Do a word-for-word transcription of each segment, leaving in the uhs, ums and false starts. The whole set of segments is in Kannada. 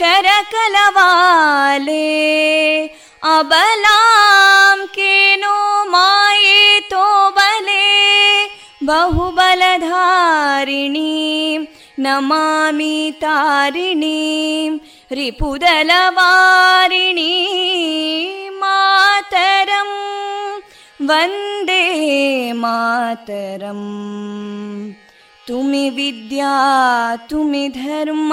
ಕರಕಲವಾಲೇ, ಅಬಲಾಂ ಕೇನೋ ಮಾಯೇತೋ ಬಲೇ ಬಹುಬಲಧಾರಿಣೀಂ ನಮಾಮಿ ತಾರಿಣೀಂ ರಿಪುದಲವಾರಿಣೀಂ ಮಾತರಂ ವಂದೇ ಮಾತರಂ. ತುಮಿ ವಿದ್ಯಾ ತುಮಿ ಧರ್ಮ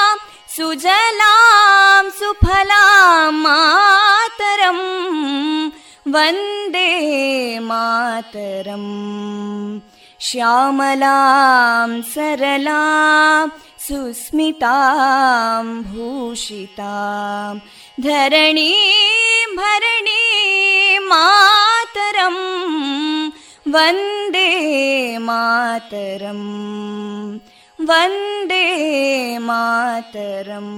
ಸುಜಲಾಂ ಸುಫಲಾಂ ಮಾತರಂ ವಂದೇ ಮಾತರಂ. ಶ್ಯಾಮಲಾಂ ಸರಳಾಂ ಸುಸ್ಮಿತಾಂ ಭೂಷಿತಾಂ ಧರಣೀಂ ಭರಣೀಂ ಮಾತರಂ ವಂದೇ ಮಾತರಂ ವಂದೇ ಮಾತರಂ.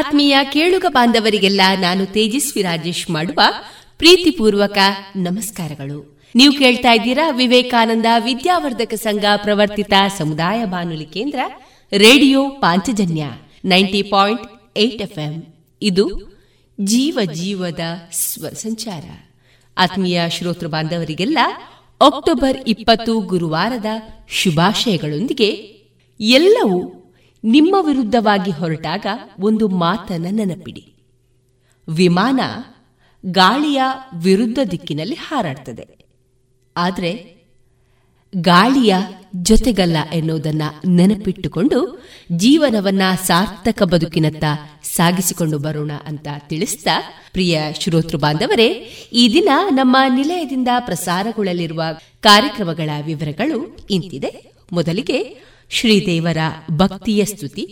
ಆತ್ಮೀಯ ಕೇಳುಗ ಬಾಂಧವರಿಗೆಲ್ಲ ನಾನು ತೇಜಸ್ವಿ ರಾಜೇಶ್ ಮಾಡುವ ಪ್ರೀತಿಪೂರ್ವಕ ನಮಸ್ಕಾರಗಳು. ನೀವು ಕೇಳ್ತಾ ಇದ್ದೀರಾ ವಿವೇಕಾನಂದ ವಿದ್ಯಾವರ್ಧಕ ಸಂಘ ಪ್ರವರ್ತಿತ ಸಮುದಾಯ ಬಾನುಲಿ ಕೇಂದ್ರ radio Panchajanya ninety point eight F M. ಇದು ಜೀವ ಜೀವದ ಸ್ವರ ಸಂಚಾರ. ಆತ್ಮೀಯ ಶ್ರೋತೃ ಬಾಂಧವರಿಗೆಲ್ಲ ಅಕ್ಟೋಬರ್ ಇಪ್ಪತ್ತು ಗುರುವಾರದ ಶುಭಾಶಯಗಳೊಂದಿಗೆ. ಎಲ್ಲವೂ ನಿಮ್ಮ ವಿರುದ್ಧವಾಗಿ ಹೊರಟಾಗ ಒಂದು ಮಾತನ್ನು ನೆನಪಿಡಿ, ವಿಮಾನ ಗಾಳಿಯ ವಿರುದ್ಧ ದಿಕ್ಕಿನಲ್ಲಿ ಹಾರಾಡ್ತದೆ, ಆದರೆ ಗಾಳಿಯ ಜೊತೆಗಲ್ಲ ಎನ್ನುವುದನ್ನು ನೆನಪಿಟ್ಟುಕೊಂಡು ಜೀವನವನ್ನ ಸಾರ್ಥಕ ಬದುಕಿನತ್ತ ಸಾಗಿಸಿಕೊಂಡು ಬರೋಣ ಅಂತ ತಿಳಿಸ್ತಾ, ಪ್ರಿಯ ಶ್ರೋತೃ ಬಾಂಧವರೇ, ಈ ದಿನ ನಮ್ಮ ನಿಲಯದಿಂದ ಪ್ರಸಾರಗೊಳ್ಳಲಿರುವ ಕಾರ್ಯಕ್ರಮಗಳ ವಿವರಗಳು ಇಂತಿದೆ. ಮೊದಲಿಗೆ ಶ್ರೀದೇವರ ಭಕ್ತಿಯ ಸ್ತುತಿ,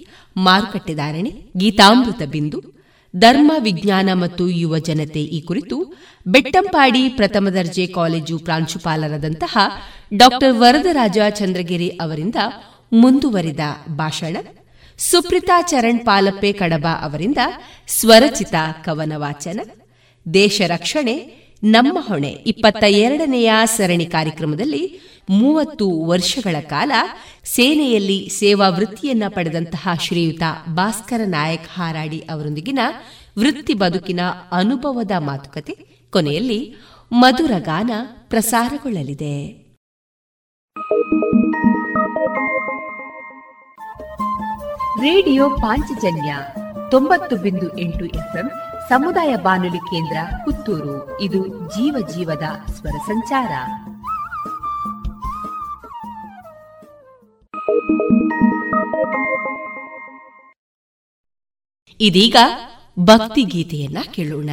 ಮಾರುಕಟ್ಟೆದಾರಣೆ, ಗೀತಾಮೃತ ಬಿಂದು, ಧರ್ಮ ವಿಜ್ಞಾನ ಮತ್ತು ಯುವ ಜನತೆ ಈ ಕುರಿತು ಬೆಟ್ಟಂಪಾಡಿ ಪ್ರಥಮ ದರ್ಜೆ ಕಾಲೇಜು ಪ್ರಾಂಶುಪಾಲರಾದಂತಹ ಡಾ ವರದರಾಜ ಚಂದ್ರಗಿರಿ ಅವರಿಂದ ಮುಂದುವರಿದ ಭಾಷಣ, ಸುಪ್ರಿತಾ ಚರಣ್ ಪಾಲಪ್ಪೆ ಕಡಬ ಅವರಿಂದ ಸ್ವರಚಿತ ಕವನ ವಾಚನ, ದೇಶ ರಕ್ಷಣೆ ನಮ್ಮ ಹೊಣೆ ಇಪ್ಪತ್ತ ಎರಡನೆಯ ಸರಣಿ ಕಾರ್ಯಕ್ರಮದಲ್ಲಿ ಮೂವತ್ತು ವರ್ಷಗಳ ಕಾಲ ಸೇನೆಯಲ್ಲಿ ಸೇವಾ ವೃತ್ತಿಯನ್ನ ಪಡೆದಂತಹ ಶ್ರೀಯುತ ಭಾಸ್ಕರ ನಾಯಕ್ ಹಾರಾಡಿ ಅವರೊಂದಿಗಿನ ವೃತ್ತಿ ಬದುಕಿನ ಅನುಭವದ ಮಾತುಕತೆ, ಕೊನೆಯಲ್ಲಿ ಮಧುರ ಗಾನ ಪ್ರಸಾರಗೊಳ್ಳಲಿದೆ. ರೇಡಿಯೋ ಪಾಂಚಜನ್ಯ ತೊಂಬತ್ತು ಬಿಂದು ಎಂಟು ಎಫ್ಎಂ ಸಮುದಾಯ ಬಾನುಲಿ ಕೇಂದ್ರ ಪುತ್ತೂರು. ಇದು ಜೀವ ಜೀವದ ಸ್ವರ ಸಂಚಾರ. ಇದೀಗ ಭಕ್ತಿ ಗೀತೆಯನ್ನ ಕೇಳೋಣ.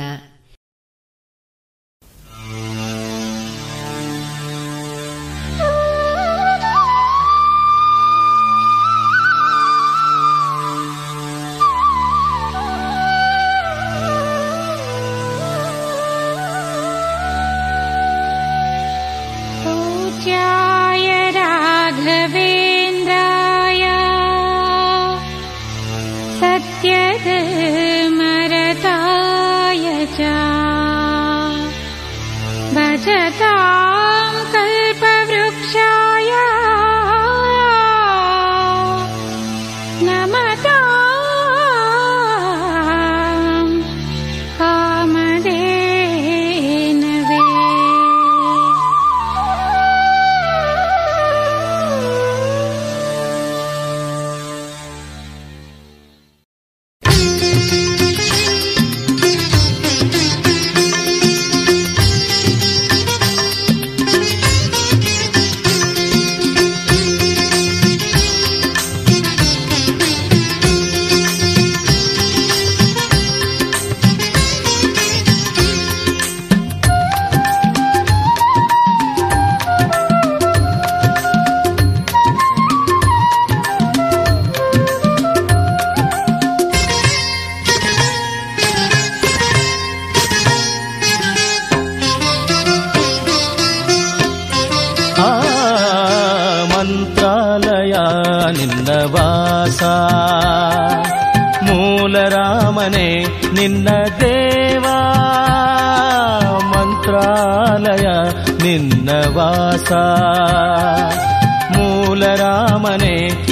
ಮೂಲರಾಮನೆ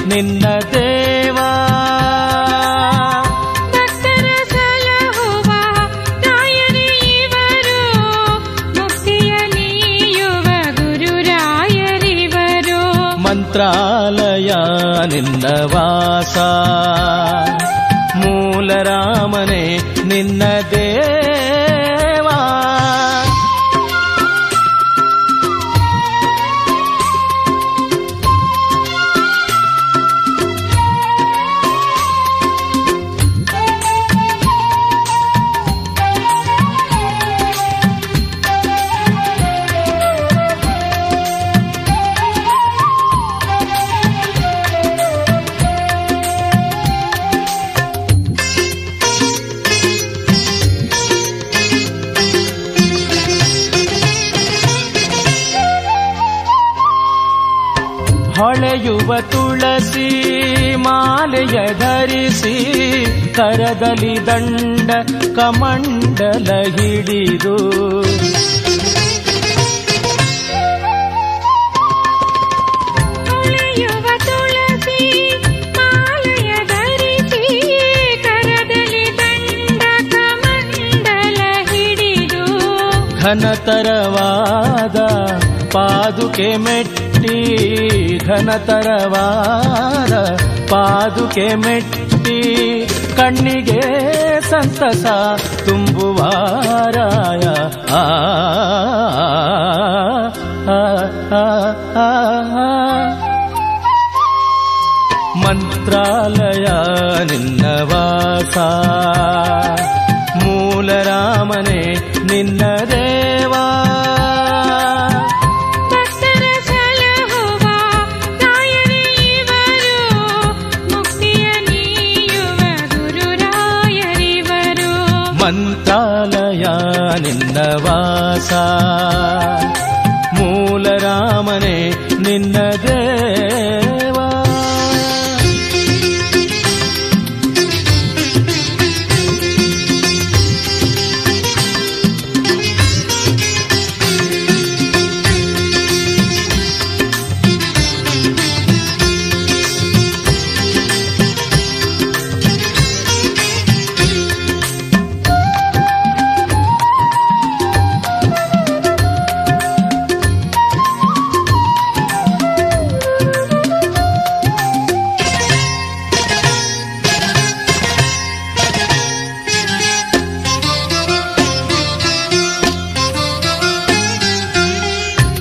ನಿನ್ನ ದೇವಾ ಭಕ್ತರ ಸಲಹುವ ರಾಯರಿವರು ಭಕ್ತಿಯ ನೀಯುವ ಗುರು ರಾಯರಿವರು ಮಂತ್ರಾಲಯ ನಿನ್ನ ವಾಸ ಮೂಲರಾಮನೆ ನಿನ್ನ ದೇವಾ. ಹೊಳೆಯುವ ತುಳಸಿ ಮಾಲೆಯ ಧರಿಸಿ ಕರದಲ್ಲಿ ದಂಡ ಕಮಂಡಲ ಹಿಡಿದು ಘನತರವಾದ ಪಾದುಕೆ ಮೆಟ್ಟಿ ಘನತರವಾದ ಪಾದುಕೆ ಮೆಟ್ಟಿ ಕಣ್ಣಿಗೆ ಸಂತಸ ತುಂಬುವ ರಾಯ ಆ ಮಂತ್ರಾಲಯ ನಿನ್ನ ವಾಸ ಮೂಲರಾಮನೇ ನಿನ್ನ ದೇವಾ ಭಕ್ತರ ಸಲಹುವ ತಾಯನೇ ಇವರು ಮುಕ್ತಿಯ ನೀಯುವ ಗುರುರಾಯರಿವರು ಮಂತ್ರಾಲಯ ನಿನ್ನ ವಾಸ ಮೂಲರಾಮನೇ ನಿನ್ನ ದೇವಾ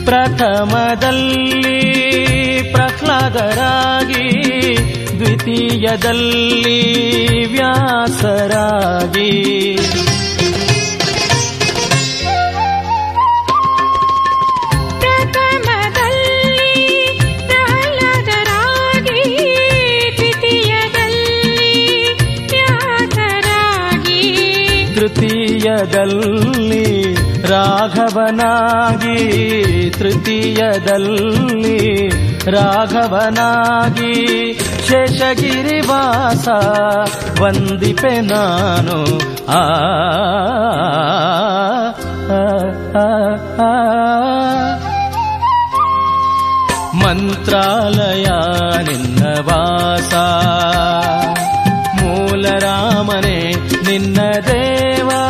ಪ್ರಥಮದಲ್ಲಿ ಪ್ರಹ್ಲಾದರಾಗಿ ದ್ವಿತೀಯದಲ್ಲಿ ವ್ಯಾಸರಾಗಿ ಪ್ರಥಮದಲ್ಲಿ ಪ್ರಹ್ಲಾದರಾಗಿ ದ್ವಿತೀಯದಲ್ಲಿ ವ್ಯಾಸರಾಗಿ ತೃತೀಯದಲ್ಲಿ ರಾಘವನಾಗಿ ತೃತೀಯದಲ್ಲಿ ರಾಘವನಾಗಿ ಶೇಷಗಿರಿವಾಸ ವಂದಿಪೆ ನಾನು ಆ ಮಂತ್ರಾಲಯ ನಿನ್ನ ವಾಸ ಮೂಲರಾಮನೇ ನಿನ್ನ ದೇವಾ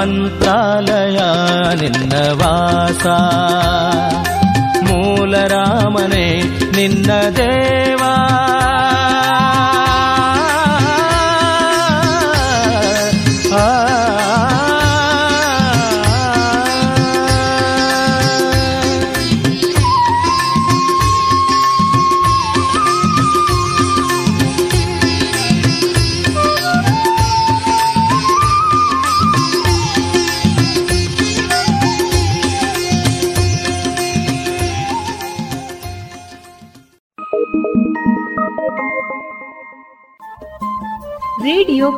ಮಂತ್ರಾಲಯ ನಿನ್ನ ವಾಸ ಮೂಲರಾಮನೇ ನಿನ್ನ ದೇವಾ ರೇಡಿಯೋ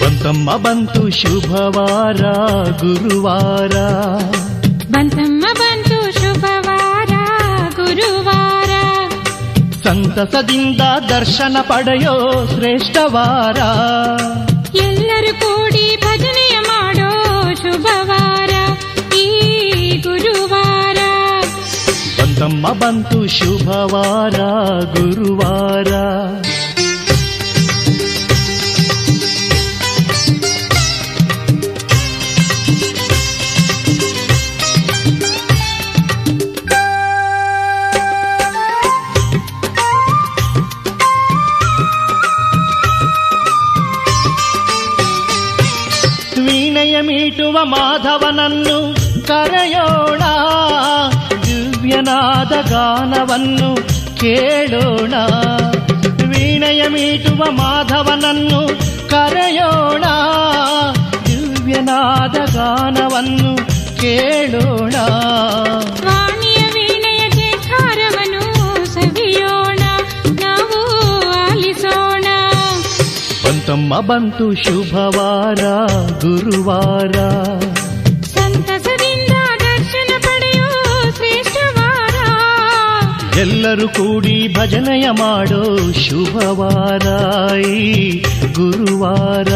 ಬಂತಮ್ಮ ಬಂತು ಶುಭವಾರ ಗುರುವಾರ, ಬಂತಮ್ಮ ಬಂತು ಶುಭವಾರ ಗುರುವಾರ, ಸಂತಸದಿಂದ ದರ್ಶನ ಪಡೆಯೋ ಶ್ರೇಷ್ಠವಾರ, ಎಲ್ಲರೂ ಕೂಡಿ ಭಜನೆಯ ಮಾಡೋ ಶುಭವಾರ ಈ ಗುರುವಾರ. ಬಂತಮ್ಮ ಬಂತು ಶುಭವಾರ ಗುರುವಾರ, ನೀಡುವ ಮಾಧವನನ್ನು ಕರೆಯೋಣ, ದಿವ್ಯನಾದ ಗಾನವನ್ನು ಕೇಳೋಣ. ವೀಣೆಯ ಮೀಟುವ ಮಾಧವನನ್ನು ಕರೆಯೋಣ, ದಿವ್ಯನಾದ ಗಾನವನ್ನು ಕೇಳೋಣ. ವಾಣಿಯ ವೀಣೆಯ ಜೇಕಾರವನ್ನು ಸವಿಯೋಣ, ನಾವು ಆಲಿಸೋಣ. ಬಂತಮ್ಮ ಬಂತು ಶುಭವಾರ ಗುರುವಾರ, ಸಂತಸದಿಂದ ದರ್ಶನ ಪಡೆಯೋ ಶ್ರೇಷ್ಠವಾರ. ಎಲ್ಲರೂ ಕೂಡಿ ಭಜನೆಯ ಮಾಡೋ ಶುಭವಾರ ಈ ಗುರುವಾರ.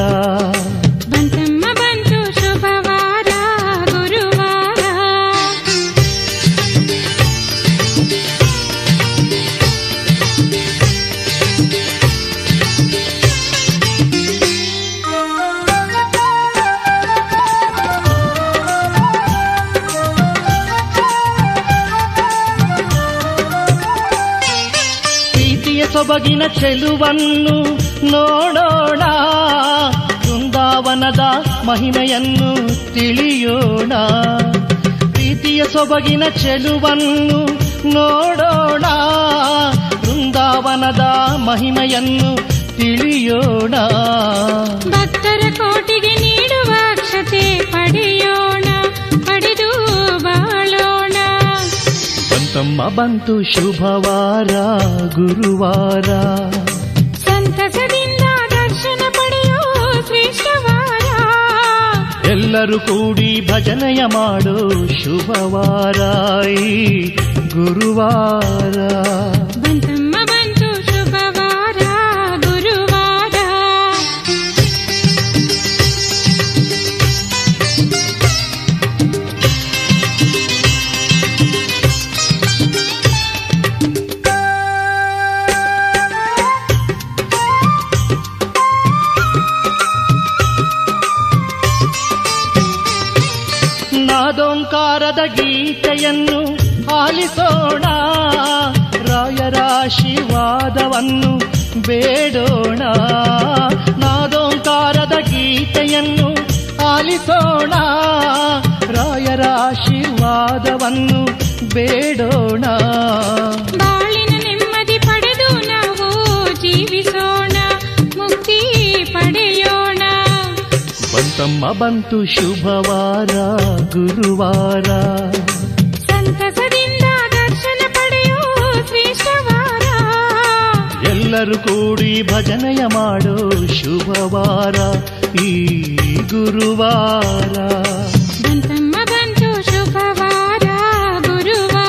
ಸೊಬಗಿನ ಚೆಲುವನ್ನು ನೋಡೋಣ, ವೃಂದಾವನದ ಮಹಿಮೆಯನ್ನು ತಿಳಿಯೋಣ. ಪ್ರೀತಿಯ ಸೊಬಗಿನ ಚೆಲುವನ್ನು ನೋಡೋಣ, ವೃಂದಾವನದ ಮಹಿಮೆಯನ್ನು ತಿಳಿಯೋಣ. ಭಕ್ತರ ಕೋಟಿಗೆ ನೀಡುವ ಅಕ್ಷತೆ ಪಡೆಯೋಣ, ಪಡೆದು ಬಾಳೋಣ. ತಮ್ಮ ಬಂತು ಶುಭವಾರ ಗುರುವಾರ, ಸಂತಸದಿಂದ ದರ್ಶನ ಪಡೆಯೋ ಶ್ರೇಷ್ಠವಾರ. ಎಲ್ಲರೂ ಕೂಡಿ ಭಜನೆಯ ಮಾಡೋ ಶುಭವಾರ ಈ ಗುರುವಾರ. ಬಂತಮ್ಮ ಬಂತು ಶುಭವಾರ ಗುರುವಾರ. ನಾದೋಂಕಾರದ ಗೀತೆಯನ್ನು ಆಲಿಸೋಣ, ರಾಯರ ಆಶೀರ್ವಾದವನ್ನು ಬೇಡೋಣ. ನಾದೋಂಕಾರದ ಗೀತೆಯನ್ನು ಆಲಿಸೋಣ, ರಾಯರ ಆಶೀರ್ವಾದವನ್ನು ಬೇಡೋಣ. ಬಾಳಿನ ನೆಮ್ಮದಿ ಪಡೆದು ನಾವು ಜೀವಿಸೋಣ, ಮುಕ್ತಿ ಪಡೆಯೋಣ. ಬಂತಮ್ಮ ಬಂತು ಶುಭವಾರ ಗುರುವಾರ, ಸಂತಸದಿಂದ ದರ್ಶನ ಪಡೆಯೋ ಶ್ರೇಷ್ಠವಾರ. ಎಲ್ಲರೂ ಕೂಡಿ ಭಜನೆಯ ಮಾಡೋ ಶುಭವಾರ ಈ ಗುರುವಾರ. ಬಂತಮ್ಮ ಬಂತು ಶುಭವಾರ ಗುರುವಾರ.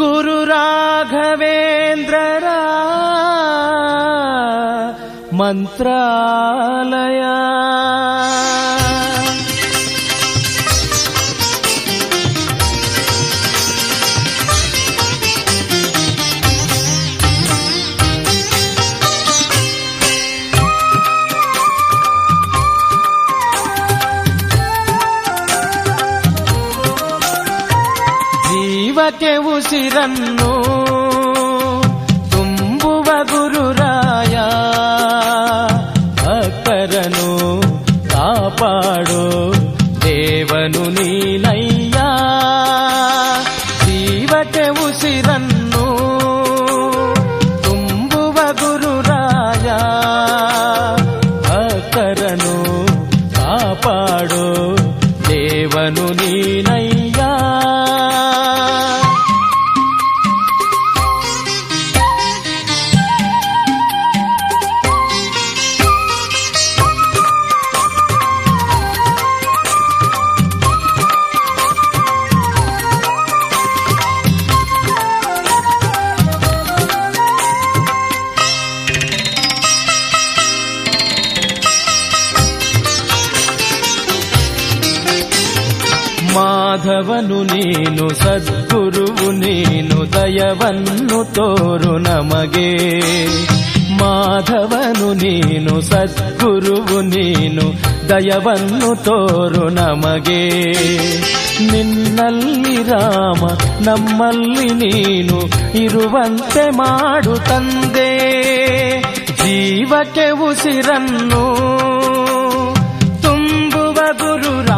ಗುರು ರಾಘವೇಂದ್ರರ ಮಂತ್ರಾಲಯ. ಜೀವಕ್ಕೆ ಉಸಿರನ್ನು ತುಂಬುವ ಗುರುರಾಯ, ಭಕ್ತರನ್ನು ಕಾಪಾಡೋ ದೇವನು ನೀನಯ್ಯ. ಜೀವಕ್ಕೆ ಉಸಿರನ್ನು ತುಂಬುವ ಗುರುರಾಯ, ಭಕ್ತರನ್ನು ಕಾಪಾಡೋ ದೇವನು ನೀನಯ್ಯ. ರಾಘವನು ನೀನು ಸದ್ಗುರುವು ನೀನು ದಯವನ್ನು ತೋರು ನಮಗೆ. ಮಾಧವನು ನೀನು ಸದ್ಗುರುವು ನೀನು ದಯವನ್ನು ತೋರು ನಮಗೆ. ನಿನ್ನಲ್ಲಿ ರಾಮ ನಮ್ಮಲ್ಲಿ ನೀನು ಇರುವಂತೆ ಮಾಡು ತಂದೆ. ಜೀವಕ್ಕೆ ಉಸಿರನ್ನು ತುಂಬುವ ಗುರುರಾಯ,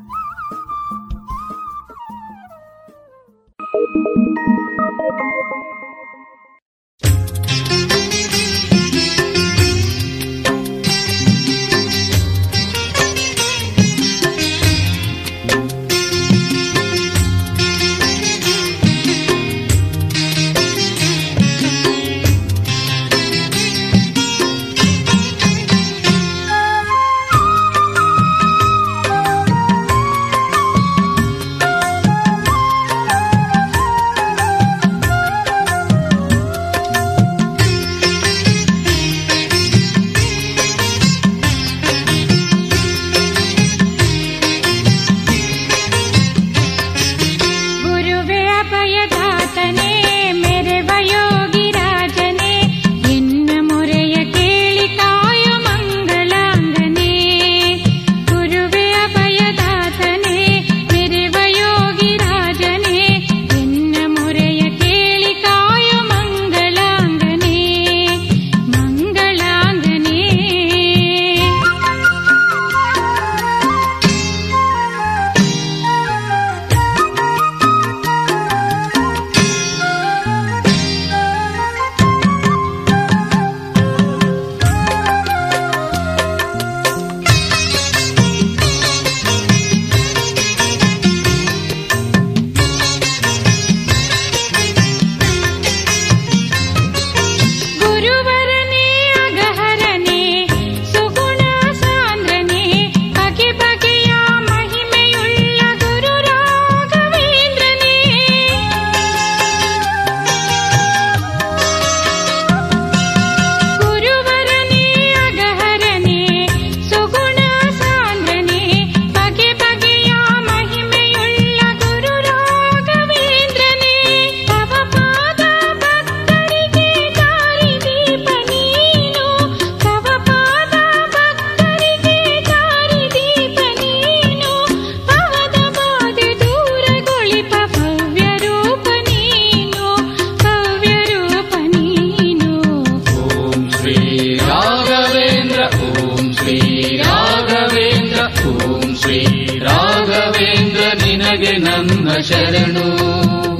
ಶರಣು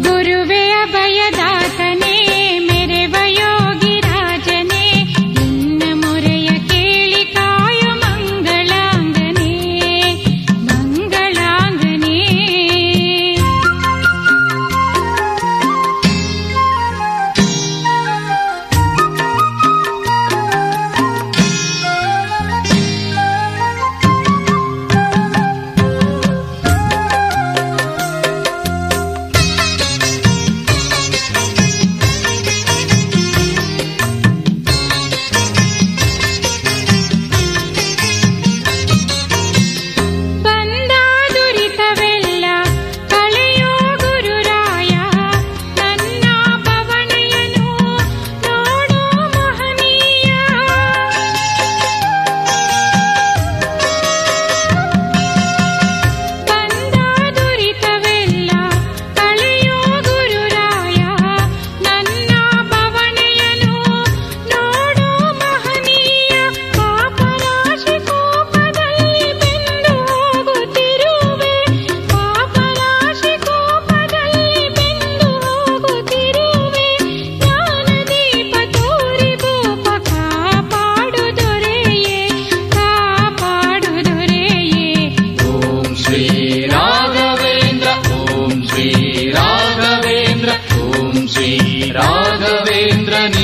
ಗುರುವೇ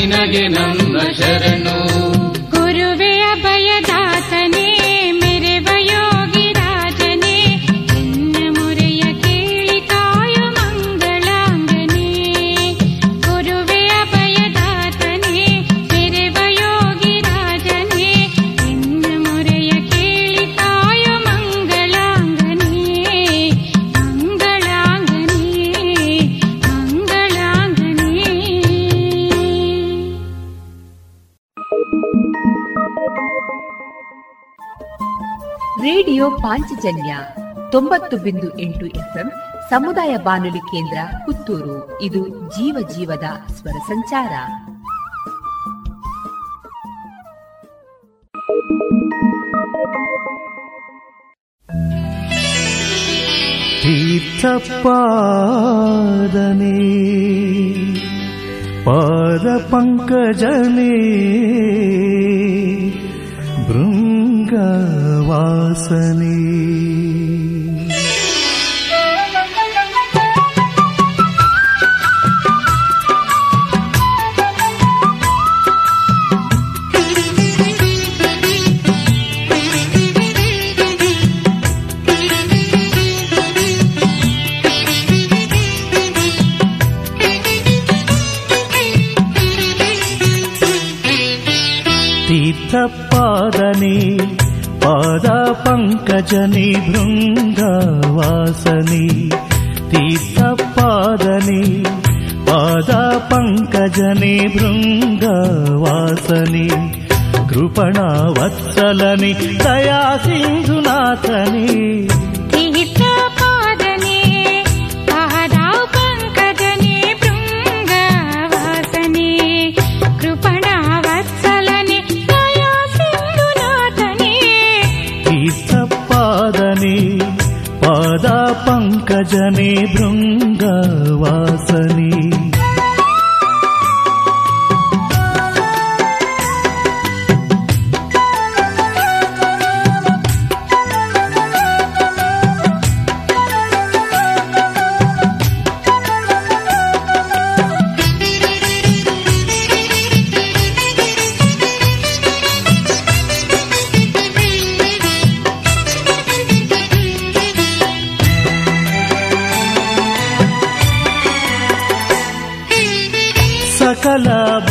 ನಿನಗೆ ನಮ್ಮ ಶರಣು. ಗುರುವೇ ಅಭಯದಾತನೇ ಮೆರೆವಯೋಗಿ ರಾಜನೇ, ನಿನ್ನ ಮೊರೆಯ ಕೇಳಿ ಕಾಯೋ ಮಂಗಳಾಂಗನೇ. ಗುರುವೇ ಅಭಯದಾತನೇ ಮೆರೆವಯೋಗಿ ರಾಜನೇ, ನಿನ್ನ ಮೊರೆಯ ಕೇಳಿ ಕಾಯೋ ಮಂಗಳಾಂಗನೇ. ಮಂಗಳಾಂಗನೇ ಮಂಗಳಾಂಗನೇ. ರೇಡಿಯೋ ಪಾಂಚಜನ್ಯ ತೊಂಬತ್ತು ಬಿಂದು ಎಂಟು ಎಫ್ಎಂ ಸಮುದಾಯ ಬಾನುಲಿ ಕೇಂದ್ರ ಪುತ್ತೂರು. ಇದು ಜೀವ ಜೀವದ ಸ್ವರ ಸಂಚಾರ. ತೀರ್ಥಪಾದನೆ ಪಾದ ಪಂಕಜನೆ ಭೃಂಗವಾಸನೆ ಪಾದನೆ ಪಾದ ಪಂಕಜನಿ ಭೃಂಗವಾಸನಿ ತೀರ್ಥ ಪಾದನಿ ಪಾದ ಪಂಕಜನಿ ಭೃಂಗವಾಸನಿ ಕೃಪಣಾ ವತ್ಸಲನಿ ದಯಾ ಸಿಂಧುನಾಥನಿ ಪಾದ ಪಂಕಜನೆ ಭೃಂಗವಾಸನಿ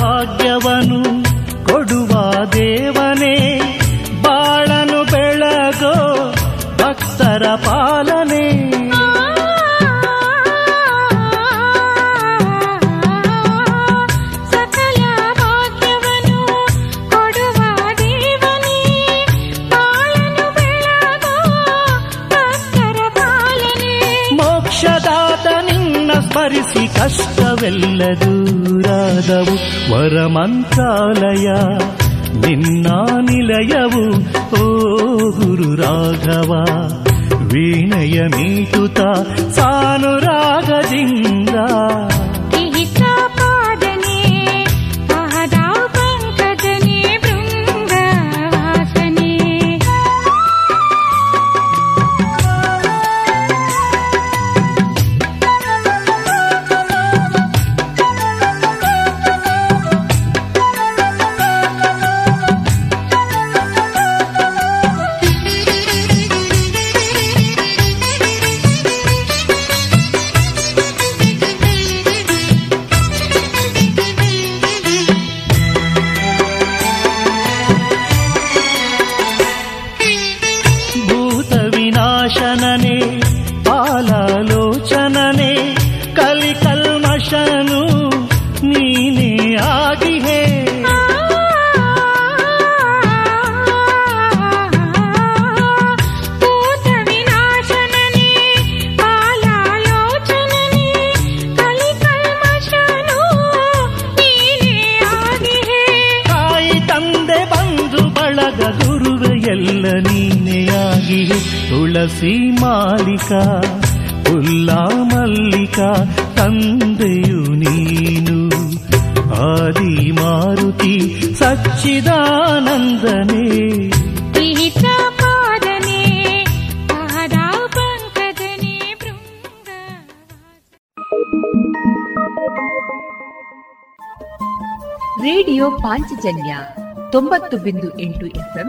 ಭಾಗ್ಯವನು ಕೊಡುವ ದೇವನೇ ಬಾಳನು ಬೆಳಗೋ ಭಕ್ತರ ಪಾಲನೆ ಸಕಲ ಭಾಗ್ಯವನು ಕೊಡುವ ದೇವನೇ ಬಾಳನು ಬೆಳಗೋ ಭಕ್ತರ ಪಾಲನೆ ಮೋಕ್ಷದಾತ ನಿನ್ನ ಸ್ಮರಿಸಿ ಕಷ್ಟವೆಲ್ಲದು ವರಮಂತ್ರಾಲಯ ನಿನ್ನ ನಿಲಯವು ಓ ಗುರು ರಾಘವ ವೀಣಯ ಮೀಟುತ ಸಾನುರಾಗದಿಂದ ಶ್ರೀ ಮಾಲಿಕಾ ಉಲ್ಲಾ ಮಲ್ಲಿಕಾ ತಂದೆಯು ನೀನು ಆದಿ ಮಾರುತಿ ಸಚ್ಚಿದಾನಂದನೇ ತೀರ್ಥಪಾದನೇ ಪಾದಾ ಪಂಕಜನೇ ಭೃಂಗ. ರೇಡಿಯೋ ಪಾಂಚಜನ್ಯ ತೊಂಬತ್ತು ಬಿಂದು ಎಂಟು ಎಫ್ಎಂ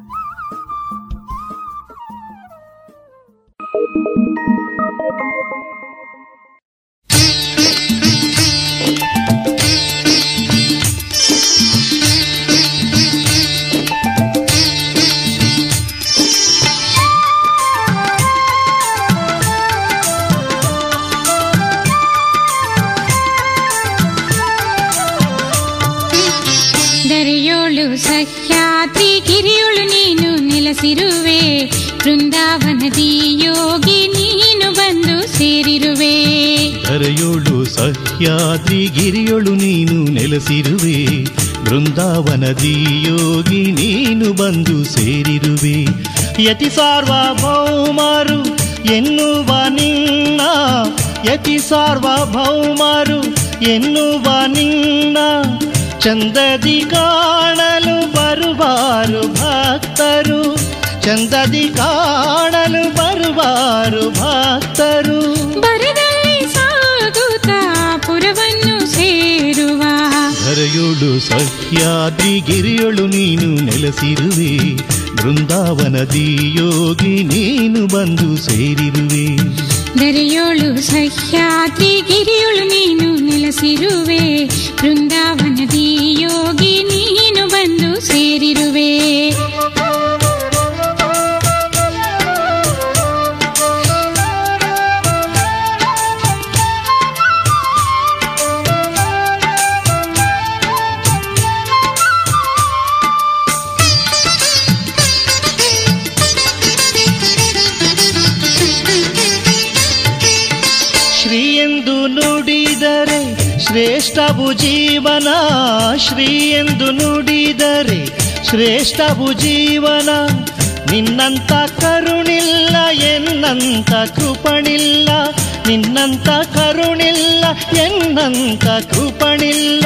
ಸಹ್ಯಾದ್ರಿ ಗಿರಿಯುಳು ನೀನು ನೆಲೆಸಿರುವೆ, ಬೃಂದಾವನದಿ ಯೋಗಿ ನೀನು ಬಂದು ಸೇರಿರುವೆ. ಧರೆಯೋಳು ಸಹ್ಯಾದ್ರಿ ಗಿರಿಯೊಳು ನೀನು ನೆಲೆಸಿರುವೆ, ಬೃಂದಾವನದಿ ಯೋಗಿ ನೀನು ಬಂದು ಸೇರಿರುವೆ. ಯತಿ ಸಾರ್ವಭೌಮರು ಎನ್ನುವ ನಿನ್ನ, ಯತಿ ಸಾರ್ವಭೌಮರು ಎನ್ನುವ ನಿನ್ನ ಚಂದದಿ ಕಾಣಲು ಬರುವಾರು ಭಕ್ತರು, ಚಂದದಿ ಕಾಣಲು ಬರುವಾರು ಭಕ್ತರು. ಬರದಲ್ಲಿ ಸಾಗುತ್ತಾ ಪುರವನ್ನು ಸೇರುವ, ಧರೆಯೋಳು ಸಹ್ಯಾದ್ರಿ ಗಿರಿಯೊಳು ನೀನು ನೆಲೆಸಿರುವೆ, ಬೃಂದಾವನದಿ ಯೋಗಿ ನೀನು ಬಂದು ಸೇರಿರುವೆ. ಧರೆಯೋಳು ಸಹ್ಯಾದ್ರಿ ಗಿರಿಯೊಳು ನೀನು ನೆಲೆಸಿರುವೆ, ಬೃಂದಾವನದಿ ಯೋಗಿ ನೀನು ಬಂದು ಸೇರಿರುವೆ. ಶ್ರೇಷ್ಠವು ಜೀವನ, ಶ್ರೀ ಎಂದು ನುಡಿದರೆ ಶ್ರೇಷ್ಠವು ಜೀವನ. ನಿನ್ನಂತ ಕರುಣಿಲ್ಲ ಎನ್ನಂತ ಕೃಪಣಿಲ್ಲ, ನಿನ್ನಂತ ಕರುಣಿಲ್ಲ ಎನ್ನಂತ ಕೃಪಣಿಲ್ಲ.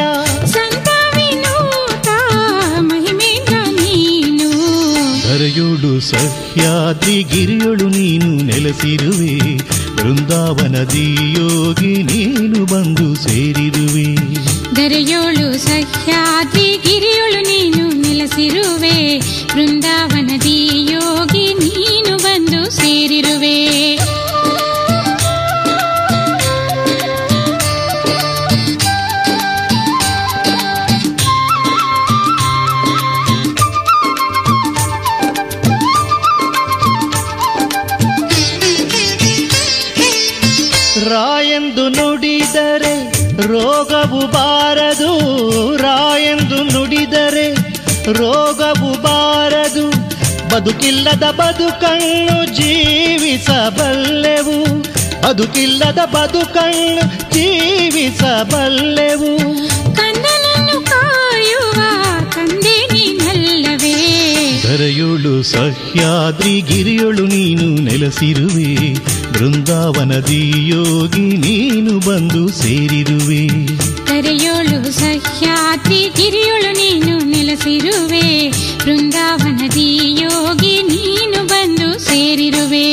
ಧರೆಯೋಳು ಸಹ್ಯಾದ್ರಿ ಗಿರಿಯೊಳು ನೀನು ನೆಲೆಸಿರುವೆ, ಬೃಂದಾವನದಿ ಯೋಗಿ ನೀನು ಬಂದು ಸೇರಿರುವೆ. ಧರೆಯೋಳು ಸಹ್ಯಾದ್ರಿ ಗಿರಿಯೊಳು ನೀನು ನೆಲೆಸಿರುವೆ, ಬೃಂದಾವನದಿ ಯೋಗಿ ನೀನು ಬಂದು ಸೇರಿರುವೆ. ರೋಗವು ಬಾರದು, ರಾ ಎಂದು ನುಡಿದರೆ ರೋಗವು ಬಾರದು. ಬದುಕಿಲ್ಲದ ಬದುಕನ್ನು ಜೀವಿಸಬಲ್ಲೆವು, ಬದುಕಿಲ್ಲದ ಬದುಕನ್ನು ಜೀವಿಸಬಲ್ಲೆವು. ಕಂದನನ್ನು ಕಾಯುವ ತಂದೆ ನೀನಲ್ಲವೇ, ಧರೆಯೋಳು ಸಹ್ಯಾದ್ರಿ ಗಿರಿಯೊಳು ನೀನು ನೆಲೆಸಿರುವೆ, ಬೃಂದಾವನದಿ ಯೋಗಿ ನೀನು ಬಂದು ಸೇರಿರುವೆ. ಕರೆಯೋಳು ಸಹ್ಯಾದ್ರಿ ಗಿರಿಯೊಳು ನೀನು ನೆಲೆಸಿರುವೆ, ಬೃಂದಾವನದಿ ಯೋಗಿ ನೀನು ಬಂದು ಸೇರಿರುವೆ.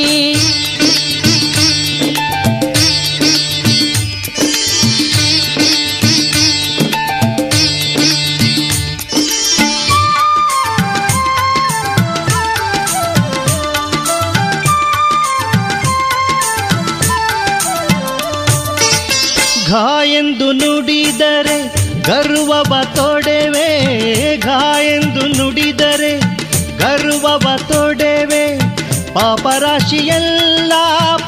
ಎಂದು ನುಡಿದರೆ ಗರ್ವವ ತೊಡೆವೆ, ಘಾ ಎಂದು ನುಡಿದರೆ ಗರ್ವವ ತೊಡೆವೆ. ಪಾಪರಾಶಿಯೆಲ್ಲ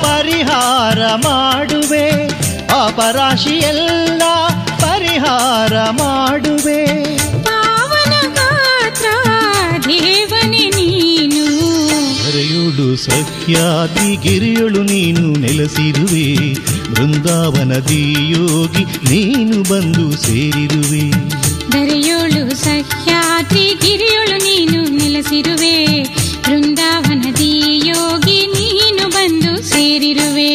ಪರಿಹಾರ ಮಾಡುವೆ, ಪಾಪರಾಶಿಯೆಲ್ಲ ಪರಿಹಾರ ಮಾಡುವೆ. ಪಾವನ ಗಾತ್ರ ದೇವನೇ ನೀನು, ಧರೆಯೋಳು ಸಹ್ಯಾದ್ರಿ ಗಿರಿಯೊಳು ನೀನು ನೆಲೆಸಿರುವೆ, ಬೃಂದಾವನದಿ ಯೋಗಿ ನೀನು ಬಂದು ಸೇರಿರುವೆ. ಧರೆಯೋಳು ಸಹ್ಯಾದ್ರಿ ಗಿರಿಯೊಳು ನೀನು ನೆಲೆಸಿರುವೆ, ಬೃಂದಾವನದಿ ಯೋಗಿ ನೀನು ಬಂದು ಸೇರಿರುವೆ.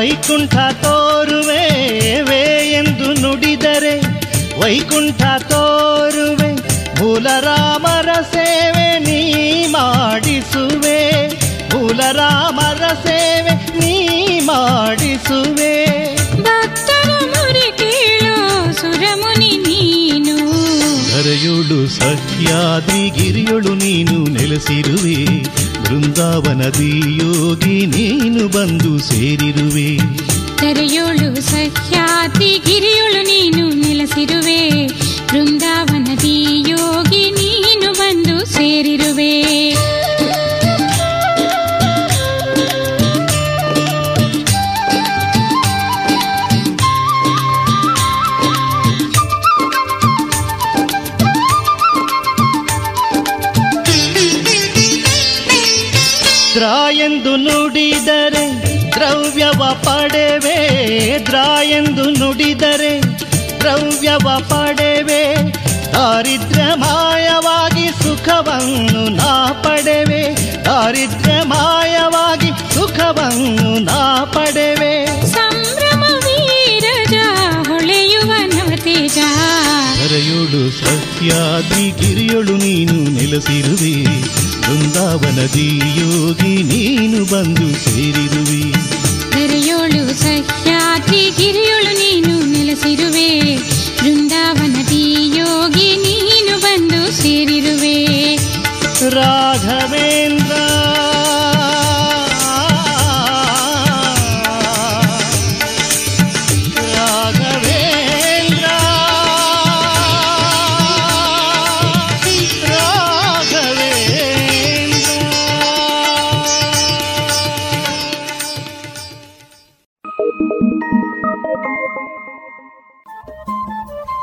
ವೈಕುಂಠ ತೋರುವೆವೆ ಎಂದು ನುಡಿದರೆ ವೈಕುಂಠ ತೋರುವೆ, ಭೂಲರಾಮರ ಸೇವೆ ನೀ ಮಾಡಿಸುವೆ, ಭೂಲರಾಮರ ಸೇವೆ ನೀ ಮಾಡಿಸುವೆ. ಭಕ್ತರ ಮುರಿ ಕೇಳು ಸುರಮುನಿ ನೀನು, ಧರೆಯುಳು ಸಹ್ಯಾದ್ರಿ ಗಿರಿಯೊಳು ನೀನು ನೆಲೆಸಿರುವೆ, ಬೃಂದಾವನದಿ ಯೋಗಿ ನೀನು ಬಂದು ಸೇರಿರುವೆ. ಕರೆಯೋಳು ಸಖ್ಯಾತಿ ಗಿರಿಯೋಳು ನೀನು ನೆಲೆಸಿರುವೆ, ಬೃಂದಾವನದಿ ಯೋಗಿ ನೀನು ಬಂದು ಸೇರಿರುವೆ. ದ್ರಾಯೆಂದು ನುಡಿದರೆ ದ್ರವ್ಯವ ಪಡೆವೆ, ದ್ರಾಯೆಂದು ನುಡಿದರೆ ದ್ರವ್ಯವ ಪಡೆವೆ, ದಾರಿದ್ರ್ಯಮಾಯವಾಗಿ ಸುಖವನ್ನು ನಾ ಪಡೆವೆ, ದಾರಿದ್ರ್ಯಮಾಯವಾಗಿ ಸುಖವನ್ನು ನಾ ಪಡೆವೆ. ಸಂಭ್ರಮ ವೀರಜ ಹೊಳೆಯುವ ನವತೇಜ, ಕರೆಯೋಳು ಸಹ್ಯಾದ್ರಿ ಗಿರಿಯೊಳು ನೀನು ನೆಲೆಸಿರುವೆ, ಬೃಂದಾವನದಿ ಯೋಗಿ ನೀನು ಬಂದು ಸೇರಿರುವೆ. ಕರೆಯೋಳು ಸಹ್ಯಾದ್ರಿ ಗಿರಿಯೋಳು ನೀನು ನೆಲೆಸಿರುವೆ, ಬೃಂದಾವನದಿ ಯೋಗಿ ನೀನು ಬಂದು ಸೇರಿರುವೆ. ರಾಘವೇಂದ್ರ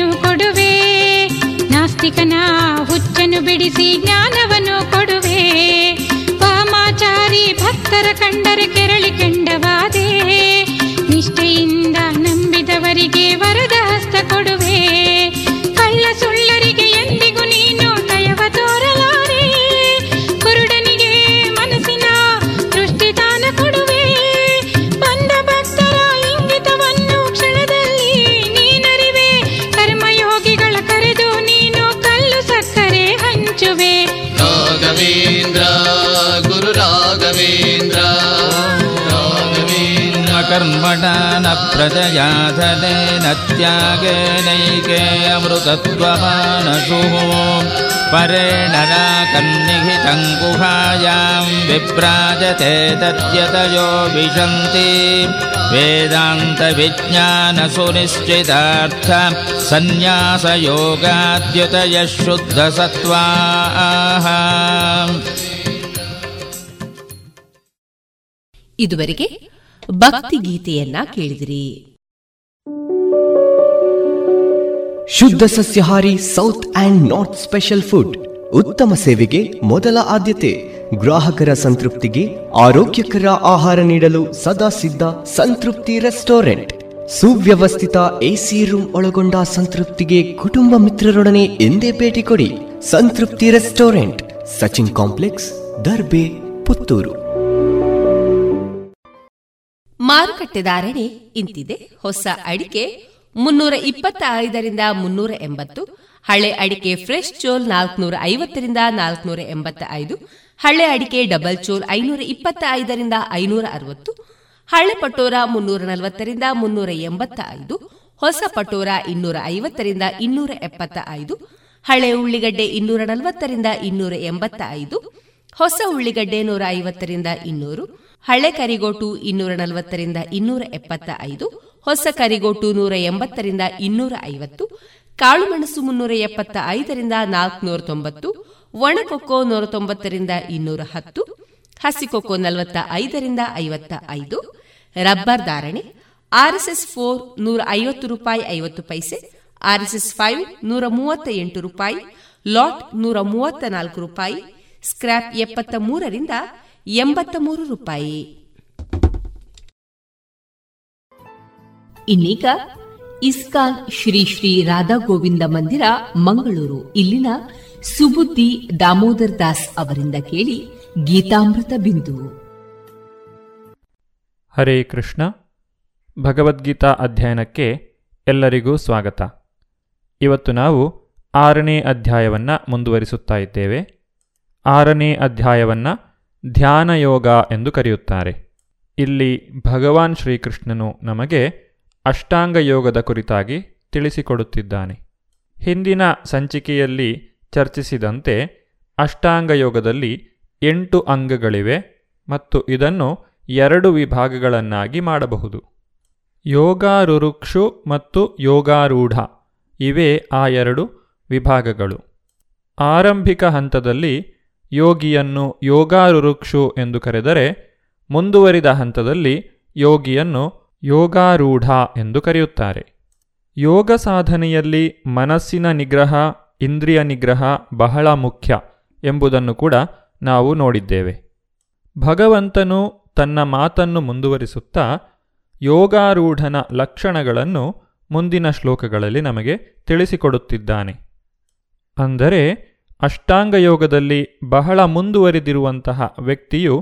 ಬುದ್ಧಿಯನ್ನು ಕೊಡುವೆ, ನಾಸ್ತಿಕನ ಹುಚ್ಚನ್ನು ಬಿಡಿಸಿ ಜ್ಞಾನವನ್ನು ಕೊಡುವೆ. ವಾಮಾಚಾರಿ ಭಕ್ತರ ಕಂಡರೆ ಕೆರಳಿ ಕೆಂಡವಾದೆ, ನಿಷ್ಠೆಯಿಂದ ನಂಬಿದವರಿಗೆ ವರದ ಹಸ್ತ ಕೊಡುವೆ. ಕಳ್ಳ ಸುಳ್ಳರಿಗೆ ಎಂದಿಗೂ ನೀನು ದಯವ ತೋರಲಾರೆ, ಕುರುಡನಿಗೆ ಮನಸ್ಸಿನ ದೃಷ್ಟಿದಾನ ಕೊಡುವೆ. ಬಂದ ಭಕ್ತರ ಇಂಗಿತವನ್ನು ಕ್ಷಣದಲ್ಲಿ ನೀನರಿವೆ, ಕರ್ಮಯೋಗಿಗಳ ಕರೆದು ನೀನು ಕಲ್ಲು ಸಕ್ಕರೆ ಹಂಚುವೆ. ರಾಘವೇಂದ್ರ ಗುರು ರಾಘವೇಂದ್ರ ಕರ್ಮಣಾನ ಪ್ರಜಯಾಧನೆ ನತ್ಯಾಗೆ ನೈಕೆ ಅಮೃತತ್ವಮಾನಸು ಪರೇಣನ ಕನ್ನಿಹಿತಂ ಗುಹಾಯಾಂ ವಿಭ್ರಾಜತೆ ತದ್ಯತಯೋ ವಿಶಂತಿ ವೇದಾಂತ ವಿಜ್ಞಾನ ಸುನಿಶ್ಚಿತಾರ್ಥ ಸನ್ಯಾಸ ಯೋಗಾದ್ಯುತಯ ಶುದ್ಧ ಸತ್ವಾಹ. ಇದುವರೆಗೆ ಭಕ್ತಿಗೀತೆಯನ್ನ ಕೇಳಿದಿರಿ. ಶುದ್ಧ ಸಸ್ಯಹಾರಿ south and north special food. ಉತ್ತಮ ಸೇವೆಗೆ ಮೊದಲ ಆದ್ಯತೆ, ಗ್ರಾಹಕರ ಸಂತೃಪ್ತಿಗೆ ಆರೋಗ್ಯಕರ ಆಹಾರ ನೀಡಲು ಸದಾ ಸಿದ್ಧ ಸಂತೃಪ್ತಿ ರೆಸ್ಟೋರೆಂಟ್. ಸುವ್ಯವಸ್ಥಿತ ಎಸಿ ರೂಮ್ ಒಳಗೊಂಡ ಸಂತೃಪ್ತಿಗೆ ಕುಟುಂಬ ಮಿತ್ರರೊಡನೆ ಎಂದೇ ಭೇಟಿ ಕೊಡಿ. Santrupti restaurant, Sachin complex, Darbe, Puttur. ಮಾರುಕಟ್ಟೆ ಧಾರಣೆ ಇಂತಿದೆ. ಹೊಸ ಅಡಿಕೆ ಮುನ್ನೂರ ಇಪ್ಪತ್ತ ಐದರಿಂದ ಮುನ್ನೂರ ಎಂಬತ್ತು, ಹಳೆ ಅಡಿಕೆ ಫ್ರೆಶ್ ಚೋಲ್ ನಾಲ್ಕನೂರ ಐವತ್ತರಿಂದ ನಾಲ್ಕನೂರ ಎಂಬತ್ತ ಐದು, ಹಳೆ ಅಡಿಕೆ ಡಬಲ್ ಚೋಲ್ ಐನೂರ ಇಪ್ಪತ್ತ ಐದರಿಂದ ಐನೂರ ಅರವತ್ತು, ಹಳೆ ಪಟೋರ ಮುನ್ನೂರ ನಲವತ್ತರಿಂದ ಮುನ್ನೂರ ಎಂಬತ್ತ ಐದು, ಹೊಸ ಪಟೋರ ಇನ್ನೂರ ಐವತ್ತರಿಂದ ಇನ್ನೂರ ಎಪ್ಪತ್ತ ಐದು, ಹಳೆ ಉಳ್ಳಿಗಡ್ಡೆ ಇನ್ನೂರ ನಲವತ್ತರಿಂದ ಇನ್ನೂರ ಎಂಬತ್ತ ಐದು, ಹೊಸ ಉಳ್ಳಿಗಡ್ಡೆ ನೂರ ಐವತ್ತರಿಂದ ಇನ್ನೂರು, ಹಳೆ ಕರಿಗೋಟು ಇನ್ನೂರ ನಲವತ್ತರಿಂದ ಇನ್ನೂರ ಎಪ್ಪತ್ತ ಐದು, ಹೊಸ ಕರಿಗೋಟು ನೂರ ಎಂಬತ್ತರಿಂದ ಇನ್ನೂರ ಐವತ್ತು, ಕಾಳುಮೆಣಸು ಮುನ್ನೂರ ಎಪ್ಪತ್ತ ಐದರಿಂದ ನಾಲ್ಕುನೂರ ತೊಂಬತ್ತು, ಒಣಕೊಕ್ಕೋ ನೂರ ತೊಂಬತ್ತರಿಂದ ಇನ್ನೂರ ಹತ್ತು, ಹಸಿಕೊಕ್ಕೋ ನಲವತ್ತ ಐದರಿಂದ ಐವತ್ತ ಐದು. ರಬ್ಬರ್ ಧಾರಣೆ ಆರ್ಎಸ್ಎಸ್ ಫೋರ್ ನೂರ ಐವತ್ತು ರೂಪಾಯಿ ಐವತ್ತು ಪೈಸೆ, ಆರ್ಎಸ್ಎಸ್ ಫೈವ್ ನೂರ ಮೂವತ್ತ ಎಂಟು ರೂಪಾಯಿ, ಲಾಟ್ ನೂರ ಮೂವತ್ತ ನಾಲ್ಕು ರೂಪಾಯಿ, ಸ್ಕ್ರಾಪ್ ಎಪ್ಪತ್ತ ಮೂರರಿಂದ ಎಂಬತ್ತ ಮೂರು ರೂಪಾಯಿ. ಇನ್ನೀಗ ಇಸ್ಕಾನ್ ಶ್ರೀ ಶ್ರೀ ರಾಧಾ ಗೋವಿಂದ ಮಂದಿರ ಮಂಗಳೂರು ಇಲ್ಲಿನ ಸುಬುದ್ಧಿ ದಾಮೋದರ್ ದಾಸ್ ಅವರಿಂದ ಕೇಳಿ ಗೀತಾಮೃತ ಬಿಂದು. ಹರೇ ಕೃಷ್ಣ. ಭಗವದ್ಗೀತಾ ಅಧ್ಯಯನಕ್ಕೆ ಎಲ್ಲರಿಗೂ ಸ್ವಾಗತ. ಇವತ್ತು ನಾವು ಆರನೇ ಅಧ್ಯಾಯವನ್ನು ಮುಂದುವರಿಸುತ್ತಾ ಇದ್ದೇವೆ. ಆರನೇ ಅಧ್ಯಾಯವನ್ನು ಧ್ಯಾನಯೋಗ ಎಂದು ಕರೆಯುತ್ತಾರೆ. ಇಲ್ಲಿ ಭಗವಾನ್ ಶ್ರೀಕೃಷ್ಣನು ನಮಗೆ ಅಷ್ಟಾಂಗ ಯೋಗದ ಕುರಿತಾಗಿ ತಿಳಿಸಿಕೊಡುತ್ತಿದ್ದಾನೆ. ಹಿಂದಿನ ಸಂಚಿಕೆಯಲ್ಲಿ ಚರ್ಚಿಸಿದಂತೆ ಅಷ್ಟಾಂಗ ಯೋಗದಲ್ಲಿ ಎಂಟು ಅಂಗಗಳಿವೆ ಮತ್ತು ಇದನ್ನು ಎರಡು ವಿಭಾಗಗಳನ್ನಾಗಿ ಮಾಡಬಹುದು. ಯೋಗಾರುರುಕ್ಷು ಮತ್ತು ಯೋಗಾರೂಢ ಇವೇ ಆ ಎರಡು ವಿಭಾಗಗಳು. ಆರಂಭಿಕ ಹಂತದಲ್ಲಿ ಯೋಗಿಯನ್ನು ಯೋಗಾರುರುಕ್ಷು ಎಂದು ಕರೆದರೆ, ಮುಂದುವರಿದ ಹಂತದಲ್ಲಿ ಯೋಗಿಯನ್ನು ಯೋಗಾರೂಢ ಎಂದು ಕರೆಯುತ್ತಾರೆ. ಯೋಗ ಸಾಧನೆಯಲ್ಲಿ ಮನಸ್ಸಿನ ನಿಗ್ರಹ, ಇಂದ್ರಿಯ ನಿಗ್ರಹ ಬಹಳ ಮುಖ್ಯ ಎಂಬುದನ್ನು ಕೂಡ ನಾವು ನೋಡಿದ್ದೇವೆ. ಭಗವಂತನು ತನ್ನ ಮಾತನ್ನು ಮುಂದುವರಿಸುತ್ತಾ ಯೋಗಾರೂಢನ ಲಕ್ಷಣಗಳನ್ನು ಮುಂದಿನ ಶ್ಲೋಕಗಳಲ್ಲಿ ನಮಗೆ ತಿಳಿಸಿಕೊಡುತ್ತಿದ್ದಾನೆ. ಅಂದರೆ ಅಷ್ಟಾಂಗಯೋಗದಲ್ಲಿ ಬಹಳ ಮುಂದುವರಿದಿರುವಂತಹ ವ್ಯಕ್ತಿಯು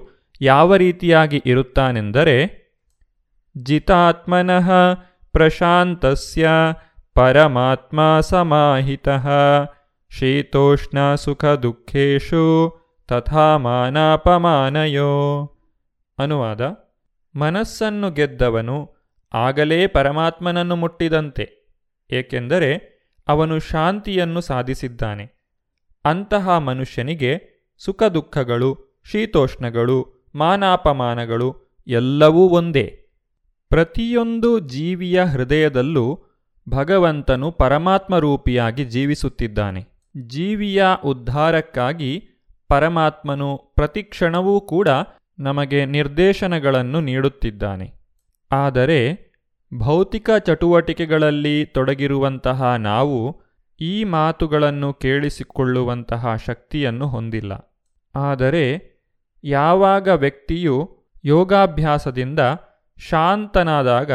ಯಾವ ರೀತಿಯಾಗಿ ಇರುತ್ತಾನೆಂದರೆ, ಜಿತಾತ್ಮನಃ ಪ್ರಶಾಂತಸ್ಯ ಪರಮಾತ್ಮ ಸಮಾಹಿತಃ ಶೀತೋಷ್ಣ ಸುಖ ದುಃಖೇಷು ತಥಾ ಮಾನಾಪಮಾನಯೋ. ಅನುವಾದ: ಮನಸ್ಸನ್ನು ಗೆದ್ದವನು ಆಗಲೇ ಪರಮಾತ್ಮನನ್ನು ಮುಟ್ಟಿದಂತೆ, ಏಕೆಂದರೆ ಅವನು ಶಾಂತಿಯನ್ನು ಸಾಧಿಸಿದ್ದಾನೆ. ಅಂತಹ ಮನುಷ್ಯನಿಗೆ ಸುಖ ದುಃಖಗಳು, ಶೀತೋಷ್ಣಗಳು, ಮಾನಾಪಮಾನಗಳು ಎಲ್ಲವೂ ಒಂದೇ. ಪ್ರತಿಯೊಂದು ಜೀವಿಯ ಹೃದಯದಲ್ಲೂ ಭಗವಂತನು ಪರಮಾತ್ಮರೂಪಿಯಾಗಿ ಜೀವಿಸುತ್ತಿದ್ದಾನೆ. ಜೀವಿಯ ಉದ್ಧಾರಕ್ಕಾಗಿ ಪರಮಾತ್ಮನು ಪ್ರತಿಕ್ಷಣವೂ ಕೂಡ ನಮಗೆ ನಿರ್ದೇಶನಗಳನ್ನು ನೀಡುತ್ತಿದ್ದಾನೆ. ಆದರೆ ಭೌತಿಕ ಚಟುವಟಿಕೆಗಳಲ್ಲಿ ತೊಡಗಿರುವಂತಹ ನಾವು ಈ ಮಾತುಗಳನ್ನು ಕೇಳಿಸಿಕೊಳ್ಳುವಂತಹ ಶಕ್ತಿಯನ್ನು ಹೊಂದಿಲ್ಲ. ಆದರೆ ಯಾವಾಗ ವ್ಯಕ್ತಿಯು ಯೋಗಾಭ್ಯಾಸದಿಂದ ಶಾಂತನಾದಾಗ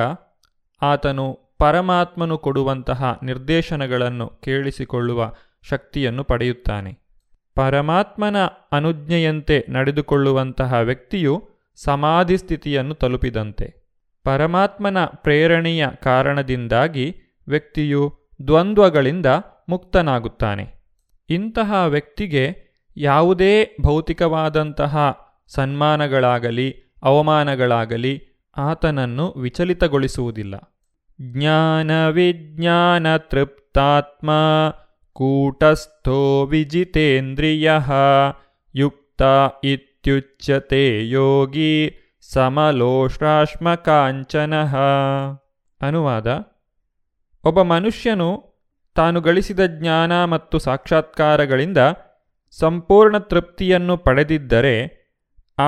ಆತನು ಪರಮಾತ್ಮನು ಕೊಡುವಂತಹ ನಿರ್ದೇಶನಗಳನ್ನು ಕೇಳಿಸಿಕೊಳ್ಳುವ ಶಕ್ತಿಯನ್ನು ಪಡೆಯುತ್ತಾನೆ. ಪರಮಾತ್ಮನ ಅನುಜ್ಞೆಯಂತೆ ನಡೆದುಕೊಳ್ಳುವಂತಹ ವ್ಯಕ್ತಿಯು ಸಮಾಧಿ ಸ್ಥಿತಿಯನ್ನು ತಲುಪಿದಂತೆ. ಪರಮಾತ್ಮನ ಪ್ರೇರಣೆಯ ಕಾರಣದಿಂದಾಗಿ ವ್ಯಕ್ತಿಯು ದ್ವಂದ್ವಗಳಿಂದ ಮುಕ್ತನಾಗುತ್ತಾನೆ. ಇಂತಹ ವ್ಯಕ್ತಿಗೆ ಯಾವುದೇ ಭೌತಿಕವಾದಂತಹ ಸನ್ಮಾನಗಳಾಗಲಿ ಅವಮಾನಗಳಾಗಲಿ ಆತನನ್ನು ವಿಚಲಿತಗೊಳಿಸುವುದಿಲ್ಲ. ಜ್ಞಾನ ವಿಜ್ಞಾನ ತೃಪ್ತಾತ್ಮ ಕೂಟಸ್ಥೋ ವಿಜಿತೇಂದ್ರಿಯಃ ಯುಕ್ತ ಇತ್ಯುಚ್ಯತೆ ಯೋಗಿ ಸಮಲೋಷ್ರಾಶ್ಮ ಕಾಂಚನಃ. ಅನುವಾದ: ಒಬ್ಬ ಮನುಷ್ಯನು ತಾನು ಗಳಿಸಿದ ಜ್ಞಾನ ಮತ್ತು ಸಾಕ್ಷಾತ್ಕಾರಗಳಿಂದ ಸಂಪೂರ್ಣ ತೃಪ್ತಿಯನ್ನು ಪಡೆದಿದ್ದರೆ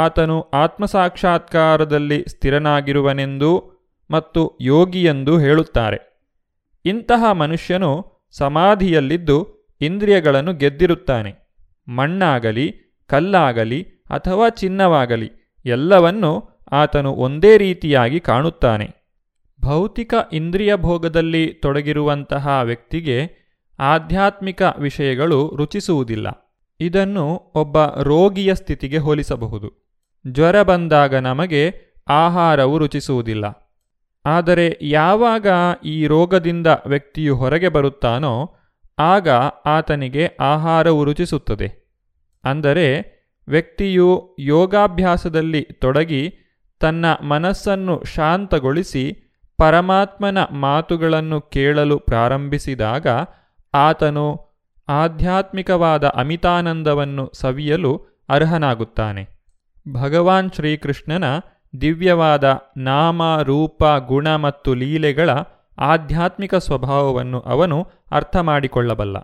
ಆತನು ಆತ್ಮಸಾಕ್ಷಾತ್ಕಾರದಲ್ಲಿ ಸ್ಥಿರನಾಗಿರುವನೆಂದೂ ಮತ್ತು ಯೋಗಿಯೆಂದೂ ಹೇಳುತ್ತಾರೆ. ಇಂತಹ ಮನುಷ್ಯನು ಸಮಾಧಿಯಲ್ಲಿದ್ದು ಇಂದ್ರಿಯಗಳನ್ನು ಗೆದ್ದಿರುತ್ತಾನೆ. ಮಣ್ಣಾಗಲಿ ಕಲ್ಲಾಗಲಿ ಅಥವಾ ಚಿನ್ನವಾಗಲಿ ಎಲ್ಲವನ್ನೂ ಆತನು ಒಂದೇ ರೀತಿಯಾಗಿ ಕಾಣುತ್ತಾನೆ. ಭೌತಿಕ ಇಂದ್ರಿಯ ಭೋಗದಲ್ಲಿ ತೊಡಗಿರುವಂತಹ ವ್ಯಕ್ತಿಗೆ ಆಧ್ಯಾತ್ಮಿಕ ವಿಷಯಗಳು ರುಚಿಸುವುದಿಲ್ಲ. ಇದನ್ನು ಒಬ್ಬ ರೋಗಿಯ ಸ್ಥಿತಿಗೆ ಹೋಲಿಸಬಹುದು. ಜ್ವರ ಬಂದಾಗ ನಮಗೆ ಆಹಾರವು ರುಚಿಸುವುದಿಲ್ಲ. ಆದರೆ ಯಾವಾಗ ಈ ರೋಗದಿಂದ ವ್ಯಕ್ತಿಯು ಹೊರಗೆ ಬರುತ್ತಾನೋ ಆಗ ಆತನಿಗೆ ಆಹಾರವು ರುಚಿಸುತ್ತದೆ. ಅಂದರೆ ವ್ಯಕ್ತಿಯು ಯೋಗಾಭ್ಯಾಸದಲ್ಲಿ ತೊಡಗಿ ತನ್ನ ಮನಸ್ಸನ್ನು ಶಾಂತಗೊಳಿಸಿ ಪರಮಾತ್ಮನ ಮಾತುಗಳನ್ನು ಕೇಳಲು ಪ್ರಾರಂಭಿಸಿದಾಗ ಆತನು ಆಧ್ಯಾತ್ಮಿಕವಾದ ಅಮಿತಾನಂದವನ್ನು ಸವಿಯಲು ಅರ್ಹನಾಗುತ್ತಾನೆ. ಭಗವಾನ್ ಶ್ರೀಕೃಷ್ಣನ ದಿವ್ಯವಾದ ನಾಮ ರೂಪ ಗುಣ ಮತ್ತು ಲೀಲೆಗಳ ಆಧ್ಯಾತ್ಮಿಕ ಸ್ವಭಾವವನ್ನು ಅವನು ಅರ್ಥ ಮಾಡಿಕೊಳ್ಳಬಲ್ಲ.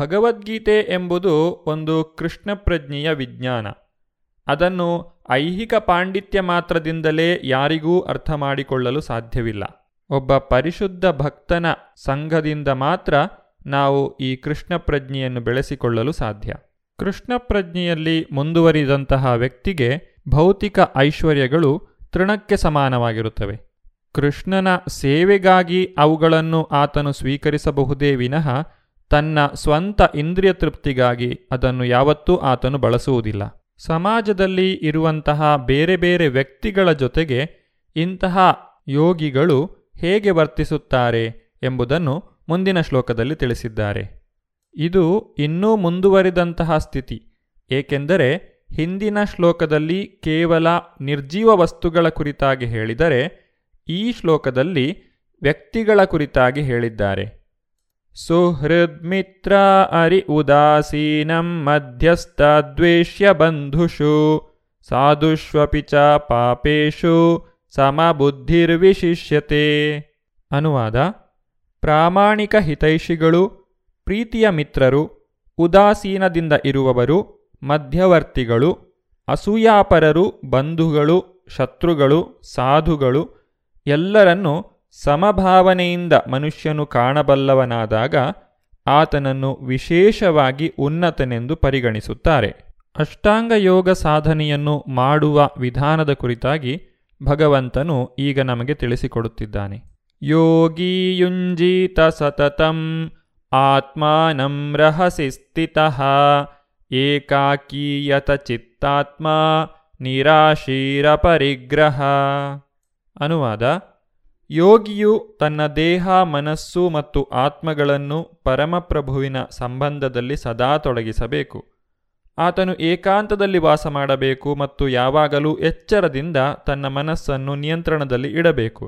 ಭಗವದ್ಗೀತೆ ಎಂಬುದು ಒಂದು ಕೃಷ್ಣ ಪ್ರಜ್ಞೆಯ ವಿಜ್ಞಾನ. ಅದನ್ನು ಐಹಿಕ ಪಾಂಡಿತ್ಯ ಮಾತ್ರದಿಂದಲೇ ಯಾರಿಗೂ ಅರ್ಥ ಮಾಡಿಕೊಳ್ಳಲು ಸಾಧ್ಯವಿಲ್ಲ. ಒಬ್ಬ ಪರಿಶುದ್ಧ ಭಕ್ತನ ಸಂಘದಿಂದ ಮಾತ್ರ ನಾವು ಈ ಕೃಷ್ಣ ಪ್ರಜ್ಞೆಯನ್ನು ಬೆಳೆಸಿಕೊಳ್ಳಲು ಸಾಧ್ಯ. ಕೃಷ್ಣ ಪ್ರಜ್ಞೆಯಲ್ಲಿ ಮುಂದುವರಿದಂತಹ ವ್ಯಕ್ತಿಗೆ ಭೌತಿಕ ಐಶ್ವರ್ಯಗಳು ತೃಣಕ್ಕೆ ಸಮಾನವಾಗಿರುತ್ತವೆ. ಕೃಷ್ಣನ ಸೇವೆಗಾಗಿ ಅವುಗಳನ್ನು ಆತನು ಸ್ವೀಕರಿಸಬಹುದೇ ವಿನಃ ತನ್ನ ಸ್ವಂತ ಇಂದ್ರಿಯ ತೃಪ್ತಿಗಾಗಿ ಅದನ್ನು ಯಾವತ್ತೂ ಆತನು ಬಳಸುವುದಿಲ್ಲ. ಸಮಾಜದಲ್ಲಿ ಇರುವಂತಹ ಬೇರೆ ಬೇರೆ ವ್ಯಕ್ತಿಗಳ ಜೊತೆಗೆ ಇಂತಹ ಯೋಗಿಗಳು ಹೇಗೆ ವರ್ತಿಸುತ್ತಾರೆ ಎಂಬುದನ್ನು ಮುಂದಿನ ಶ್ಲೋಕದಲ್ಲಿ ತಿಳಿಸಿದ್ದಾರೆ. ಇದು ಇನ್ನೂ ಮುಂದುವರಿದಂತಹ ಸ್ಥಿತಿ, ಏಕೆಂದರೆ ಹಿಂದಿನ ಶ್ಲೋಕದಲ್ಲಿ ಕೇವಲ ನಿರ್ಜೀವ ವಸ್ತುಗಳ ಕುರಿತಾಗಿ ಹೇಳಿದರೆ ಈ ಶ್ಲೋಕದಲ್ಲಿ ವ್ಯಕ್ತಿಗಳ ಕುರಿತಾಗಿ ಹೇಳಿದ್ದಾರೆ. ಸುಹೃದ್ ಮಿತ್ರ ಅರಿ ಉದಾಸೀನಂ ಮಧ್ಯಸ್ಥ ದ್ವೇಷ್ಯ ಬಂಧುಷು ಸಾಧುಷ್ವಪಿ ಚ ಪಾಪೇಷು ಸಮಬುದ್ಧಿರ್ವಿಶಿಷ್ಯತೆ. ಅನುವಾದ: ಪ್ರಾಮಾಣಿಕ ಹಿತೈಷಿಗಳು, ಪ್ರೀತಿಯ ಮಿತ್ರರು, ಉದಾಸೀನದಿಂದ ಇರುವವರು, ಮಧ್ಯವರ್ತಿಗಳು, ಅಸೂಯಾಪರರು, ಬಂಧುಗಳು, ಶತ್ರುಗಳು, ಸಾಧುಗಳು ಎಲ್ಲರನ್ನೂ ಸಮಭಾವನೆಯಿಂದ ಮನುಷ್ಯನು ಕಾಣಬಲ್ಲವನಾದಾಗ ಆತನನ್ನು ವಿಶೇಷವಾಗಿ ಉನ್ನತನೆಂದು ಪರಿಗಣಿಸುತ್ತಾರೆ. ಅಷ್ಟಾಂಗ ಯೋಗ ಸಾಧನೆಯನ್ನು ಮಾಡುವ ವಿಧಾನದ ಕುರಿತಾಗಿ ಭಗವಂತನು ಈಗ ನಮಗೆ ತಿಳಿಸಿಕೊಡುತ್ತಿದ್ದಾನೆ. ಯೋಗಿ ಯುಂಜೀತ ಸತತಂ ಆತ್ಮಾನಂ ರಹಸಿ ಸ್ಥಿತಃ ಏಕಾಕೀಯತ ಚಿತ್ತಾತ್ಮ ನಿರಾಶೀರ ಪರಿಗ್ರಹ. ಅನುವಾದ: ಯೋಗಿಯು ತನ್ನ ದೇಹ, ಮನಸ್ಸು ಮತ್ತು ಆತ್ಮಗಳನ್ನು ಪರಮಪ್ರಭುವಿನ ಸಂಬಂಧದಲ್ಲಿ ಸದಾ ತೊಡಗಿಸಬೇಕು. ಆತನು ಏಕಾಂತದಲ್ಲಿ ವಾಸ ಮಾಡಬೇಕು ಮತ್ತು ಯಾವಾಗಲೂ ಎಚ್ಚರದಿಂದ ತನ್ನ ಮನಸ್ಸನ್ನು ನಿಯಂತ್ರಣದಲ್ಲಿ ಇಡಬೇಕು.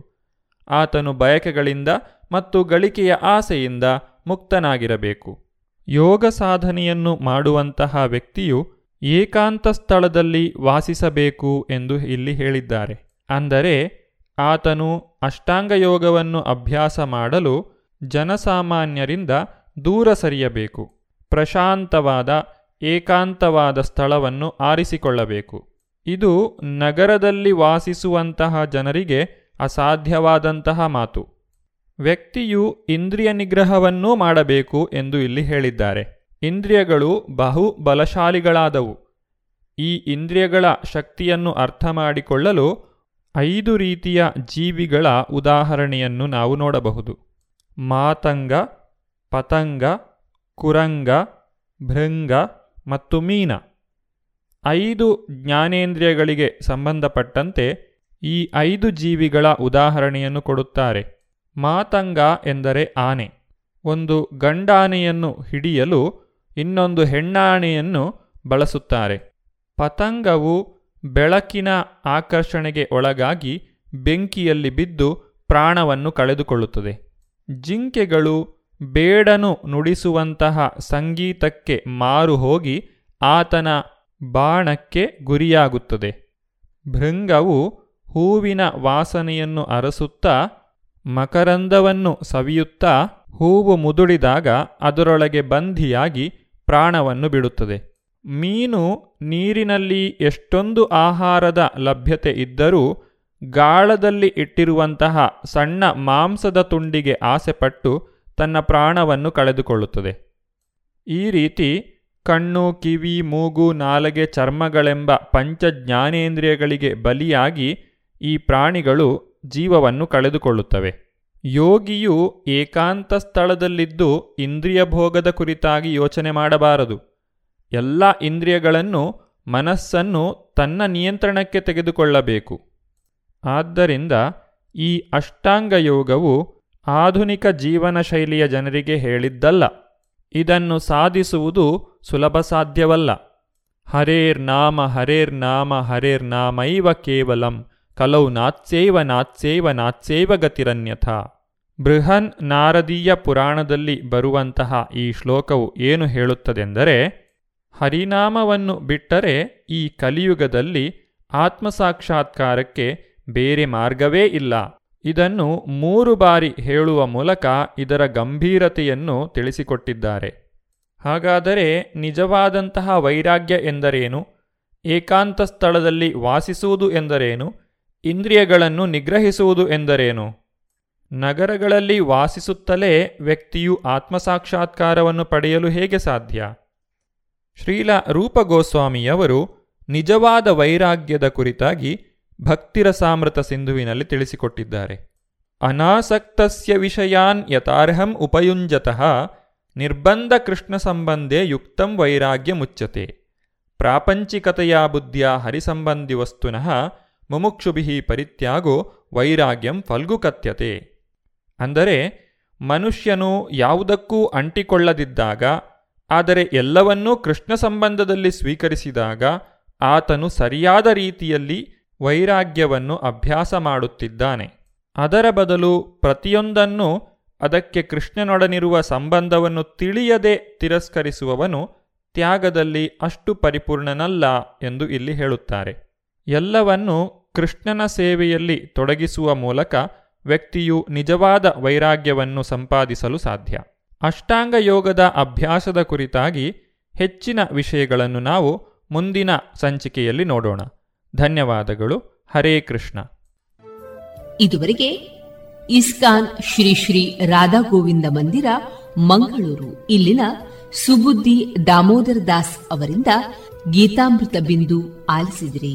ಆತನು ಬಯಕೆಗಳಿಂದ ಮತ್ತು ಗಳಿಕೆಯ ಆಸೆಯಿಂದ ಮುಕ್ತನಾಗಿರಬೇಕು. ಯೋಗ ಸಾಧನೆಯನ್ನು ಮಾಡುವಂತಹ ವ್ಯಕ್ತಿಯು ಏಕಾಂತ ಸ್ಥಳದಲ್ಲಿ ವಾಸಿಸಬೇಕು ಎಂದು ಇಲ್ಲಿ ಹೇಳಿದ್ದಾರೆ. ಅಂದರೆ ಆತನು ಅಷ್ಟಾಂಗ ಯೋಗವನ್ನು ಅಭ್ಯಾಸ ಮಾಡಲು ಜನಸಾಮಾನ್ಯರಿಂದ ದೂರ ಸರಿಯಬೇಕು. ಪ್ರಶಾಂತವಾದ ಏಕಾಂತವಾದ ಸ್ಥಳವನ್ನು ಆರಿಸಿಕೊಳ್ಳಬೇಕು. ಇದು ನಗರದಲ್ಲಿ ವಾಸಿಸುವಂತಹ ಜನರಿಗೆ ಅಸಾಧ್ಯವಾದಂತಹ ಮಾತು. ವ್ಯಕ್ತಿಯು ಇಂದ್ರಿಯ ನಿಗ್ರಹವನ್ನೂ ಮಾಡಬೇಕು ಎಂದು ಇಲ್ಲಿ ಹೇಳಿದ್ದಾರೆ. ಇಂದ್ರಿಯಗಳು ಬಹು ಬಲಶಾಲಿಗಳಾದವು. ಈ ಇಂದ್ರಿಯಗಳ ಶಕ್ತಿಯನ್ನು ಅರ್ಥ ಮಾಡಿಕೊಳ್ಳಲು ಐದು ರೀತಿಯ ಜೀವಿಗಳ ಉದಾಹರಣೆಯನ್ನು ನಾವು ನೋಡಬಹುದು. ಮಾತಂಗ, ಪತಂಗ, ಕುರಂಗ, ಭೃಂಗ ಮತ್ತು ಮೀನ. ಐದು ಜ್ಞಾನೇಂದ್ರಿಯಗಳಿಗೆ ಸಂಬಂಧಪಟ್ಟಂತೆ ಈ ಐದು ಜೀವಿಗಳ ಉದಾಹರಣೆಯನ್ನು ಕೊಡುತ್ತಾರೆ. ಮಾತಂಗ ಎಂದರೆ ಆನೆ. ಒಂದು ಗಂಡಾನೆಯನ್ನು ಹಿಡಿಯಲು ಇನ್ನೊಂದು ಹೆಣ್ಣಾನೆಯನ್ನು ಬಳಸುತ್ತಾರೆ. ಪತಂಗವು ಬೆಳಕಿನ ಆಕರ್ಷಣೆಗೆ ಒಳಗಾಗಿ ಬೆಂಕಿಯಲ್ಲಿ ಬಿದ್ದು ಪ್ರಾಣವನ್ನು ಕಳೆದುಕೊಳ್ಳುತ್ತದೆ. ಜಿಂಕೆಗಳು ಬೇಡನು ನುಡಿಸುವಂತಹ ಸಂಗೀತಕ್ಕೆ ಮಾರು ಹೋಗಿ ಆತನ ಬಾಣಕ್ಕೆ ಗುರಿಯಾಗುತ್ತದೆ. ಭೃಂಗವು ಹೂವಿನ ವಾಸನೆಯನ್ನು ಅರಸುತ್ತಾ ಮಕರಂದವನ್ನು ಸವಿಯುತ್ತಾ ಹೂವು ಮುದುಳಿದಾಗ ಅದರೊಳಗೆ ಬಂಧಿಯಾಗಿ ಪ್ರಾಣವನ್ನು ಬಿಡುತ್ತದೆ. ಮೀನು ನೀರಿನಲ್ಲಿ ಎಷ್ಟೊಂದು ಆಹಾರದ ಲಭ್ಯತೆ ಇದ್ದರೂ ಗಾಳದಲ್ಲಿ ಇಟ್ಟಿರುವಂತಹ ಸಣ್ಣ ಮಾಂಸದ ತುಂಡಿಗೆ ಆಸೆಪಟ್ಟು ತನ್ನ ಪ್ರಾಣವನ್ನು ಕಳೆದುಕೊಳ್ಳುತ್ತದೆ. ಈ ರೀತಿ ಕಣ್ಣು, ಕಿವಿ, ಮೂಗು, ನಾಲಿಗೆ, ಚರ್ಮಗಳೆಂಬ ಪಂಚ ಜ್ಞಾನೇಂದ್ರಿಯಗಳಿಗೆ ಬಲಿಯಾಗಿ ಈ ಪ್ರಾಣಿಗಳು ಜೀವವನ್ನು ಕಳೆದುಕೊಳ್ಳುತ್ತವೆ. ಯೋಗಿಯು ಏಕಾಂತ ಸ್ಥಳದಲ್ಲಿದ್ದು ಇಂದ್ರಿಯ ಭೋಗದ ಕುರಿತಾಗಿ ಯೋಚನೆ ಮಾಡಬಾರದು. ಎಲ್ಲ ಇಂದ್ರಿಯಗಳನ್ನು, ಮನಸ್ಸನ್ನು ತನ್ನ ನಿಯಂತ್ರಣಕ್ಕೆ ತೆಗೆದುಕೊಳ್ಳಬೇಕು. ಆದ್ದರಿಂದ ಈ ಅಷ್ಟಾಂಗ ಯೋಗವು ಆಧುನಿಕ ಜೀವನ ಶೈಲಿಯ ಜನರಿಗೆ ಹೇಳಿದ್ದಲ್ಲ. ಇದನ್ನು ಸಾಧಿಸುವುದು ಸುಲಭ ಸಾಧ್ಯವಲ್ಲ. ಹರೇರ್ ನಾಮ ಹರೇರ್ ನಾಮ ಹರೇರ್ ನಾಮೈವ ಕೇವಲಂ ಕಲೌ ನಾತ್ಸೇವ ನಾತ್ಸೇವ ನಾತ್ಸೇವ ಗತಿರನ್ಯಥ. ಬೃಹನ್ ನಾರದೀಯ ಪುರಾಣದಲ್ಲಿ ಬರುವಂತಹ ಈ ಶ್ಲೋಕವು ಏನು ಹೇಳುತ್ತದೆಂದರೆ, ಹರಿನಾಮವನ್ನು ಬಿಟ್ಟರೆ ಈ ಕಲಿಯುಗದಲ್ಲಿ ಆತ್ಮಸಾಕ್ಷಾತ್ಕಾರಕ್ಕೆ ಬೇರೆ ಮಾರ್ಗವೇ ಇಲ್ಲ. ಇದನ್ನು ಮೂರು ಬಾರಿ ಹೇಳುವ ಮೂಲಕ ಇದರ ಗಂಭೀರತೆಯನ್ನು ತಿಳಿಸಿಕೊಟ್ಟಿದ್ದಾರೆ. ಹಾಗಾದರೆ ನಿಜವಾದಂತಹ ವೈರಾಗ್ಯ ಎಂದರೇನು? ಏಕಾಂತ ಸ್ಥಳದಲ್ಲಿ ವಾಸಿಸುವುದು ಎಂದರೇನು? ಇಂದ್ರಿಯಗಳನ್ನು ನಿಗ್ರಹಿಸುವುದು ಎಂದರೇನು? ನಗರಗಳಲ್ಲಿ ವಾಸಿಸುತ್ತಲೇ ವ್ಯಕ್ತಿಯು ಆತ್ಮಸಾಕ್ಷಾತ್ಕಾರವನ್ನು ಪಡೆಯಲು ಹೇಗೆ ಸಾಧ್ಯ? ಶ್ರೀಲ ರೂಪಗೋಸ್ವಾಮಿಯವರು ನಿಜವಾದ ವೈರಾಗ್ಯದ ಕುರಿತಾಗಿ ಭಕ್ತಿರಸಾಮೃತ ಸಿಂಧುವಿನಲ್ಲಿ ತಿಳಿಸಿಕೊಟ್ಟಿದ್ದಾರೆ. ಅನಾಸಕ್ತಸ್ಯ ವಿಷಯಾನ್ ಯಥಾರ್ಹಂ ಉಪಯುಂಜತಃ ನಿರ್ಬಂಧ ಕೃಷ್ಣ ಸಂಬಂಧೇ ಯುಕ್ತಂ ವೈರಾಗ್ಯ ಮುಚ್ಚತೆ. ಪ್ರಾಪಂಚಿಕತೆಯ ಬುದ್ಧಿಯ ಹರಿಸಂಬಂಧಿ ವಸ್ತುನಃ ಮುಮುಕ್ಷುಭಿಃ ಪರಿತ್ಯಾಗೋ ವೈರಾಗ್ಯಂ ಫಲ್ಗುಕತ್ಯತೆ. ಅಂದರೆ ಮನುಷ್ಯನು ಯಾವುದಕ್ಕೂ ಅಂಟಿಕೊಳ್ಳದಿದ್ದಾಗ, ಆದರೆ ಎಲ್ಲವನ್ನೂ ಕೃಷ್ಣ ಸಂಬಂಧದಲ್ಲಿ ಸ್ವೀಕರಿಸಿದಾಗ ಆತನು ಸರಿಯಾದ ರೀತಿಯಲ್ಲಿ ವೈರಾಗ್ಯವನ್ನು ಅಭ್ಯಾಸ ಮಾಡುತ್ತಿದ್ದಾನೆ. ಅದರ ಬದಲು ಪ್ರತಿಯೊಂದನ್ನು ಅದಕ್ಕೆ ಕೃಷ್ಣನೊಡನಿರುವ ಸಂಬಂಧವನ್ನು ತಿಳಿಯದೆ ತಿರಸ್ಕರಿಸುವವನು ತ್ಯಾಗದಲ್ಲಿ ಅಷ್ಟು ಪರಿಪೂರ್ಣನಲ್ಲ ಎಂದು ಇಲ್ಲಿ ಹೇಳುತ್ತಾರೆ. ಎಲ್ಲವನ್ನು ಕೃಷ್ಣನ ಸೇವೆಯಲ್ಲಿ ತೊಡಗಿಸುವ ಮೂಲಕ ವ್ಯಕ್ತಿಯು ನಿಜವಾದ ವೈರಾಗ್ಯವನ್ನು ಸಂಪಾದಿಸಲು ಸಾಧ್ಯ. ಅಷ್ಟಾಂಗ ಯೋಗದ ಅಭ್ಯಾಸದ ಕುರಿತಾಗಿ ಹೆಚ್ಚಿನ ವಿಷಯಗಳನ್ನು ನಾವು ಮುಂದಿನ ಸಂಚಿಕೆಯಲ್ಲಿ ನೋಡೋಣ. ಧನ್ಯವಾದಗಳು. ಹರೇ ಕೃಷ್ಣ. ಇದುವರೆಗೆ ಇಸ್ಕಾನ್ ಶ್ರೀ ಶ್ರೀ ರಾಧಾ ಗೋವಿಂದ ಮಂದಿರ ಮಂಗಳೂರು ಇಲ್ಲಿನ ಸುಬುದ್ಧಿ ದಾಮೋದರ ದಾಸ್ ಅವರಿಂದ ಗೀತಾಮೃತ ಬಿಂದು ಆಲಿಸಿದ್ರಿ.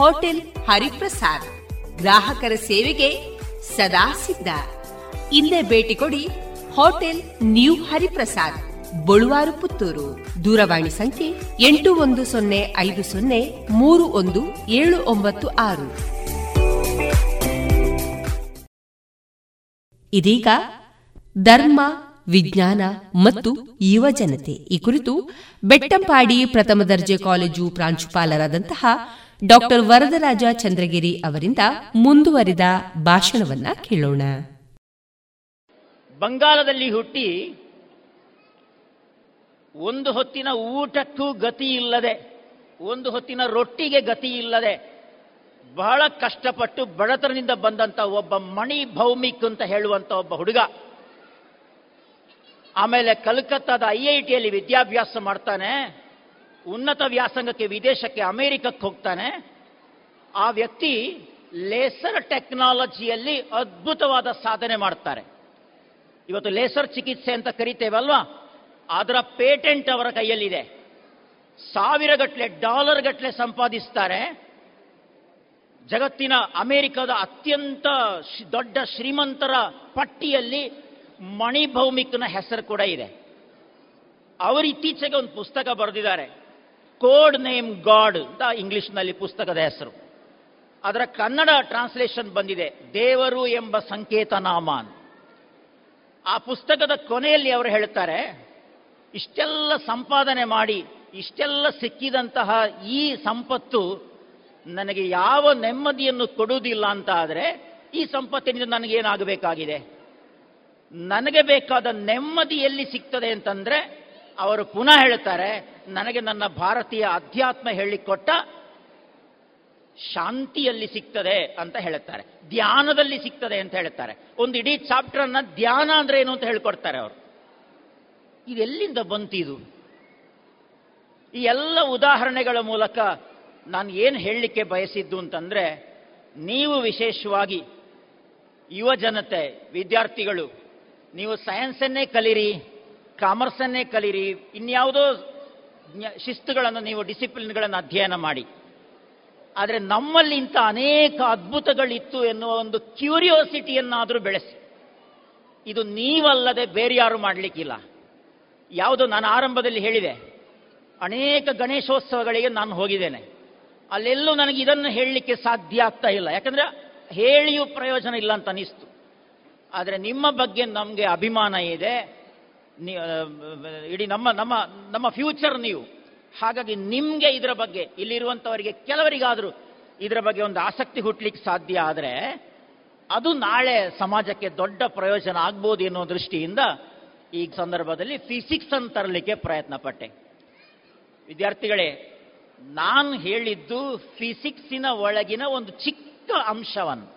ಹೋಟೆಲ್ ಹರಿಪ್ರಸಾದ್. ಗ್ರಾಹಕರ ಸೇವೆಗೆ ಸದಾ ಸಿದ್ಧ. ಇಲ್ಲೇ ಭೇಟಿ ಕೊಡಿ ಹೋಟೆಲ್ ನ್ಯೂ ಹರಿಪ್ರಸಾದ್, ಬಳುವಾರು, ಪುತ್ತೂರು. ದೂರವಾಣಿ ಸಂಖ್ಯೆ ಎಂಟು ಒಂದು ಸೊನ್ನೆ ಐದು ಸೊನ್ನೆ ಮೂರು ಒಂದು ಏಳು ಒಂಬತ್ತು ಆರು. ಇದೀಗ ಧರ್ಮ ವಿಜ್ಞಾನ ಮತ್ತು ಯುವ ಜನತೆ ಈ ಕುರಿತು ಬೆಟ್ಟಂಪಾಡಿ ಪ್ರಥಮ ದರ್ಜೆ ಕಾಲೇಜು ಪ್ರಾಂಶುಪಾಲರಾದಂತಹ ಡಾಕ್ಟರ್ ವರದರಾಜ ಚಂದ್ರಗಿರಿ ಅವರಿಂದ ಮುಂದುವರಿದ ಭಾಷಣವನ್ನ ಕೇಳೋಣ. ಬಂಗಾಳದಲ್ಲಿ ಹುಟ್ಟಿ ಒಂದು ಹೊತ್ತಿನ ಊಟಕ್ಕೂ ಗತಿ ಇಲ್ಲದೆ, ಒಂದು ಹೊತ್ತಿನ ರೊಟ್ಟಿಗೆ ಗತಿ ಇಲ್ಲದೆ ಬಹಳ ಕಷ್ಟಪಟ್ಟು ಬಡತನದಿಂದ ಬಂದಂತ ಒಬ್ಬ ಮಣಿ ಭೌಮಿಕ್ ಅಂತ ಹೇಳುವಂತ ಒಬ್ಬ ಹುಡುಗ ಆಮೇಲೆ ಕಲ್ಕತ್ತಾದ ಐ ಐ ಟಿಯಲ್ಲಿ ವಿದ್ಯಾಭ್ಯಾಸ ಮಾಡ್ತಾನೆ, ಉನ್ನತ ವ್ಯಾಸಂಗಕ್ಕೆ ವಿದೇಶಕ್ಕೆ ಅಮೆರಿಕಕ್ಕೆ ಹೋಗ್ತಾನೆ. ಆ ವ್ಯಕ್ತಿ ಲೇಸರ್ ಟೆಕ್ನಾಲಜಿಯಲ್ಲಿ ಅದ್ಭುತವಾದ ಸಾಧನೆ ಮಾಡ್ತಾರೆ. ಇವತ್ತು ಲೇಸರ್ ಚಿಕಿತ್ಸೆ ಅಂತ ಕರಿತೇವಲ್ವಾ, ಅದರ ಪೇಟೆಂಟ್ ಅವರ ಕೈಯಲ್ಲಿದೆ. ಸಾವಿರಗಟ್ಟಲೆ ಡಾಲರ್ ಗಟ್ಟಲೆ ಸಂಪಾದಿಸ್ತಾರೆ. ಜಗತ್ತಿನ ಅಮೆರಿಕದ ಅತ್ಯಂತ ದೊಡ್ಡ ಶ್ರೀಮಂತರ ಪಟ್ಟಿಯಲ್ಲಿ ಮಣಿ ಭೌಮಿಕನ ಹೆಸರು ಕೂಡ ಇದೆ. ಅವರು ಇತ್ತೀಚೆಗೆ ಒಂದು ಪುಸ್ತಕ ಬರೆದಿದ್ದಾರೆ, ಕೋಡ್ ನೇಮ್ ಗಾಡ್ ಅಂತ ಇಂಗ್ಲಿಷ್ನಲ್ಲಿ ಪುಸ್ತಕದ ಹೆಸರು. ಅದರ ಕನ್ನಡ ಟ್ರಾನ್ಸ್ಲೇಷನ್ ಬಂದಿದೆ, ದೇವರು ಎಂಬ ಸಂಕೇತನಾಮಾನ್. ಆ ಪುಸ್ತಕದ ಕೊನೆಯಲ್ಲಿ ಅವರು ಹೇಳ್ತಾರೆ, ಇಷ್ಟೆಲ್ಲ ಸಂಪಾದನೆ ಮಾಡಿ ಇಷ್ಟೆಲ್ಲ ಸಿಕ್ಕಿದಂತಹ ಈ ಸಂಪತ್ತು ನನಗೆ ಯಾವ ನೆಮ್ಮದಿಯನ್ನು ಕೊಡುವುದಿಲ್ಲ ಅಂತ ಆದರೆ ಈ ಸಂಪತ್ತಿನಿಂದ ನನಗೇನಾಗಬೇಕಾಗಿದೆ? ನನಗೆ ಬೇಕಾದ ನೆಮ್ಮದಿ ಎಲ್ಲಿ ಸಿಗ್ತದೆ ಅಂತಂದ್ರೆ, ಅವರು ಪುನಃ ಹೇಳ್ತಾರೆ, ನನಗೆ ನನ್ನ ಭಾರತೀಯ ಅಧ್ಯಾತ್ಮ ಹೇಳಿಕೊಟ್ಟ ಶಾಂತಿಯಲ್ಲಿ ಸಿಗ್ತದೆ ಅಂತ ಹೇಳ್ತಾರೆ, ಧ್ಯಾನದಲ್ಲಿ ಸಿಗ್ತದೆ ಅಂತ ಹೇಳ್ತಾರೆ. ಒಂದು ಇಡೀ ಚಾಪ್ಟರ್ ಅನ್ನ ಧ್ಯಾನ ಅಂದ್ರೆ ಏನು ಅಂತ ಹೇಳ್ಕೊಡ್ತಾರೆ ಅವರು. ಇದೆಲ್ಲಿಂದ ಬಂತಿದು? ಈ ಎಲ್ಲ ಉದಾಹರಣೆಗಳ ಮೂಲಕ ನಾನು ಏನು ಹೇಳಲಿಕ್ಕೆ ಬಯಸಿದ್ದು ಅಂತಂದ್ರೆ, ನೀವು ವಿಶೇಷವಾಗಿ ಯುವ ಜನತೆ ವಿದ್ಯಾರ್ಥಿಗಳು, ನೀವು ಸೈನ್ಸನ್ನೇ ಕಲೀರಿ, ಕಾಮರ್ಸನ್ನೇ ಕಲೀರಿ, ಇನ್ಯಾವುದೋ ಶಿಸ್ತುಗಳನ್ನು ನೀವು ಡಿಸಿಪ್ಲಿನ್ಗಳನ್ನು ಅಧ್ಯಯನ ಮಾಡಿ. ಆದರೆ ನಮ್ಮಲ್ಲಿ ಇಂಥ ಅನೇಕ ಅದ್ಭುತಗಳಿತ್ತು ಎನ್ನುವ ಒಂದು ಕ್ಯೂರಿಯಾಸಿಟಿಯನ್ನಾದರೂ ಬೆಳೆಸಿ. ಇದು ನೀವಲ್ಲದೆ ಬೇರೆ ಯಾರು ಮಾಡಲಿಕ್ಕಿಲ್ಲ. ಯಾವುದೋ ನಾನು ಆರಂಭದಲ್ಲಿ ಹೇಳಿದೆ, ಅನೇಕ ಗಣೇಶೋತ್ಸವಗಳಿಗೆ ನಾನು ಹೋಗಿದ್ದೇನೆ, ಅಲ್ಲೆಲ್ಲೂ ನನಗೆ ಇದನ್ನು ಹೇಳಲಿಕ್ಕೆ ಸಾಧ್ಯ ಆಗ್ತಾ ಇಲ್ಲ, ಯಾಕಂದರೆ ಹೇಳಿಯೂ ಪ್ರಯೋಜನ ಇಲ್ಲ ಅಂತ ಅನಿಸ್ತು. ಆದರೆ ನಿಮ್ಮ ಬಗ್ಗೆ ನಮಗೆ ಅಭಿಮಾನ ಇದೆ, ಇಡೀ ನಮ್ಮ ನಮ್ಮ ನಮ್ಮ ಫ್ಯೂಚರ್ ನೀವು. ಹಾಗಾಗಿ ನಿಮಗೆ ಇದರ ಬಗ್ಗೆ, ಇಲ್ಲಿರುವಂಥವರಿಗೆ ಕೆಲವರಿಗಾದರೂ ಇದರ ಬಗ್ಗೆ ಒಂದು ಆಸಕ್ತಿ ಹುಟ್ಟಲಿಕ್ಕೆ ಸಾಧ್ಯ ಆದರೆ ಅದು ನಾಳೆ ಸಮಾಜಕ್ಕೆ ದೊಡ್ಡ ಪ್ರಯೋಜನ ಆಗ್ಬೋದು ಎನ್ನುವ ದೃಷ್ಟಿಯಿಂದ ಈ ಸಂದರ್ಭದಲ್ಲಿ ಫಿಸಿಕ್ಸ್ ಅನ್ನು ತರಲಿಕ್ಕೆ ಪ್ರಯತ್ನ ಪಟ್ಟೆ. ವಿದ್ಯಾರ್ಥಿಗಳೇ, ನಾನು ಹೇಳಿದ್ದು ಫಿಸಿಕ್ಸಿನ ಒಳಗಿನ ಒಂದು ಚಿಕ್ಕ ಅಂಶವನ್ನು.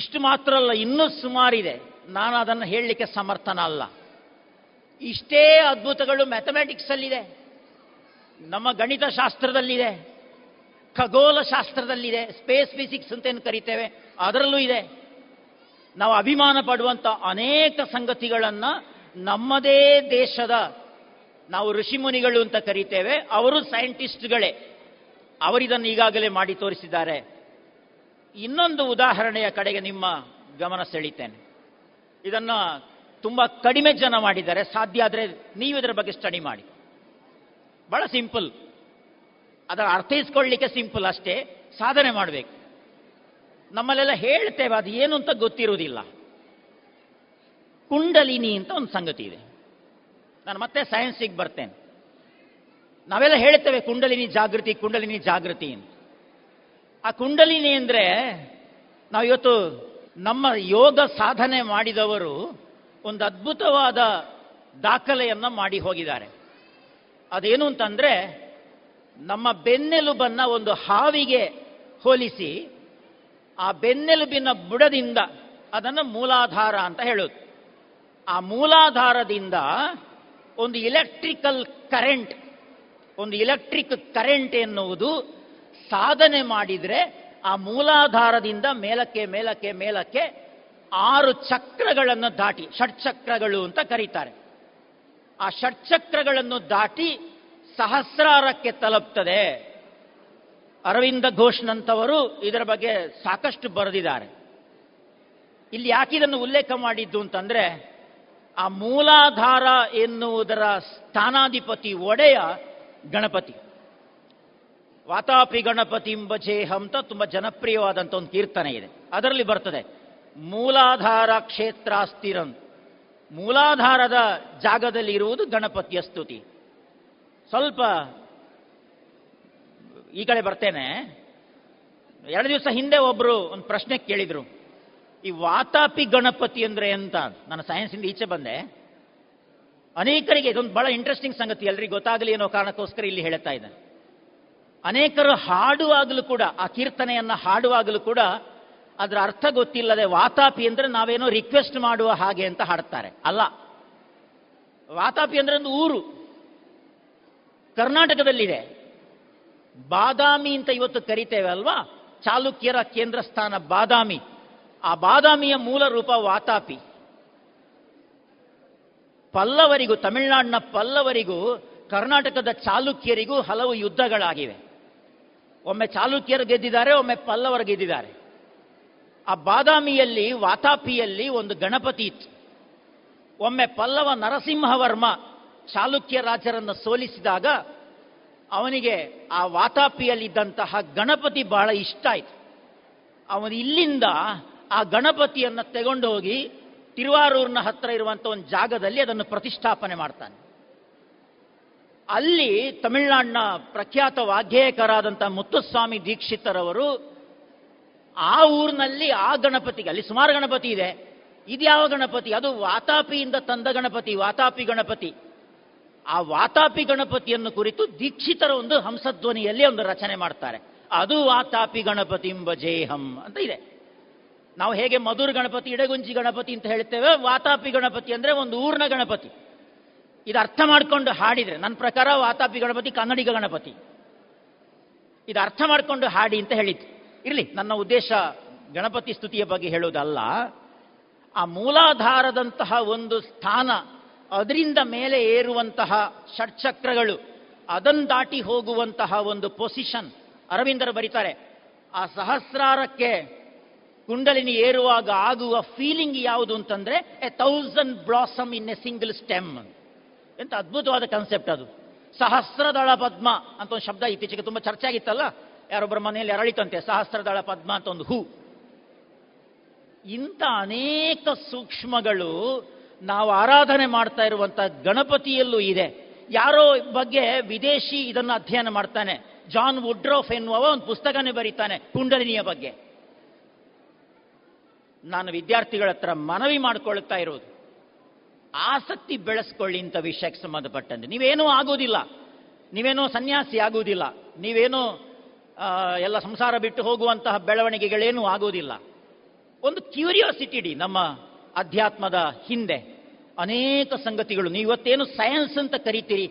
ಇಷ್ಟು ಮಾತ್ರ ಅಲ್ಲ, ಇನ್ನೂ ಸುಮಾರಿದೆ, ನಾನು ಅದನ್ನು ಹೇಳಲಿಕ್ಕೆ ಸಮರ್ಥನ ಅಲ್ಲ. ಇಷ್ಟೇ ಅದ್ಭುತಗಳು ಮ್ಯಾಥಮೆಟಿಕ್ಸಲ್ಲಿದೆ, ನಮ್ಮ ಗಣಿತಶಾಸ್ತ್ರದಲ್ಲಿದೆ, ಖಗೋಲಶಾಸ್ತ್ರದಲ್ಲಿದೆ, ಸ್ಪೇಸ್ ಫಿಸಿಕ್ಸ್ ಅಂತ ಏನು ಕರಿತೇವೆ ಅದರಲ್ಲೂ ಇದೆ. ನಾವು ಅಭಿಮಾನ ಪಡುವಂಥ ಅನೇಕ ಸಂಗತಿಗಳನ್ನು ನಮ್ಮದೇ ದೇಶದ, ನಾವು ಋಷಿಮುನಿಗಳು ಅಂತ ಕರಿತೇವೆ, ಅವರು ಸೈಂಟಿಸ್ಟ್ಗಳೇ, ಅವರಿದನ್ನು ಈಗಾಗಲೇ ಮಾಡಿ ತೋರಿಸಿದ್ದಾರೆ. ಇನ್ನೊಂದು ಉದಾಹರಣೆಯ ಕಡೆಗೆ ನಿಮ್ಮ ಗಮನ ಸೆಳೀತೇನೆ. ಇದನ್ನು ತುಂಬ ಕಡಿಮೆ ಜನ ಮಾಡಿದ್ದಾರೆ, ಸಾಧ್ಯ ಆದರೆ ನೀವು ಇದರ ಬಗ್ಗೆ ಸ್ಟಡಿ ಮಾಡಿ. ಬಹಳ ಸಿಂಪಲ್, ಅದರ ಅರ್ಥೈಸ್ಕೊಳ್ಳಲಿಕ್ಕೆ ಸಿಂಪಲ್ ಅಷ್ಟೇ, ಸಾಧನೆ ಮಾಡಬೇಕು. ನಮ್ಮಲ್ಲೆಲ್ಲ ಹೇಳ್ತೇವೆ, ಅದು ಏನು ಅಂತ ಗೊತ್ತಿರುವುದಿಲ್ಲ. ಕುಂಡಲಿನಿ ಅಂತ ಒಂದು ಸಂಗತಿ ಇದೆ. ನಾನು ಮತ್ತೆ ಸೈನ್ಸಿಗೆ ಬರ್ತೇನೆ. ನಾವೆಲ್ಲ ಹೇಳ್ತೇವೆ ಕುಂಡಲಿನಿ ಜಾಗೃತಿ, ಕುಂಡಲಿನಿ ಜಾಗೃತಿ ಅಂತ. ಆ ಕುಂಡಲಿನಿ ಅಂದರೆ ನಾವು ಇವತ್ತು ನಮ್ಮ ಯೋಗ ಸಾಧನೆ ಮಾಡಿದವರು ಒಂದು ಅದ್ಭುತವಾದ ದಾಖಲೆಯನ್ನು ಮಾಡಿ ಹೋಗಿದ್ದಾರೆ. ಅದೇನು ಅಂತಂದರೆ, ನಮ್ಮ ಬೆನ್ನೆಲುಬನ್ನು ಒಂದು ಹಾವಿಗೆ ಹೋಲಿಸಿ ಆ ಬೆನ್ನೆಲುಬಿನ ಬುಡದಿಂದ ಅದನ್ನು ಮೂಲಾಧಾರ ಅಂತ ಹೇಳೋದು. ಆ ಮೂಲಾಧಾರದಿಂದ ಒಂದು ಇಲೆಕ್ಟ್ರಿಕಲ್ ಕರೆಂಟ್, ಒಂದು ಎಲೆಕ್ಟ್ರಿಕ್ ಕರೆಂಟ್ ಎನ್ನುವುದು ಸಾಧನೆ ಮಾಡಿದರೆ ಆ ಮೂಲಾಧಾರದಿಂದ ಮೇಲಕ್ಕೆ ಮೇಲಕ್ಕೆ ಮೇಲಕ್ಕೆ ಆರು ಚಕ್ರಗಳನ್ನು ದಾಟಿ, ಷಟ್ಚಕ್ರಗಳು ಅಂತ ಕರೀತಾರೆ, ಆ ಷಟ್ಚಕ್ರಗಳನ್ನು ದಾಟಿ ಸಹಸ್ರಾರಕ್ಕೆ ತಲುಪ್ತದೆ. ಅರವಿಂದ ಘೋಷ್ನಂತವರು ಇದರ ಬಗ್ಗೆ ಸಾಕಷ್ಟು ಬರೆದಿದ್ದಾರೆ. ಇಲ್ಲಿ ಯಾಕಿದನ್ನು ಉಲ್ಲೇಖ ಮಾಡಿದ್ದು ಅಂತಂದರೆ, ಆ ಮೂಲಾಧಾರ ಎನ್ನುವುದರ ಸ್ಥಾನಾಧಿಪತಿ ಒಡೆಯ ಗಣಪತಿ. ವಾತಾಪಿ ಗಣಪತಿ ಎಂಬ ಜೇಹ ಅಂತ ತುಂಬ ಜನಪ್ರಿಯವಾದಂಥ ಒಂದು ಕೀರ್ತನೆ ಇದೆ, ಅದರಲ್ಲಿ ಬರ್ತದೆ ಮೂಲಾಧಾರ ಕ್ಷೇತ್ರ ಸ್ಥಿರಂ. ಮೂಲಾಧಾರದ ಜಾಗದಲ್ಲಿ ಇರುವುದು ಗಣಪತಿಯ ಸ್ತುತಿ. ಸ್ವಲ್ಪ ಈ ಕಡೆ ಬರ್ತೇನೆ. ಎರಡು ದಿವಸ ಹಿಂದೆ ಒಬ್ಬರು ಒಂದು ಪ್ರಶ್ನೆ ಕೇಳಿದರು, ಈ ವಾತಾಪಿ ಗಣಪತಿ ಅಂದರೆ ಅಂತ. ನಾನು ಸೈನ್ಸಿಂದ ಈಚೆ ಬಂದೆ. ಅನೇಕರಿಗೆ ಇದೊಂದು ಬಹಳ ಇಂಟ್ರೆಸ್ಟಿಂಗ್ ಸಂಗತಿ, ಎಲ್ಲರಿಗೂ ಗೊತ್ತಾಗಲಿ ಅನ್ನೋ ಕಾರಣಕ್ಕೋಸ್ಕರ ಇಲ್ಲಿ ಹೇಳ್ತಾ ಇದ್ದಾನೆ. ಅನೇಕರು ಹಾಡುವಾಗಲೂ ಕೂಡ, ಆ ಕೀರ್ತನೆಯನ್ನು ಹಾಡುವಾಗಲೂ ಕೂಡ ಅದರ ಅರ್ಥ ಗೊತ್ತಿಲ್ಲದೆ ವಾತಾಪಿ ಅಂದರೆ ನಾವೇನೋ ರಿಕ್ವೆಸ್ಟ್ ಮಾಡುವ ಹಾಗೆ ಅಂತ ಹಾಡ್ತಾರೆ. ಅಲ್ಲ, ವಾತಾಪಿ ಅಂದರೆ ಒಂದು ಊರು, ಕರ್ನಾಟಕದಲ್ಲಿದೆ. ಬಾದಾಮಿ ಅಂತ ಇವತ್ತು ಕರಿತೇವೆ ಅಲ್ವಾ, ಚಾಲುಕ್ಯರ ಕೇಂದ್ರ ಸ್ಥಾನ ಬಾದಾಮಿ. ಆ ಬಾದಾಮಿಯ ಮೂಲ ರೂಪ ವಾತಾಪಿ. ಪಲ್ಲವರಿಗೂ, ತಮಿಳುನಾಡಿನ ಪಲ್ಲವರಿಗೂ ಕರ್ನಾಟಕದ ಚಾಲುಕ್ಯರಿಗೂ ಹಲವು ಯುದ್ಧಗಳಾಗಿವೆ. ಒಮ್ಮೆ ಚಾಲುಕ್ಯರು ಗೆದ್ದಿದ್ದಾರೆ, ಒಮ್ಮೆ ಪಲ್ಲವರು ಗೆದ್ದಿದ್ದಾರೆ. ಆ ಬಾದಾಮಿಯಲ್ಲಿ, ವಾತಾಪಿಯಲ್ಲಿ ಒಂದು ಗಣಪತಿ ಇತ್ತು. ಒಮ್ಮೆ ಪಲ್ಲವ ನರಸಿಂಹವರ್ಮ ಚಾಲುಕ್ಯ ರಾಜರನ್ನು ಸೋಲಿಸಿದಾಗ ಅವನಿಗೆ ಆ ವಾತಾಪಿಯಲ್ಲಿದ್ದಂತಹ ಗಣಪತಿ ಬಹಳ ಇಷ್ಟ ಆಯಿತು. ಅವನು ಇಲ್ಲಿಂದ ಆ ಗಣಪತಿಯನ್ನು ತೆಗೊಂಡು ಹೋಗಿ ತಿರುವಾರೂರಿನ ಹತ್ತಿರ ಇರುವಂಥ ಒಂದು ಜಾಗದಲ್ಲಿ ಅದನ್ನು ಪ್ರತಿಷ್ಠಾಪನೆ ಮಾಡ್ತಾನೆ. ಅಲ್ಲಿ ತಮಿಳುನಾಡಿನ ಪ್ರಖ್ಯಾತ ವಾಗ್ಗೇಯಕರಾದಂಥ ಮುತ್ತುಸ್ವಾಮಿ ದೀಕ್ಷಿತರವರು ಆ ಊರಿನಲ್ಲಿ ಆ ಗಣಪತಿಗೆ, ಅಲ್ಲಿ ಸುಮಾರು ಗಣಪತಿ ಇದೆ, ಇದು ಯಾವ ಗಣಪತಿ, ಅದು ವಾತಾಪಿಯಿಂದ ತಂದ ಗಣಪತಿ, ವಾತಾಪಿ ಗಣಪತಿ. ಆ ವಾತಾಪಿ ಗಣಪತಿಯನ್ನು ಕುರಿತು ದೀಕ್ಷಿತರ ಒಂದು ಹಂಸಧ್ವನಿಯಲ್ಲಿ ಒಂದು ರಚನೆ ಮಾಡ್ತಾರೆ. ಅದು ವಾತಾಪಿ ಗಣಪತಿ ಎಂಬಜೇಹಂ ಅಂತ ಇದೆ. ನಾವು ಹೇಗೆ ಮಧುರ್ ಗಣಪತಿ, ಇಡಗುಂಜಿ ಗಣಪತಿ ಅಂತ ಹೇಳ್ತೇವೆ, ವಾತಾಪಿ ಗಣಪತಿ ಅಂದರೆ ಒಂದು ಊರಿನ ಗಣಪತಿ. ಇದು ಅರ್ಥ ಮಾಡಿಕೊಂಡು ಹಾಡಿದರೆ, ನನ್ನ ಪ್ರಕಾರ ವಾತಾಪಿ ಗಣಪತಿ ಕನ್ನಡಿಗ ಗಣಪತಿ, ಇದು ಅರ್ಥ ಮಾಡಿಕೊಂಡು ಹಾಡಿ ಅಂತ ಹೇಳಿತು. ಇರಲಿ, ನನ್ನ ಉದ್ದೇಶ ಗಣಪತಿ ಸ್ತುತಿಯ ಬಗ್ಗೆ ಹೇಳೋದಲ್ಲ. ಆ ಮೂಲಾಧಾರದಂತಹ ಒಂದು ಸ್ಥಾನ, ಅದರಿಂದ ಮೇಲೆ ಏರುವಂತಹ ಷಟ್ಚಕ್ರಗಳು, ಅದನ್ನು ದಾಟಿ ಹೋಗುವಂತಹ ಒಂದು ಪೊಸಿಷನ್. ಅರವಿಂದರು ಬರೀತಾರೆ, ಆ ಸಹಸ್ರಾರಕ್ಕೆ ಕುಂಡಲಿನಿ ಏರುವಾಗ ಆಗುವ ಫೀಲಿಂಗ್ ಯಾವುದು ಅಂತಂದರೆ a thousand blossom in a single stem ಅಂತ. ಅದ್ಭುತವಾದ ಕಾನ್ಸೆಪ್ಟ್ ಅದು. ಸಹಸ್ರದಳ ಪದ್ಮ ಅಂತ ಒಂದು ಶಬ್ದ ಇತ್ತೀಚೆಗೆ ತುಂಬ ಚರ್ಚೆ ಆಗಿತ್ತಲ್ಲ, ಯಾರೊಬ್ಬರ ಮನೆಯಲ್ಲಿ ಅರಳಿತಂತೆ ಸಹಸ್ರದಳ ಪದ್ಮ ಅಂತ ಒಂದು ಹೂ. ಇಂಥ ಅನೇಕ ಸೂಕ್ಷ್ಮಗಳು ನಾವು ಆರಾಧನೆ ಮಾಡ್ತಾ ಇರುವಂಥ ಗಣಪತಿಯಲ್ಲೂ ಇದೆ. ಯಾರೋ ಬಗ್ಗೆ ವಿದೇಶಿ ಇದನ್ನು ಅಧ್ಯಯನ ಮಾಡ್ತಾನೆ, ಜಾನ್ ವುಡ್ರೋಫ್ ಎನ್ನುವ ಒಂದು ಪುಸ್ತಕನೇ ಬರೀತಾನೆ ಕುಂಡಲಿನಿಯ ಬಗ್ಗೆ. ನಾನು ವಿದ್ಯಾರ್ಥಿಗಳ ಹತ್ರ ಮನವಿ ಮಾಡ್ಕೊಳ್ತಾ ಇರೋದು, ಆಸಕ್ತಿ ಬೆಳೆಸ್ಕೊಳ್ಳಿ ಇಂಥ ವಿಷಯಕ್ಕೆ ಸಂಬಂಧಪಟ್ಟಂತೆ. ನೀವೇನೂ ಆಗೋದಿಲ್ಲ, ನೀವೇನೋ ಸನ್ಯಾಸಿ ಆಗೋದಿಲ್ಲ, ನೀವೇನೋ ಎಲ್ಲ ಸಂಸಾರ ಬಿಟ್ಟು ಹೋಗುವಂತಹ ಬೆಳವಣಿಗೆಗಳೇನೂ ಆಗೋದಿಲ್ಲ. ಒಂದು ಕ್ಯೂರಿಯಾಸಿಟಿ ಇಡಿ. ನಮ್ಮ ಅಧ್ಯಾತ್ಮದ ಹಿಂದೆ ಅನೇಕ ಸಂಗತಿಗಳು, ನೀವು ಇವತ್ತೇನು ಸೈನ್ಸ್ ಅಂತ ಕರಿತೀರಿ,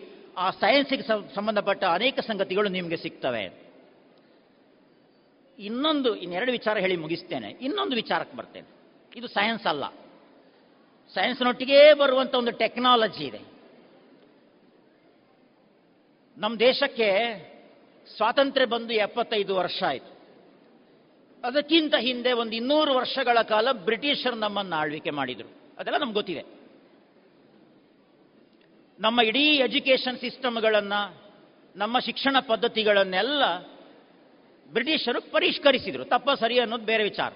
ಆ ಸೈನ್ಸಿಗೆ ಸಂಬಂಧಪಟ್ಟ ಅನೇಕ ಸಂಗತಿಗಳು ನಿಮಗೆ ಸಿಗ್ತವೆ. ಇನ್ನೊಂದು, ಇನ್ನೆರಡು ವಿಚಾರ ಹೇಳಿ ಮುಗಿಸ್ತೇನೆ. ಇನ್ನೊಂದು ವಿಚಾರಕ್ಕೆ ಬರ್ತೇನೆ. ಇದು ಸೈನ್ಸ್ ಅಲ್ಲ, ಸೈನ್ಸ್ನೊಟ್ಟಿಗೆ ಬರುವಂಥ ಒಂದು ಟೆಕ್ನಾಲಜಿ ಇದೆ. ನಮ್ಮ ದೇಶಕ್ಕೆ ಸ್ವಾತಂತ್ರ್ಯ ಬಂದು ಎಪ್ಪತ್ತೈದು ವರ್ಷ ಆಯಿತು. ಅದಕ್ಕಿಂತ ಹಿಂದೆ ಒಂದು ಇನ್ನೂರು ವರ್ಷಗಳ ಕಾಲ ಬ್ರಿಟಿಷರು ನಮ್ಮನ್ನು ಆಳ್ವಿಕೆ ಮಾಡಿದರು, ಅದೆಲ್ಲ ನಮ್ಗೆ ಗೊತ್ತಿದೆ. ನಮ್ಮ ಇಡೀ ಎಜುಕೇಷನ್ ಸಿಸ್ಟಮ್ಗಳನ್ನು, ನಮ್ಮ ಶಿಕ್ಷಣ ಪದ್ಧತಿಗಳನ್ನೆಲ್ಲ ಬ್ರಿಟಿಷರು ಪರಿಷ್ಕರಿಸಿದರು. ತಪ್ಪ ಸರಿ ಅನ್ನೋದು ಬೇರೆ ವಿಚಾರ.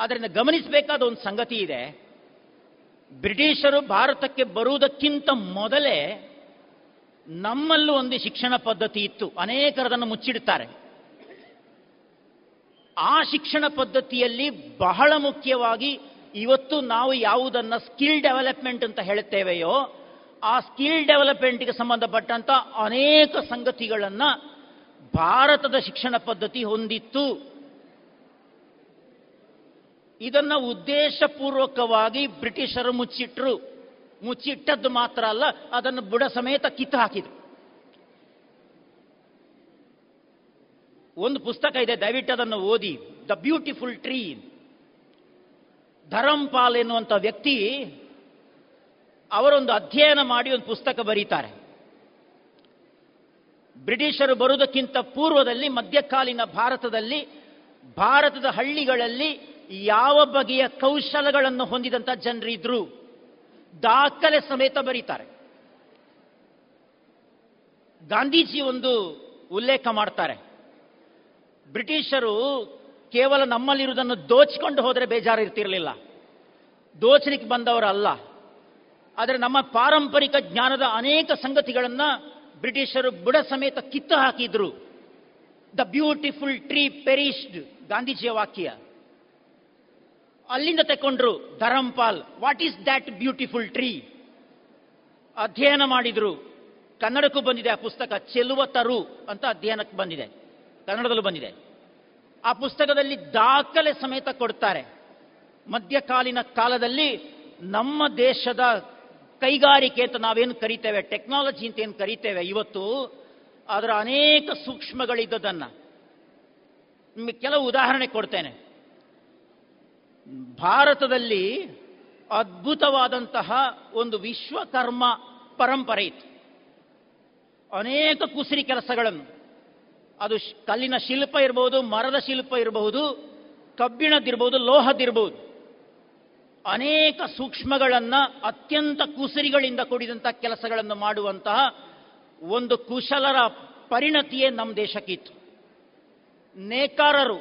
ಆದ್ದರಿಂದ ಗಮನಿಸಬೇಕಾದ ಒಂದು ಸಂಗತಿ ಇದೆ. ಬ್ರಿಟಿಷರು ಭಾರತಕ್ಕೆ ಬರುವುದಕ್ಕಿಂತ ಮೊದಲೇ ನಮ್ಮಲ್ಲೂ ಒಂದು ಶಿಕ್ಷಣ ಪದ್ಧತಿ ಇತ್ತು. ಅನೇಕರದನ್ನು ಮುಚ್ಚಿಡ್ತಾರೆ. ಆ ಶಿಕ್ಷಣ ಪದ್ಧತಿಯಲ್ಲಿ ಬಹಳ ಮುಖ್ಯವಾಗಿ ಇವತ್ತು ನಾವು ಯಾವುದನ್ನು ಸ್ಕಿಲ್ ಡೆವಲಪ್ಮೆಂಟ್ ಅಂತ ಹೇಳ್ತೇವೆಯೋ, ಆ ಸ್ಕಿಲ್ ಡೆವಲಪ್ಮೆಂಟ್ಗೆ ಸಂಬಂಧಪಟ್ಟಂಥ ಅನೇಕ ಸಂಗತಿಗಳನ್ನು ಭಾರತದ ಶಿಕ್ಷಣ ಪದ್ಧತಿ ಹೊಂದಿತ್ತು. ಇದನ್ನು ಉದ್ದೇಶಪೂರ್ವಕವಾಗಿ ಬ್ರಿಟಿಷರು ಮುಚ್ಚಿಟ್ರು. ಮುಚ್ಚಿಟ್ಟದ್ದು ಮಾತ್ರ ಅಲ್ಲ, ಅದನ್ನು ಬುಡ ಸಮೇತ ಕಿತ್ತು ಹಾಕಿದ್ರು. ಒಂದು ಪುಸ್ತಕ ಇದೆ, ದಯವಿಟ್ಟು ಅದನ್ನು ಓದಿ, ದ ಬ್ಯೂಟಿಫುಲ್ ಟ್ರೀ. ಧರಂಪಾಲ್ ಎನ್ನುವಂಥ ವ್ಯಕ್ತಿ ಅವರೊಂದು ಅಧ್ಯಯನ ಮಾಡಿ ಒಂದು ಪುಸ್ತಕ ಬರೀತಾರೆ. ಬ್ರಿಟಿಷರು ಬರುವುದಕ್ಕಿಂತ ಪೂರ್ವದಲ್ಲಿ ಮಧ್ಯಕಾಲೀನ ಭಾರತದಲ್ಲಿ, ಭಾರತದ ಹಳ್ಳಿಗಳಲ್ಲಿ ಯಾವ ಬಗೆಯ ಕೌಶಲಗಳನ್ನು ಹೊಂದಿದಂಥ ಜನರಿದ್ರು, ದಾಖಲೆ ಸಮೇತ ಬರೀತಾರೆ. ಗಾಂಧೀಜಿ ಒಂದು ಉಲ್ಲೇಖ ಮಾಡ್ತಾರೆ, ಬ್ರಿಟಿಷರು ಕೇವಲ ನಮ್ಮಲ್ಲಿರುವುದನ್ನು ದೋಚಿಕೊಂಡು ಹೋದರೆ ಬೇಜಾರು ಇರ್ತಿರಲಿಲ್ಲ, ದೋಚಲಿಕ್ಕೆ ಬಂದವರಲ್ಲ. ಆದರೆ ನಮ್ಮ ಪಾರಂಪರಿಕ ಜ್ಞಾನದ ಅನೇಕ ಸಂಗತಿಗಳನ್ನು ಬ್ರಿಟಿಷರು ಬುಡ ಸಮೇತ ಕಿತ್ತು ಹಾಕಿದ್ರು. ದ ಬ್ಯೂಟಿಫುಲ್ ಟ್ರೀ ಪೆರಿಶ್ಡ್, ಗಾಂಧೀಜಿಯ ವಾಕ್ಯ ಅಲ್ಲಿಂದ ತೆಕೊಂಡ್ರು. Dharampal, what is that beautiful tree, ಅಧ್ಯಯನ ಮಾಡಿದ್ರು. ಕನ್ನಡಕ್ಕೂ ಬಂದಿದೆ ಆ ಪುಸ್ತಕ, ಚೆಲುವತರು ಅಂತ ಅಧ್ಯಯನಕ್ಕೆ ಬಂದಿದೆ, ಕನ್ನಡದಲ್ಲೂ ಬಂದಿದೆ. ಆ ಪುಸ್ತಕದಲ್ಲಿ ದಾಖಲೆ ಸಮೇತ ಕೊಡ್ತಾರೆ. ಮಧ್ಯಕಾಲೀನ ಕಾಲದಲ್ಲಿ ನಮ್ಮ ದೇಶದ ಕೈಗಾರಿಕೆ ಅಂತ ನಾವೇನು ಕರಿತೇವೆ, ಟೆಕ್ನಾಲಜಿ ಅಂತ ಏನು ಕರಿತೇವೆ ಇವತ್ತು, ಅದರ ಅನೇಕ ಸೂಕ್ಷ್ಮಗಳಿದ್ದದನ್ನು ನಿಮಗೆ ಕೆಲವು ಉದಾಹರಣೆ ಕೊಡ್ತೇನೆ. ಭಾರತದಲ್ಲಿ ಅದ್ಭುತವಾದಂತಹ ಒಂದು ವಿಶ್ವಕರ್ಮ ಪರಂಪರೆ ಇತ್ತು. ಅನೇಕ ಕುಸರಿ ಕೆಲಸಗಳನ್ನು, ಅದು ಕಲ್ಲಿನ ಶಿಲ್ಪ ಇರಬಹುದು, ಮರದ ಶಿಲ್ಪ ಇರಬಹುದು, ಕಬ್ಬಿಣದಿರ್ಬೋದು, ಲೋಹದಿರ್ಬೋದು, ಅನೇಕ ಸೂಕ್ಷ್ಮಗಳನ್ನು ಅತ್ಯಂತ ಕುಸರಿಗಳಿಂದ ಕೂಡಿದಂಥ ಕೆಲಸಗಳನ್ನು ಮಾಡುವಂತಹ ಒಂದು ಕುಶಲರ ಪರಿಣತಿಯೇ ನಮ್ಮ ದೇಶಕ್ಕಿತ್ತು. ನೇಕಾರರು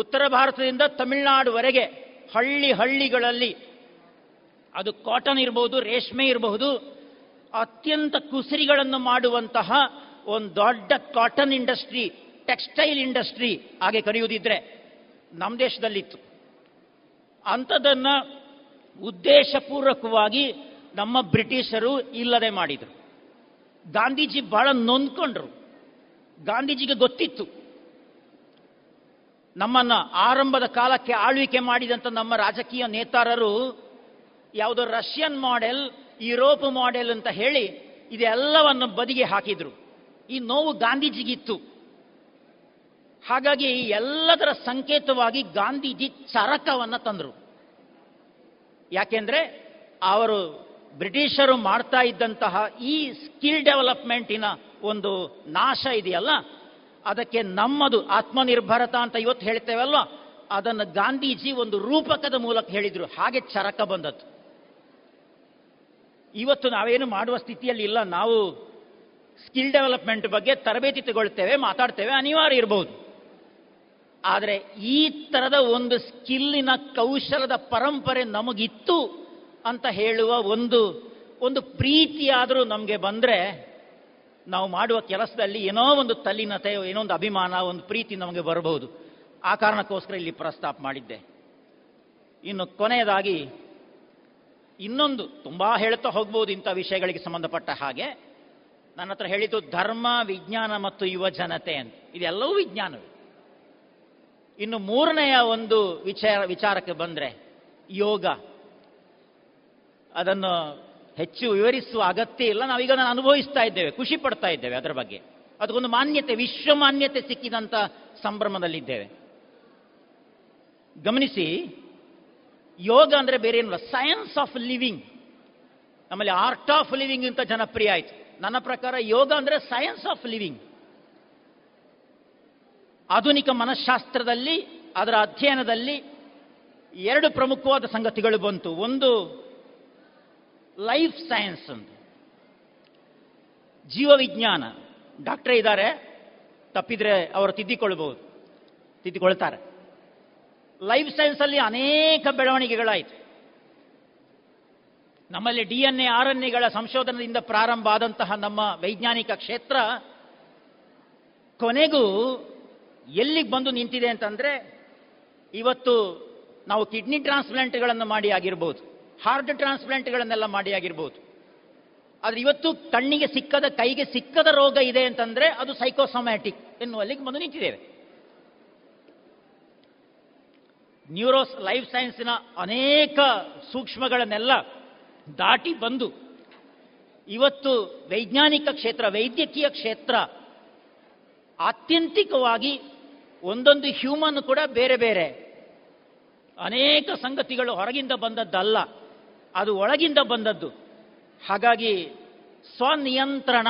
ಉತ್ತರ ಭಾರತದಿಂದ ತಮಿಳುನಾಡುವರೆಗೆ ಹಳ್ಳಿ ಹಳ್ಳಿಗಳಲ್ಲಿ, ಅದು ಕಾಟನ್ ಇರಬಹುದು, ರೇಷ್ಮೆ ಇರಬಹುದು, ಅತ್ಯಂತ ಕುಸರಿಗಳನ್ನು ಮಾಡುವಂತಹ ಒಂದು ದೊಡ್ಡ ಕಾಟನ್ ಇಂಡಸ್ಟ್ರಿ, ಟೆಕ್ಸ್ಟೈಲ್ ಇಂಡಸ್ಟ್ರಿ ಹಾಗೆ ಕರೆಯುವುದಿದ್ರೆ ನಮ್ಮ ದೇಶದಲ್ಲಿತ್ತು. ಅಂಥದ್ದನ್ನು ಉದ್ದೇಶಪೂರ್ವಕವಾಗಿ ನಮ್ಮ ಬ್ರಿಟಿಷರು ಇಲ್ಲದೆ ಮಾಡಿದರು. ಗಾಂಧೀಜಿ ಬಹಳ ನೊಂದ್ಕೊಂಡ್ರು. ಗಾಂಧೀಜಿಗೆ ಗೊತ್ತಿತ್ತು, ನಮ್ಮನ್ನು ಆರಂಭದ ಕಾಲಕ್ಕೆ ಆಳ್ವಿಕೆ ಮಾಡಿದಂಥ ನಮ್ಮ ರಾಜಕೀಯ ನೇತಾರರು ಯಾವುದೋ ರಷ್ಯನ್ ಮಾಡೆಲ್, ಯುರೋಪ್ ಮಾಡೆಲ್ ಅಂತ ಹೇಳಿ ಇದೆಲ್ಲವನ್ನು ಬದಿಗೆ ಹಾಕಿದ್ರು. ಈ ನೋವು ಗಾಂಧೀಜಿಗಿತ್ತು. ಹಾಗಾಗಿ ಎಲ್ಲದರ ಸಂಕೇತವಾಗಿ ಗಾಂಧೀಜಿ ಚರಕವನ್ನು ತಂದರು. ಯಾಕೆಂದರೆ ಅವರು ಬ್ರಿಟಿಷರು ಮಾಡ್ತಾ ಇದ್ದಂತಹ ಈ ಸ್ಕಿಲ್ ಡೆವಲಪ್ಮೆಂಟಿನ ಒಂದು ನಾಶ ಇದೆಯಲ್ಲ, ಅದಕ್ಕೆ ನಮ್ಮದು ಆತ್ಮನಿರ್ಭರತ ಅಂತ ಇವತ್ತು ಹೇಳ್ತೇವಲ್ವ, ಅದನ್ನು ಗಾಂಧೀಜಿ ಒಂದು ರೂಪಕದ ಮೂಲಕ ಹೇಳಿದರು. ಹಾಗೆ ಚರಕ ಬಂದದ್ದು. ಇವತ್ತು ನಾವೇನು ಮಾಡುವ ಸ್ಥಿತಿಯಲ್ಲಿ ಇಲ್ಲ. ನಾವು ಸ್ಕಿಲ್ ಡೆವಲಪ್ಮೆಂಟ್ ಬಗ್ಗೆ ತರಬೇತಿ ತಗೊಳ್ತೇವೆ, ಮಾತಾಡ್ತೇವೆ, ಅನಿವಾರ್ಯ ಇರಬಹುದು. ಆದರೆ ಈ ಥರದ ಒಂದು ಸ್ಕಿಲ್ಲಿನ ಕೌಶಲದ ಪರಂಪರೆ ನಮಗಿತ್ತು ಅಂತ ಹೇಳುವ ಒಂದು ಒಂದು ಪ್ರೀತಿಯಾದರೂ ನಮಗೆ ಬಂದರೆ ನಾವು ಮಾಡುವ ಕೆಲಸದಲ್ಲಿ ಏನೋ ಒಂದು ತಲ್ಲೀನತೆ, ಏನೋ ಒಂದು ಅಭಿಮಾನ, ಒಂದು ಪ್ರೀತಿ ನಮಗೆ ಬರಬಹುದು. ಆ ಕಾರಣಕ್ಕೋಸ್ಕರ ಇಲ್ಲಿ ಪ್ರಸ್ತಾಪ ಮಾಡಿದ್ದೆ. ಇನ್ನು ಕೊನೆಯದಾಗಿ ಇನ್ನೊಂದು, ತುಂಬ ಹೇಳ್ತಾ ಹೋಗ್ಬೋದು ಇಂಥ ವಿಷಯಗಳಿಗೆ ಸಂಬಂಧಪಟ್ಟ ಹಾಗೆ. ನನ್ನ ಹತ್ರ ಹೇಳಿದ್ದು ಧರ್ಮ, ವಿಜ್ಞಾನ ಮತ್ತು ಯುವ ಜನತೆ ಅಂತ, ಇದೆಲ್ಲವೂ ವಿಜ್ಞಾನವೇ. ಇನ್ನು ಮೂರನೆಯ ಒಂದು ವಿಚಾರ ವಿಚಾರಕ್ಕೆ ಬಂದರೆ ಯೋಗ. ಅದನ್ನು ಹೆಚ್ಚು ವಿವರಿಸುವ ಅಗತ್ಯ ಇಲ್ಲ. ನಾವೀಗ ನಾನು ಅನುಭವಿಸ್ತಾ ಇದ್ದೇವೆ, ಖುಷಿ ಪಡ್ತಾ ಇದ್ದೇವೆ ಅದರ ಬಗ್ಗೆ. ಅದಕ್ಕೊಂದು ಮಾನ್ಯತೆ, ವಿಶ್ವ ಮಾನ್ಯತೆ ಸಿಕ್ಕಿದಂಥ ಸಂಭ್ರಮದಲ್ಲಿದ್ದೇವೆ. ಗಮನಿಸಿ, ಯೋಗ ಅಂದರೆ ಬೇರೆ ಏನಲ್ಲ, ಸೈನ್ಸ್ ಆಫ್ ಲಿವಿಂಗ್. ನಮ್ಮಲ್ಲಿ ಆರ್ಟ್ ಆಫ್ ಲಿವಿಂಗ್ ಅಂತ ಜನಪ್ರಿಯ ಆಯಿತು. ನನ್ನ ಪ್ರಕಾರ ಯೋಗ ಅಂದರೆ ಸೈನ್ಸ್ ಆಫ್ ಲಿವಿಂಗ್. ಆಧುನಿಕ ಮನಃಶಾಸ್ತ್ರದಲ್ಲಿ, ಅದರ ಅಧ್ಯಯನದಲ್ಲಿ ಎರಡು ಪ್ರಮುಖವಾದ ಸಂಗತಿಗಳು ಬಂತು. ಒಂದು ಲೈಫ್ ಸೈನ್ಸ್ ಅಂತ, ಜೀವವಿಜ್ಞಾನ. ಡಾಕ್ಟ್ರೇ ಇದ್ದಾರೆ, ತಪ್ಪಿದ್ರೆ ಅವರು ತಿದ್ದಿಕೊಳ್ಬಹುದು, ತಿದ್ದಿಕೊಳ್ತಾರೆ. ಲೈಫ್ ಸೈನ್ಸಲ್ಲಿ ಅನೇಕ ಬೆಳವಣಿಗೆಗಳಾಯಿತು. ನಮ್ಮಲ್ಲಿ D N A R N ಎಗಳ ಸಂಶೋಧನೆಯಿಂದ ಪ್ರಾರಂಭ ಆದಂತಹ ನಮ್ಮ ವೈಜ್ಞಾನಿಕ ಕ್ಷೇತ್ರ ಕೊನೆಗೂ ಎಲ್ಲಿಗೆ ಬಂದು ನಿಂತಿದೆ ಅಂತಂದರೆ, ಇವತ್ತು ನಾವು ಕಿಡ್ನಿ ಟ್ರಾನ್ಸ್ಪ್ಲಾಂಟ್ಗಳನ್ನು ಮಾಡಿ ಆಗಿರ್ಬೋದು, ಹಾರ್ಟ್ ಟ್ರಾನ್ಸ್ಪ್ಲಾಂಟ್ಗಳನ್ನೆಲ್ಲ ಮಾಡಿ ಆಗಿರ್ಬೋದು. ಆದರೆ ಇವತ್ತು ಕಣ್ಣಿಗೆ ಸಿಕ್ಕದ, ಕೈಗೆ ಸಿಕ್ಕದ ರೋಗ ಇದೆ ಅಂತಂದರೆ ಅದು ಸೈಕೋಸೊಮ್ಯಾಟಿಕ್ ಎನ್ನುವಲ್ಲಿಗೆ ಬಂದು ನಿಂತಿದ್ದೇವೆ. ನ್ಯೂರೋಸ್ ಲೈಫ್ ಸೈನ್ಸಿನ ಅನೇಕ ಸೂಕ್ಷ್ಮಗಳನ್ನೆಲ್ಲ ದಾಟಿ ಬಂದು ಇವತ್ತು ವೈಜ್ಞಾನಿಕ ಕ್ಷೇತ್ರ, ವೈದ್ಯಕೀಯ ಕ್ಷೇತ್ರ ಆತ್ಯಂತಿಕವಾಗಿ ಒಂದೊಂದು ಹ್ಯೂಮನ್ ಕೂಡ ಬೇರೆ ಬೇರೆ. ಅನೇಕ ಸಂಗತಿಗಳು ಹೊರಗಿಂದ ಬಂದದ್ದಲ್ಲ, ಅದು ಒಳಗಿಂದ ಬಂದದ್ದು. ಹಾಗಾಗಿ ಸ್ವನಿಯಂತ್ರಣ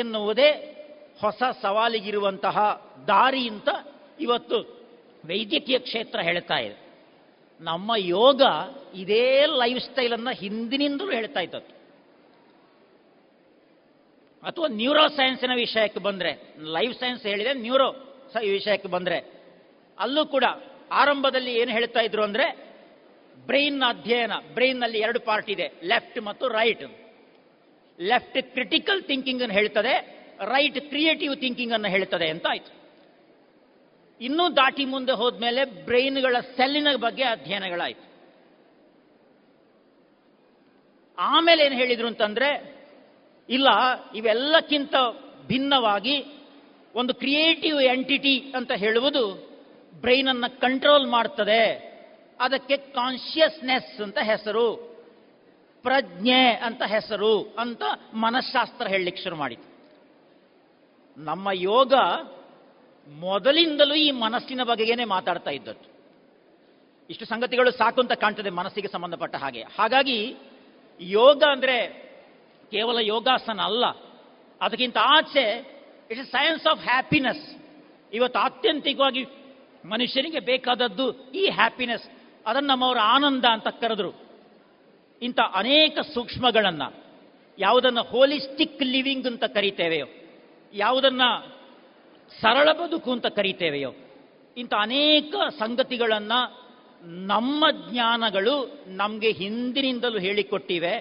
ಎನ್ನುವುದೇ ಹೊಸ ಸವಾಲಿಗಿರುವಂತಹ ದಾರಿ ಅಂತ ಇವತ್ತು ವೈದ್ಯಕೀಯ ಕ್ಷೇತ್ರ ಹೇಳ್ತಾ ಇದೆ. ನಮ್ಮ ಯೋಗ ಇದೇ ಲೈಫ್ ಸ್ಟೈಲನ್ನು ಹಿಂದಿನಿಂದಲೂ ಹೇಳ್ತಾ ಇದ್ದದ್ದು. ಅಥವಾ ನ್ಯೂರೋ ಸೈನ್ಸಿನ ವಿಷಯಕ್ಕೆ ಬಂದರೆ, ಲೈಫ್ ಸೈನ್ಸ್ ಹೇಳಿದೆ, ನ್ಯೂರೋ ವಿಷಯಕ್ಕೆ ಬಂದರೆ ಅಲ್ಲೂ ಕೂಡ ಆರಂಭದಲ್ಲಿ ಏನು ಹೇಳ್ತಾ ಇದ್ರು ಅಂದರೆ, ಬ್ರೈನ್ ಅಧ್ಯಯನ. ಬ್ರೈನ್ನಲ್ಲಿ ಎರಡು ಪಾರ್ಟ್ ಇದೆ, ಲೆಫ್ಟ್ ಮತ್ತು ರೈಟ್. ಲೆಫ್ಟ್ ಕ್ರಿಟಿಕಲ್ ಥಿಂಕಿಂಗ್ ಅನ್ನು ಹೇಳ್ತದೆ, ರೈಟ್ ಕ್ರಿಯೇಟಿವ್ ಥಿಂಕಿಂಗ್ ಅನ್ನು ಹೇಳ್ತದೆ ಅಂತ ಆಯ್ತು. ಇನ್ನೂ ದಾಟಿ ಮುಂದೆ ಹೋದ್ಮೇಲೆ ಬ್ರೈನ್ಗಳ ಸೆಲ್ಲಿನ ಬಗ್ಗೆ ಅಧ್ಯಯನಗಳಾಯ್ತು. ಆಮೇಲೆ ಏನು ಹೇಳಿದ್ರು ಅಂತಂದ್ರೆ, ಇಲ್ಲ, ಇವೆಲ್ಲಕ್ಕಿಂತ ಭಿನ್ನವಾಗಿ ಒಂದು ಕ್ರಿಯೇಟಿವ್ ಎಂಟಿಟಿ ಅಂತ ಹೇಳುವುದು ಬ್ರೈನ್ ಅನ್ನು ಕಂಟ್ರೋಲ್ ಮಾಡ್ತದೆ, ಅದಕ್ಕೆ ಕಾನ್ಷಿಯಸ್ನೆಸ್ ಅಂತ ಹೆಸರು, ಪ್ರಜ್ಞೆ ಅಂತ ಹೆಸರು ಅಂತ ಮನಃಶಾಸ್ತ್ರ ಹೇಳಲಿಕ್ಕೆ ಶುರು ಮಾಡಿತು. ನಮ್ಮ ಯೋಗ ಮೊದಲಿಂದಲೂ ಈ ಮನಸ್ಸಿನ ಬಗೆಗೇನೆ ಮಾತಾಡ್ತಾ ಇದ್ದದ್ದು. ಇಷ್ಟು ಸಂಗತಿಗಳು ಸಾಕು ಅಂತ ಕಾಣ್ತದೆ ಮನಸ್ಸಿಗೆ ಸಂಬಂಧಪಟ್ಟ ಹಾಗೆ. ಹಾಗಾಗಿ ಯೋಗ ಅಂದರೆ ಕೇವಲ ಯೋಗಾಸನ ಅಲ್ಲ, ಅದಕ್ಕಿಂತ ಆಚೆ it's a science of happiness. ಇವತ್ತು ಆತ್ಯಂತಿಕವಾಗಿ ಮನುಷ್ಯನಿಗೆ ಬೇಕಾದದ್ದು ಈ ಹ್ಯಾಪಿನೆಸ್. ಅದನ್ನು ನಮ್ಮವರು ಆನಂದ ಅಂತ ಕರೆದ್ರು. ಇಂಥ ಅನೇಕ ಸೂಕ್ಷ್ಮಗಳನ್ನು, ಯಾವುದನ್ನು ಹೋಲಿಸ್ಟಿಕ್ ಲಿವಿಂಗ್ ಅಂತ ಕರಿತೇವೆಯೋ, ಯಾವುದನ್ನು ಸರಳ ಬದುಕು ಅಂತ ಕರಿತೇವೆಯೋ, ಇಂಥ ಅನೇಕ ಸಂಗತಿಗಳನ್ನು ನಮ್ಮ ಜ್ಞಾನಗಳು ನಮಗೆ ಹಿಂದಿನಿಂದಲೂ ಹೇಳಿಕೊಟ್ಟಿವೆ.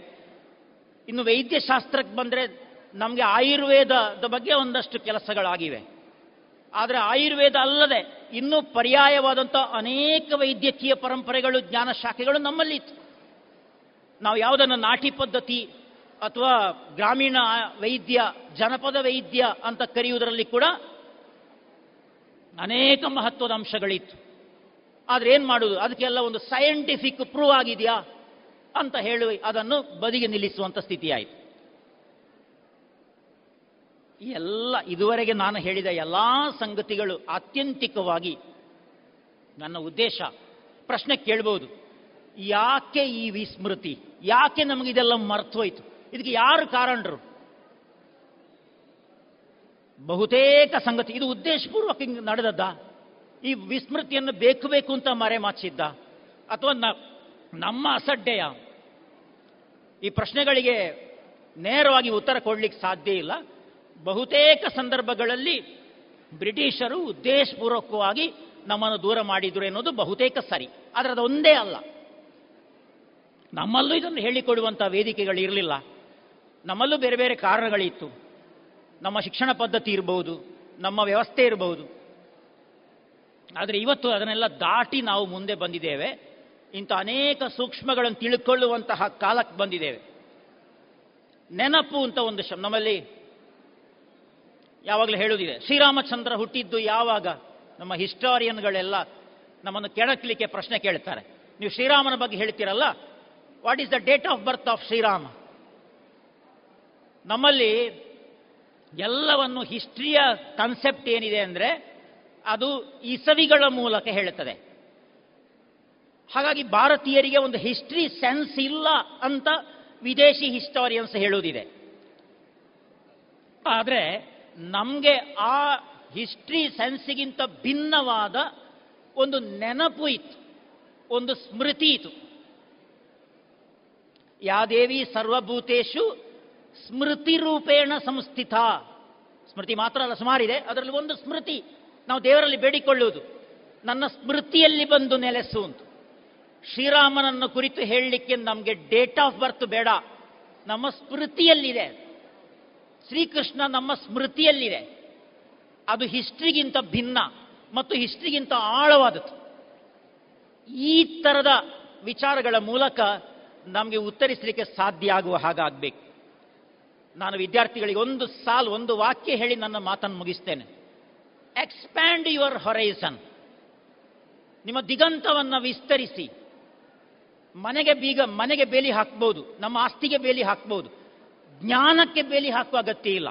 ಇನ್ನು ವೈದ್ಯಶಾಸ್ತ್ರಕ್ಕೆ ಬಂದರೆ ನಮಗೆ ಆಯುರ್ವೇದದ ಬಗ್ಗೆ ಒಂದಷ್ಟು ಕೆಲಸಗಳಾಗಿವೆ. ಆದರೆ ಆಯುರ್ವೇದ ಅಲ್ಲದೆ ಇನ್ನೂ ಪರ್ಯಾಯವಾದಂಥ ಅನೇಕ ವೈದ್ಯಕೀಯ ಪರಂಪರೆಗಳು, ಜ್ಞಾನ ಶಾಖೆಗಳು ನಮ್ಮಲ್ಲಿ ಇತ್ತು. ನಾವು ಯಾವುದನ್ನು ನಾಟಿ ಪದ್ಧತಿ ಅಥವಾ ಗ್ರಾಮೀಣ ವೈದ್ಯ, ಜನಪದ ವೈದ್ಯ ಅಂತ ಕರೆಯುವುದರಲ್ಲಿ ಕೂಡ ಅನೇಕ ಮಹತ್ವದ ಅಂಶಗಳಿತ್ತು. ಆದರೆ ಏನು ಮಾಡೋದು, ಅದಕ್ಕೆಲ್ಲ ಒಂದು ಸೈಂಟಿಫಿಕ್ ಪ್ರೂವ್ ಆಗಿದೆಯಾ ಅಂತ ಹೇಳಿ ಅದನ್ನು ಬದಿಗೆ ನಿಲ್ಲಿಸುವಂಥ ಸ್ಥಿತಿ ಆಯಿತು. ಎಲ್ಲ ಇದುವರೆಗೆ ನಾನು ಹೇಳಿದ ಎಲ್ಲ ಸಂಗತಿಗಳು ಆತ್ಯಂತಿಕವಾಗಿ ನನ್ನ ಉದ್ದೇಶ. ಪ್ರಶ್ನೆ ಕೇಳ್ಬೋದು, ಯಾಕೆ ಈ ವಿಸ್ಮೃತಿ, ಯಾಕೆ ನಮಗಿದೆಲ್ಲ ಮರ್ತೋಯ್ತು, ಇದಕ್ಕೆ ಯಾರು ಕಾರಣರು? ಬಹುತೇಕ ಸಂಗತಿ ಇದು ಉದ್ದೇಶಪೂರ್ವಕ ನಡೆದದ್ದ? ಈ ವಿಸ್ಮೃತಿಯನ್ನು ಬೇಕು ಬೇಕು ಅಂತ ಮರೆಮಾಚಿದ್ದ? ಅಥವಾ ನಮ್ಮ ಅಸಡ್ಡೆಯ? ಈ ಪ್ರಶ್ನೆಗಳಿಗೆ ನೇರವಾಗಿ ಉತ್ತರ ಕೊಡ್ಲಿಕ್ಕೆ ಸಾಧ್ಯ ಇಲ್ಲ. ಬಹುತೇಕ ಸಂದರ್ಭಗಳಲ್ಲಿ ಬ್ರಿಟಿಷರು ಉದ್ದೇಶಪೂರ್ವಕವಾಗಿ ನಮ್ಮನ್ನು ದೂರ ಮಾಡಿದ್ರು ಎನ್ನುವುದು ಬಹುತೇಕ ಸರಿ. ಆದರೆ ಅದೊಂದೇ ಅಲ್ಲ, ನಮ್ಮಲ್ಲೂ ಇದನ್ನು ಹೇಳಿಕೊಡುವಂಥ ವೇದಿಕೆಗಳು ಇರಲಿಲ್ಲ. ನಮ್ಮಲ್ಲೂ ಬೇರೆ ಬೇರೆ ಕಾರಣಗಳಿತ್ತು. ನಮ್ಮ ಶಿಕ್ಷಣ ಪದ್ಧತಿ ಇರಬಹುದು, ನಮ್ಮ ವ್ಯವಸ್ಥೆ ಇರಬಹುದು. ಆದರೆ ಇವತ್ತು ಅದನ್ನೆಲ್ಲ ದಾಟಿ ನಾವು ಮುಂದೆ ಬಂದಿದ್ದೇವೆ. ಇಂಥ ಅನೇಕ ಸೂಕ್ಷ್ಮಗಳನ್ನು ತಿಳ್ಕೊಳ್ಳುವಂತಹ ಕಾಲಕ್ಕೆ ಬಂದಿದ್ದೇವೆ. ನೆನಪು ಅಂತ ಒಂದು ಶಬ್ದ ನಮ್ಮಲ್ಲಿ ಯಾವಾಗಲೂ ಹೇಳುವುದಿದೆ. ಶ್ರೀರಾಮಚಂದ್ರ ಹುಟ್ಟಿದ್ದು ಯಾವಾಗ? ನಮ್ಮ ಹಿಸ್ಟಾರಿಯನ್ಗಳೆಲ್ಲ ನಮ್ಮನ್ನು ಕೆಣಕಲಿಕ್ಕೆ ಪ್ರಶ್ನೆ ಕೇಳ್ತಾರೆ, ನೀವು ಶ್ರೀರಾಮನ ಬಗ್ಗೆ ಹೇಳ್ತೀರಲ್ಲ, what is the date of birth of Shriram? ನಮ್ಮಲ್ಲಿ ಎಲ್ಲವನ್ನು ಹಿಸ್ಟ್ರಿಯ ಕಾನ್ಸೆಪ್ಟ್ ಏನಿದೆ ಅಂದರೆ ಅದು ಇಸವಿಗಳ ಮೂಲಕ ಹೇಳುತ್ತದೆ. ಹಾಗಾಗಿ ಭಾರತೀಯರಿಗೆ ಒಂದು ಹಿಸ್ಟ್ರಿ ಸೆನ್ಸ್ ಇಲ್ಲ ಅಂತ ವಿದೇಶಿ ಹಿಸ್ಟಾರಿಯನ್ಸ್ ಹೇಳುವುದಿದೆ. ಆದರೆ ನಮಗೆ ಆ ಹಿಸ್ಟ್ರಿ ಸೆನ್ಸಿಗಿಂತ ಭಿನ್ನವಾದ ಒಂದು ನೆನಪು ಇತ್ತು, ಒಂದು ಸ್ಮೃತಿ ಇತ್ತು. ಯಾದೇವಿ ಸರ್ವಭೂತೇಶು ಸ್ಮೃತಿ ರೂಪೇಣ ಸಂಸ್ಥಿತ. ಸ್ಮೃತಿ ಮಾತ್ರ ಅಲ್ಲ, ಸುಮಾರಿದೆ. ಅದರಲ್ಲಿ ಒಂದು ಸ್ಮೃತಿ ನಾವು ದೇವರಲ್ಲಿ ಬೇಡಿಕೊಳ್ಳುವುದು, ನನ್ನ ಸ್ಮೃತಿಯಲ್ಲಿ ಬಂದು ನೆಲೆಸು ಅಂತ. ಶ್ರೀರಾಮನನ್ನು ಕುರಿತು ಹೇಳಲಿಕ್ಕೆ ನಮಗೆ ಡೇಟ್ ಆಫ್ ಬರ್ತ್ ಬೇಡ, ನಮ್ಮ ಸ್ಮೃತಿಯಲ್ಲಿದೆ. ಶ್ರೀಕೃಷ್ಣ ನಮ್ಮ ಸ್ಮೃತಿಯಲ್ಲಿದೆ. ಅದು ಹಿಸ್ಟ್ರಿಗಿಂತ ಭಿನ್ನ ಮತ್ತು ಹಿಸ್ಟ್ರಿಗಿಂತ ಆಳವಾದದ್ದು. ಈ ಥರದ ವಿಚಾರಗಳ ಮೂಲಕ ನಮಗೆ ಉತ್ತರಿಸಲಿಕ್ಕೆ ಸಾಧ್ಯ ಆಗುವ ಹಾಗಾಗಬೇಕು. ನಾನು ವಿದ್ಯಾರ್ಥಿಗಳಿಗೆ ಒಂದು ಸಾಲು, ಒಂದು ವಾಕ್ಯ ಹೇಳಿ ನನ್ನ ಮಾತನ್ನು ಮುಗಿಸ್ತೇನೆ. ಎಕ್ಸ್ಪ್ಯಾಂಡ್ ಯುವರ್ ಹೊರೈಸನ್, ನಿಮ್ಮ ದಿಗಂತವನ್ನು ವಿಸ್ತರಿಸಿ. ಮನೆಗೆ ಬೀಗ ಮನೆಗೆ ಬೇಲಿ ಹಾಕ್ಬೋದು, ನಮ್ಮ ಆಸ್ತಿಗೆ ಬೇಲಿ ಹಾಕ್ಬೋದು, ಜ್ಞಾನಕ್ಕೆ ಬೇಲಿ ಹಾಕುವ ಅಗತ್ಯ ಇಲ್ಲ.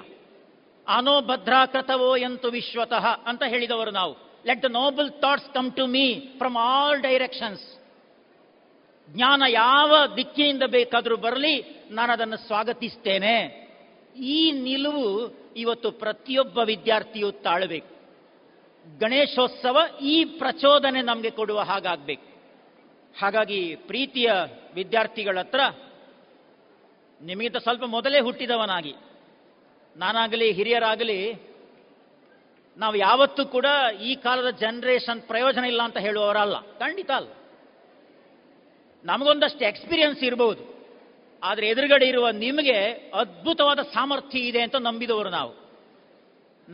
ಆನೋ ಭದ್ರಾಕೃತವೋ ಎಂತು ವಿಶ್ವತಃ ಅಂತ ಹೇಳಿದವರು ನಾವು. Let the noble thoughts come to me from all directions. ಜ್ಞಾನ ಯಾವ ದಿಕ್ಕಿನಿಂದ ಬೇಕಾದರೂ ಬರಲಿ, ನಾನು ಅದನ್ನು ಸ್ವಾಗತಿಸ್ತೇನೆ. ಈ ನಿಲುವು ಇವತ್ತು ಪ್ರತಿಯೊಬ್ಬ ವಿದ್ಯಾರ್ಥಿಯು ತಾಳಬೇಕು. ಗಣೇಶೋತ್ಸವ ಈ ಪ್ರಚೋದನೆ ನಮಗೆ ಕೊಡುವ ಹಾಗಾಗಬೇಕು. ಹಾಗಾಗಿ ಪ್ರೀತಿಯ ವಿದ್ಯಾರ್ಥಿಗಳ ಹತ್ರ, ನಿಮಗಿಂತ ಸ್ವಲ್ಪ ಮೊದಲೇ ಹುಟ್ಟಿದವನಾಗಿ ನಾನಾಗಲಿ ಹಿರಿಯರಾಗಲಿ, ನಾವು ಯಾವತ್ತೂ ಕೂಡ ಈ ಕಾಲದ ಜನರೇಷನ್ ಪ್ರಯೋಜನ ಇಲ್ಲ ಅಂತ ಹೇಳುವವರಲ್ಲ, ಖಂಡಿತ ಅಲ್ಲ. ನಮಗೊಂದಷ್ಟು ಎಕ್ಸ್ಪೀರಿಯನ್ಸ್ ಇರಬಹುದು, ಆದರೆ ಎದುರುಗಡೆ ಇರುವ ನಿಮಗೆ ಅದ್ಭುತವಾದ ಸಾಮರ್ಥ್ಯ ಇದೆ ಅಂತ ನಂಬಿದವರು ನಾವು.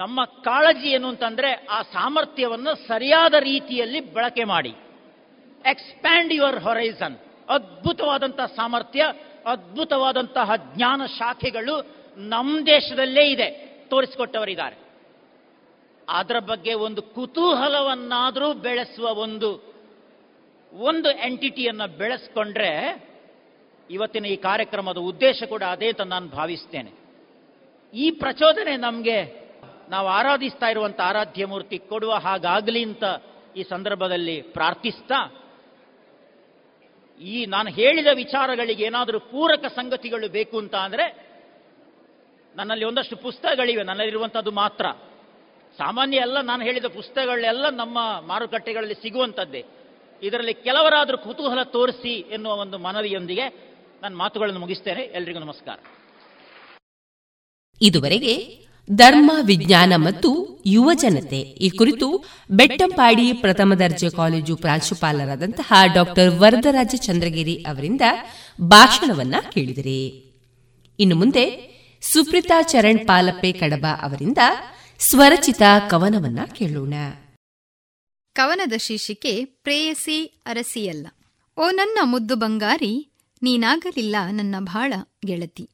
ನಮ್ಮ ಕಾಳಜಿ ಏನು ಅಂತಂದ್ರೆ ಆ ಸಾಮರ್ಥ್ಯವನ್ನು ಸರಿಯಾದ ರೀತಿಯಲ್ಲಿ ಬಳಕೆ ಮಾಡಿ. Expand your horizon. ಅದ್ಭುತವಾದಂತಹ ಸಾಮರ್ಥ್ಯ, ಅದ್ಭುತವಾದಂತಹ ಜ್ಞಾನ ಶಾಖೆಗಳು ನಮ್ಮ ದೇಶದಲ್ಲೇ ಇದೆ, ತೋರಿಸಿಕೊಟ್ಟವರಿದ್ದಾರೆ. ಅದರ ಬಗ್ಗೆ ಒಂದು ಕುತೂಹಲವನ್ನಾದರೂ ಬೆಳೆಸುವ ಒಂದು ಒಂದು ಎಂಟಿಟಿಯನ್ನು ಬೆಳೆಸ್ಕೊಂಡ್ರೆ ಇವತ್ತಿನ ಈ ಕಾರ್ಯಕ್ರಮದ ಉದ್ದೇಶ ಕೂಡ ಅದೇ ಅಂತ ನಾನು ಭಾವಿಸ್ತೇನೆ. ಈ ಪ್ರಚೋದನೆ ನಮಗೆ ನಾವು ಆರಾಧಿಸ್ತಾ ಇರುವಂಥ ಆರಾಧ್ಯ ಮೂರ್ತಿ ಕೊಡುವ ಹಾಗಾಗಲಿ ಅಂತ ಈ ಸಂದರ್ಭದಲ್ಲಿ ಪ್ರಾರ್ಥಿಸ್ತಾ, ಈ ನಾನು ಹೇಳಿದ ವಿಚಾರಗಳಿಗೆ ಏನಾದರೂ ಪೂರಕ ಸಂಗತಿಗಳು ಬೇಕು ಅಂತ ಅಂದರೆ ನನ್ನಲ್ಲಿ ಒಂದಷ್ಟು ಪುಸ್ತಕಗಳಿವೆ, ನನ್ನಲ್ಲಿರುವಂಥದ್ದು ಮಾತ್ರ. ಸಾಮಾನ್ಯ ಎಲ್ಲ ನಾನು ಹೇಳಿದ ಪುಸ್ತಕಗಳೆಲ್ಲ ನಮ್ಮ ಮಾರುಕಟ್ಟೆಗಳಲ್ಲಿ ಸಿಗುವಂಥದ್ದೇ. ಇದರಲ್ಲಿ ಕೆಲವರಾದರೂ ಕುತೂಹಲ ತೋರಿಸಿ ಎನ್ನುವ ಒಂದು ಮನವಿಯೊಂದಿಗೆ ನನ್ನ ಮಾತುಗಳನ್ನು ಮುಗಿಸ್ತೇನೆ. ಎಲ್ರಿಗೂ ನಮಸ್ಕಾರ. ಇದುವರೆಗೆ ಧರ್ಮ, ವಿಜ್ಞಾನ ಮತ್ತು ಯುವಜನತೆ ಈ ಕುರಿತು ಬೆಟ್ಟಂಪಾಡಿ ಪ್ರಥಮ ದರ್ಜೆ ಕಾಲೇಜು ಪ್ರಾಂಶುಪಾಲರಾದಂತಹ ಡಾಕ್ಟರ್ ವರದರಾಜ ಚಂದ್ರಗಿರಿ ಅವರಿಂದ ಭಾಷಣವನ್ನ ಕೇಳಿದಿರಿ. ಇನ್ನು ಮುಂದೆ ಸುಪ್ರೀತಾ ಚರಣ್ ಪಾಲಪ್ಪೆ ಕಡಬ ಅವರಿಂದ ಸ್ವರಚಿತ ಕವನವನ್ನ ಕೇಳೋಣ. ಕವನದ ಶೀರ್ಷಿಕೆ ಪ್ರೇಯಸಿ ಅರಸಿಯಲ್ಲ. ಓ ನನ್ನ ಮುದ್ದು ಬಂಗಾರಿ, ನೀನಾಗಲಿಲ್ಲ ನನ್ನ ಬಾಳ ಗೆಳತಿ.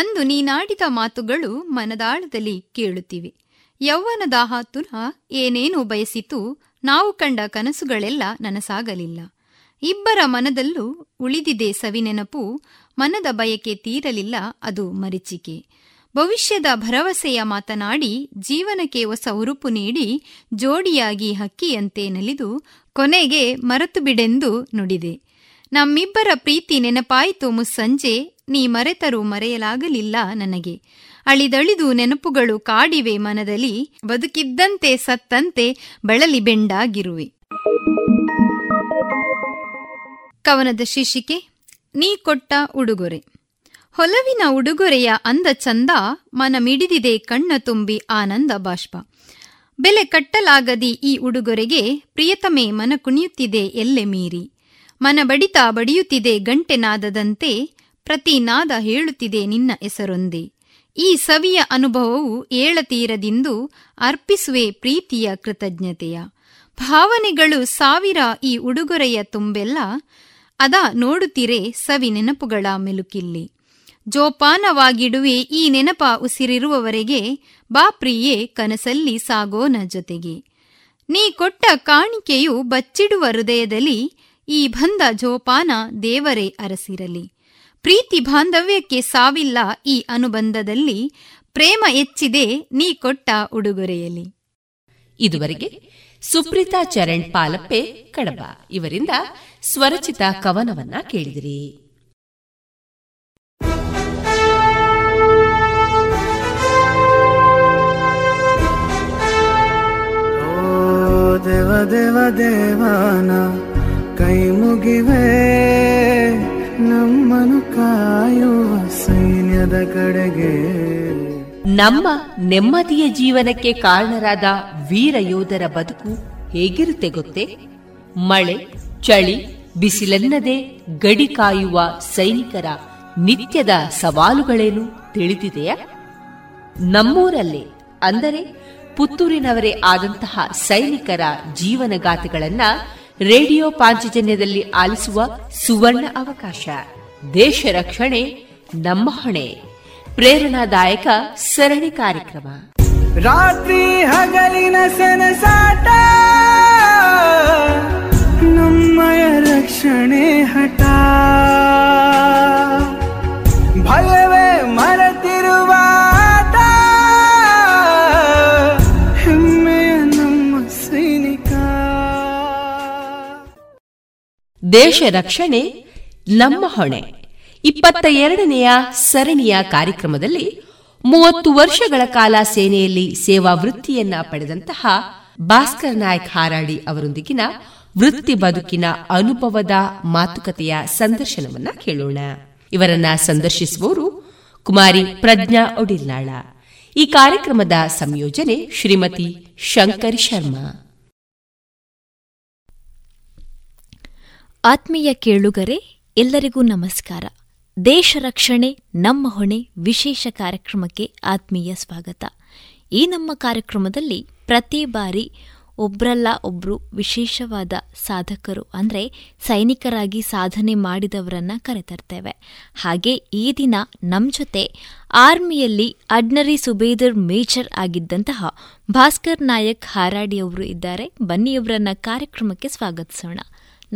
ಅಂದು ನೀನಾಡಿದ ಮಾತುಗಳು ಮನದಾಳದಲ್ಲಿ ಕೇಳುತ್ತಿವೆ. ಯೌವನದ ಹಾತುರ ಏನೇನು ಬಯಸಿತು, ನಾವು ಕಂಡ ಕನಸುಗಳೆಲ್ಲ ನನಸಾಗಲಿಲ್ಲ. ಇಬ್ಬರ ಮನದಲ್ಲೂ ಉಳಿದಿದೆ ಸವಿನೆನಪು, ಮನದ ಬಯಕೆ ತೀರಲಿಲ್ಲ ಅದು ಮರಿಚಿಕೆ. ಭವಿಷ್ಯದ ಭರವಸೆಯ ಮಾತನಾಡಿ ಜೀವನಕ್ಕೆ ಹೊಸ ಉರುಪು ನೀಡಿ ಜೋಡಿಯಾಗಿ ಹಕ್ಕಿಯಂತೆ ನಲಿದು ಕೊನೆಗೆ ಮರೆತು ಬಿಡೆಂದು ನುಡಿದೆ. ನಮ್ಮಿಬ್ಬರ ಪ್ರೀತಿ ನೆನಪಾಯಿತು ಮುಸ್ಸಂಜೆ, ನೀ ಮರೆತರೂ ಮರೆಯಲಾಗಲಿಲ್ಲ ನನಗೆ. ಅಳಿದಳಿದು ನೆನಪುಗಳು ಕಾಡಿವೆ ಮನದಲ್ಲಿ, ಬದುಕಿದ್ದಂತೆ ಸತ್ತಂತೆ ಬಳಲಿ ಬೆಂಡಾಗಿರುವೆ. ಕವನದ ಶೀರ್ಷಿಕೆ ನೀ ಕೊಟ್ಟ ಉಡುಗೊರೆ. ಹೊಲವಿನ ಉಡುಗೊರೆಯ ಅಂದ ಚಂದ, ಮನ ಮಿಡಿದಿದೆ ಕಣ್ಣ ತುಂಬಿ ಆನಂದ ಬಾಷ್ಪ. ಬೆಲೆ ಕಟ್ಟಲಾಗದಿ ಈ ಉಡುಗೊರೆಗೆ, ಪ್ರಿಯತಮೆ ಮನ ಕುಣಿಯುತ್ತಿದೆ ಎಲ್ಲೆ ಮೀರಿ. ಮನ ಬಡಿತ ಬಡಿಯುತ್ತಿದೆ ಗಂಟೆ ನಾದದಂತೆ, ಪ್ರತಿ ನಾದ ಹೇಳುತ್ತಿದೆ ನಿನ್ನ ಹೆಸರೊಂದೇ. ಈ ಸವಿಯ ಅನುಭವವು ಏಳತೀರದಿಂದು, ಅರ್ಪಿಸುವೆ ಪ್ರೀತಿಯ ಕೃತಜ್ಞತೆಯ. ಭಾವನೆಗಳು ಸಾವಿರ ಈ ಉಡುಗೊರೆಯ ತುಂಬೆಲ್ಲ, ಅದ ನೋಡುತ್ತಿರೆ ಸವಿ ನೆನಪುಗಳ ಮೆಲುಕಿಲ್ಲಿ. ಜೋಪಾನವಾಗಿಡುವೆ ಈ ನೆನಪ ಉಸಿರಿರುವವರೆಗೆ, ಬಾ ಪ್ರಿಯೆ ಕನಸಲ್ಲಿ ಸಾಗೋನ ಜೊತೆಗೆ. ನೀ ಕೊಟ್ಟ ಕಾಣಿಕೆಯು ಬಚ್ಚಿಡುವ ಹೃದಯದಲ್ಲಿ, ಈ ಬಂಧ ಜೋಪಾನ ದೇವರೇ ಅರಸಿರಲಿ. ಪ್ರೀತಿ ಬಾಂಧವ್ಯಕ್ಕೆ ಸಾವಿಲ್ಲ ಈ ಅನುಬಂಧದಲ್ಲಿ, ಪ್ರೇಮ ಹೆಚ್ಚಿದೆ ನೀ ಕೊಟ್ಟ ಉಡುಗೊರೆಯಲ್ಲಿ. ಇದುವರೆಗೆ ಸುಪ್ರೀತಾ ಚರಣ್ ಪಾಲಪ್ಪೆ ಕಡಬ ಇವರಿಂದ ಸ್ವರಚಿತ ಕವನವನ್ನ ಕೇಳಿದಿರಿ. ಓ ದೇವ ದೇವ ದೇವಾನ ಕೈ ಮುಗಿವೆ, ನಮ್ಮನು ಕಾಯುವ ಸೈನ್ಯದ ಕಡೆಗೆ. ನಮ್ಮ ನೆಮ್ಮದಿಯ ಜೀವನಕ್ಕೆ ಕಾರಣರಾದ ವೀರ ಯೋಧರ ಬದುಕು ಹೇಗಿರುತ್ತೆ ಗೊತ್ತೇ? ಮಳೆ ಚಳಿ ಬಿಸಿಲೆನ್ನದೆ ಗಡಿ ಕಾಯುವ ಸೈನಿಕರ ನಿತ್ಯದ ಸವಾಲುಗಳೇನು ತಿಳಿದಿದೆಯಾ? ನಮ್ಮೂರಲ್ಲೇ ಅಂದರೆ ಪುತ್ತೂರಿನವರೇ ಆದಂತಹ ಸೈನಿಕರ ಜೀವನಗಾಥೆಗಳನ್ನ ರೇಡಿಯೋ ಪಾಂಚಜನ್ಯದಲ್ಲಿ ಆಲಿಸುವ ಸುವರ್ಣ ಅವಕಾಶ. ದೇಶ ರಕ್ಷಣೆ ನಮ್ಮ ಹೊಣೆ. ಪ್ರೇರಣಾದಾಯಕ ಸರಣಿ ಕಾರ್ಯಕ್ರಮ. ರಾತ್ರಿ ಹಗಲಿನ ಸನಸಾಟ, ನಮ್ಮಯ ರಕ್ಷಣೆ ಹಠ. ಭಯವೇ ಮರೆತಿರುವ ಆಟ, ಹೆಮ್ಮೆಯ ನಮ್ಮ ಸೈನಿಕ. ದೇಶ ರಕ್ಷಣೆ ನಮ್ಮ ಹೊಣೆ ಇಪ್ಪತ್ತ ಎರಡನೆಯ ಸರಣಿಯ ಕಾರ್ಯಕ್ರಮದಲ್ಲಿ ಮೂವತ್ತು ವರ್ಷಗಳ ಕಾಲ ಸೇನೆಯಲ್ಲಿ ಸೇವಾ ವೃತ್ತಿಯನ್ನ ಪಡೆದಂತಹ ಭಾಸ್ಕರ್ ನಾಯಕ್ ಹಾರಾಡಿ ಅವರೊಂದಿಗಿನ ವೃತ್ತಿ ಬದುಕಿನ ಅನುಭವದ ಮಾತುಕತೆಯ ಸಂದರ್ಶನವನ್ನ ಕೇಳೋಣ. ಇವರನ್ನ ಸಂದರ್ಶಿಸುವವರು ಕುಮಾರಿ ಪ್ರಜ್ಞಾ ಒಡಿಲ್ನಾಳ. ಈ ಕಾರ್ಯಕ್ರಮದ ಸಂಯೋಜನೆ ಶ್ರೀಮತಿ ಶಂಕರಿ ಶರ್ಮಾ. ಆತ್ಮೀಯ ಕೇಳುಗರೆ, ಎಲ್ಲರಿಗೂ ನಮಸ್ಕಾರ. ದೇಶ ರಕ್ಷಣೆ ನಮ್ಮ ಹೊಣೆ ವಿಶೇಷ ಕಾರ್ಯಕ್ರಮಕ್ಕೆ ಆತ್ಮೀಯ ಸ್ವಾಗತ. ಈ ನಮ್ಮ ಕಾರ್ಯಕ್ರಮದಲ್ಲಿ ಪ್ರತಿ ಬಾರಿ ಒಬ್ರಲ್ಲ ಒಬ್ರು ವಿಶೇಷವಾದ ಸಾಧಕರು ಅಂದರೆ ಸೈನಿಕರಾಗಿ ಸಾಧನೆ ಮಾಡಿದವರನ್ನ ಕರೆತರ್ತೇವೆ. ಹಾಗೆ ಈ ದಿನ ನಮ್ಮ ಜೊತೆ ಆರ್ಮಿಯಲ್ಲಿ ಅಡ್ನರಿ ಸುಬೇದರ್ ಮೇಜರ್ ಆಗಿದ್ದಂತಹ ಭಾಸ್ಕರ್ ನಾಯಕ್ ಹಾರಾಡಿ ಅವರು ಇದ್ದಾರೆ. ಬನ್ನಿ ಅವರನ್ನ ಕಾರ್ಯಕ್ರಮಕ್ಕೆ ಸ್ವಾಗತಿಸೋಣ.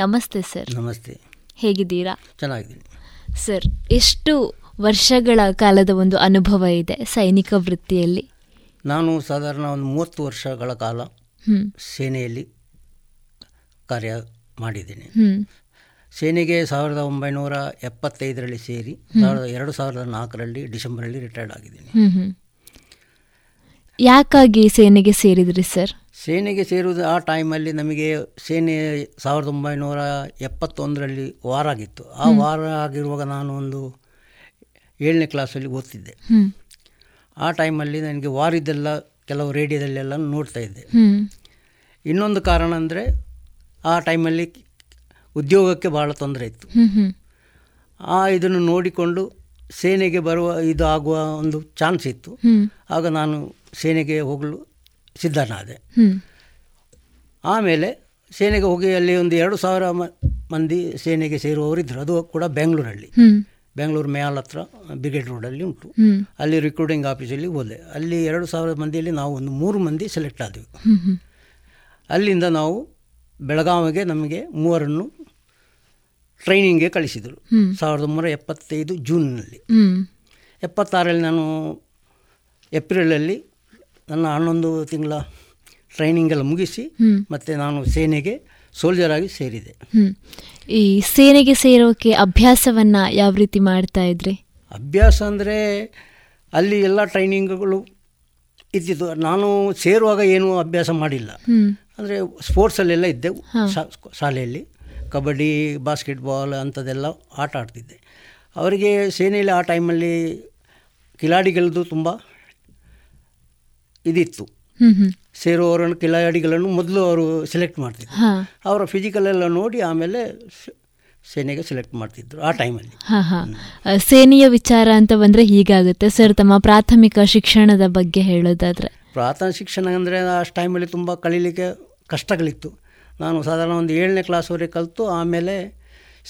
ನಮಸ್ತೆ ಸರ್. ನಮಸ್ತೆ. ಹೇಗಿದ್ದೀರಾ? ಚೆನ್ನಾಗಿದ್ದೀನಿ ಸರ್. ಎಷ್ಟು ವರ್ಷಗಳ ಕಾಲದ ಒಂದು ಅನುಭವ ಇದೆ ಸೈನಿಕ ವೃತ್ತಿಯಲ್ಲಿ? ನಾನು ಸಾಧಾರಣ ಒಂದು ಮೂವತ್ತು ವರ್ಷಗಳ ಕಾಲ ಸೇನೆಯಲ್ಲಿ ಕಾರ್ಯ ಮಾಡಿದ್ದೀನಿ. ಸೇನೆಗೆ ಸಾವಿರದ ಒಂಬೈನೂರ ಎಪ್ಪತ್ತೈದರಲ್ಲಿ ಸೇರಿ ಸಾವಿರದ ಎರಡು ಸಾವಿರದ ನಾಲ್ಕರಲ್ಲಿ ಡಿಸೆಂಬರಲ್ಲಿ ರಿಟೈರ್ಡ್ ಆಗಿದ್ದೀನಿ. ಯಾಕಾಗಿ ಸೇನೆಗೆ ಸೇರಿದ್ರಿ ಸರ್? ಸೇನೆಗೆ ಸೇರುವುದು ಆ ಟೈಮಲ್ಲಿ ನಮಗೆ ಸೇನೆ ಸಾವಿರದ ಒಂಬೈನೂರ ಎಪ್ಪತ್ತೊಂದರಲ್ಲಿ ವಾರ ಆಗಿತ್ತು. ಆ ವಾರ ಆಗಿರುವಾಗ ನಾನು ಒಂದು ಏಳನೇ ಕ್ಲಾಸಲ್ಲಿ ಓದ್ತಿದ್ದೆ. ಆ ಟೈಮಲ್ಲಿ ನನಗೆ ವಾರಿದ್ದೆಲ್ಲ ಕೆಲವು ರೇಡಿಯೋದಲ್ಲೆಲ್ಲ ನೋಡ್ತಾ ಇದ್ದೆ. ಇನ್ನೊಂದು ಕಾರಣ ಅಂದರೆ ಆ ಟೈಮಲ್ಲಿ ಉದ್ಯೋಗಕ್ಕೆ ಭಾಳ ತೊಂದರೆ ಇತ್ತು. ಆ ಇದನ್ನು ನೋಡಿಕೊಂಡು ಸೇನೆಗೆ ಬರುವ ಇದು ಆಗುವ ಒಂದು ಚಾನ್ಸ್ ಇತ್ತು. ಆಗ ನಾನು ಸೇನೆಗೆ ಹೋಗಲು ಸಿದ್ಧನಾದೆ. ಆಮೇಲೆ ಸೇನೆಗೆ ಹೋಗಿ ಅಲ್ಲಿ ಒಂದು ಎರಡು ಸಾವಿರ ಮಂದಿ ಸೇನೆಗೆ ಸೇರುವವರು ಇದ್ದರು. ಅದು ಕೂಡ ಬೆಂಗಳೂರಲ್ಲಿ, ಬೆಂಗಳೂರು ಮೇಲ್ ಹತ್ರ ಬ್ರಿಗೇಡ್ ರೋಡಲ್ಲಿ ಉಂಟು. ಅಲ್ಲಿ ರಿಕ್ರೂಟಿಂಗ್ ಆಫೀಸಲ್ಲಿ ಹೋದೆ. ಅಲ್ಲಿ ಎರಡು ಸಾವಿರ ಮಂದಿಯಲ್ಲಿ ನಾವು ಒಂದು ಮೂರು ಮಂದಿ ಸೆಲೆಕ್ಟ್ ಆದೆವು. ಅಲ್ಲಿಂದ ನಾವು ಬೆಳಗಾವಿಗೆ ನಮಗೆ ಮೂವರನ್ನು ಟ್ರೈನಿಂಗ್ಗೆ ಕಳಿಸಿದರು ಸಾವಿರದ ಒಂಬೈನೂರ ಎಪ್ಪತ್ತೈದು ಜೂನ್ನಲ್ಲಿ. ಎಪ್ಪತ್ತಾರಲ್ಲಿ ನಾನು ಏಪ್ರಿಲಲ್ಲಿ ನನ್ನ ಹನ್ನೊಂದು ತಿಂಗಳ ಟ್ರೈನಿಂಗೆಲ್ಲ ಮುಗಿಸಿ ಮತ್ತೆ ನಾನು ಸೇನೆಗೆ ಸೋಲ್ಜರ್ ಆಗಿ ಸೇರಿದೆ. ಈ ಸೇನೆಗೆ ಸೇರೋಕೆ ಅಭ್ಯಾಸವನ್ನು ಯಾವ ರೀತಿ ಮಾಡ್ತಾ ಇದ್ರಿ? ಅಭ್ಯಾಸ ಅಂದರೆ ಅಲ್ಲಿ ಎಲ್ಲ ಟ್ರೈನಿಂಗ್ಗಳು ಇದ್ದಿದ್ದು. ನಾನು ಸೇರುವಾಗ ಏನೂ ಅಭ್ಯಾಸ ಮಾಡಿಲ್ಲ. ಅಂದರೆ ಸ್ಪೋರ್ಟ್ಸಲ್ಲೆಲ್ಲ ಇದ್ದೆ. ಶಾಲೆಯಲ್ಲಿ ಕಬಡ್ಡಿ, ಬಾಸ್ಕೆಟ್ಬಾಲ್ ಅಂಥದ್ದೆಲ್ಲ ಆಟ ಆಡ್ತಿದ್ದೆ. ಅವರಿಗೆ ಸೇನೆಯಲ್ಲಿ ಆ ಟೈಮಲ್ಲಿ ಕಿಲಾಡಿಗಳದ್ದು ತುಂಬ ಇದಿತ್ತು. ಸೇರುವವರನ್ನು ಕಿಲಾಡಿಗಳನ್ನು ಮೊದಲು ಅವರು ಸೆಲೆಕ್ಟ್ ಮಾಡ್ತಿದ್ರು. ಅವರ ಫಿಸಿಕಲ್ ಎಲ್ಲ ನೋಡಿ ಆಮೇಲೆ ಸೇನೆಗೆ ಸೆಲೆಕ್ಟ್ ಮಾಡ್ತಿದ್ರು ಆ ಟೈಮಲ್ಲಿ. ಸೇನೆಯ ವಿಚಾರ ಅಂತ ಬಂದರೆ ಹೀಗಾಗುತ್ತೆ ಸರ್. ತಮ್ಮ ಪ್ರಾಥಮಿಕ ಶಿಕ್ಷಣದ ಬಗ್ಗೆ ಹೇಳೋದಾದರೆ? ಪ್ರಾಥಮಿಕ ಶಿಕ್ಷಣ ಅಂದರೆ ಆ ಟೈಮಲ್ಲಿ ತುಂಬ ಕಲೀಲಿಕ್ಕೆ ಕಷ್ಟಗಳಿತ್ತು. ನಾನು ಸಾಧಾರಣ ಒಂದು ಏಳನೇ ಕ್ಲಾಸ್ವರೆಗೆ ಕಲಿತು ಆಮೇಲೆ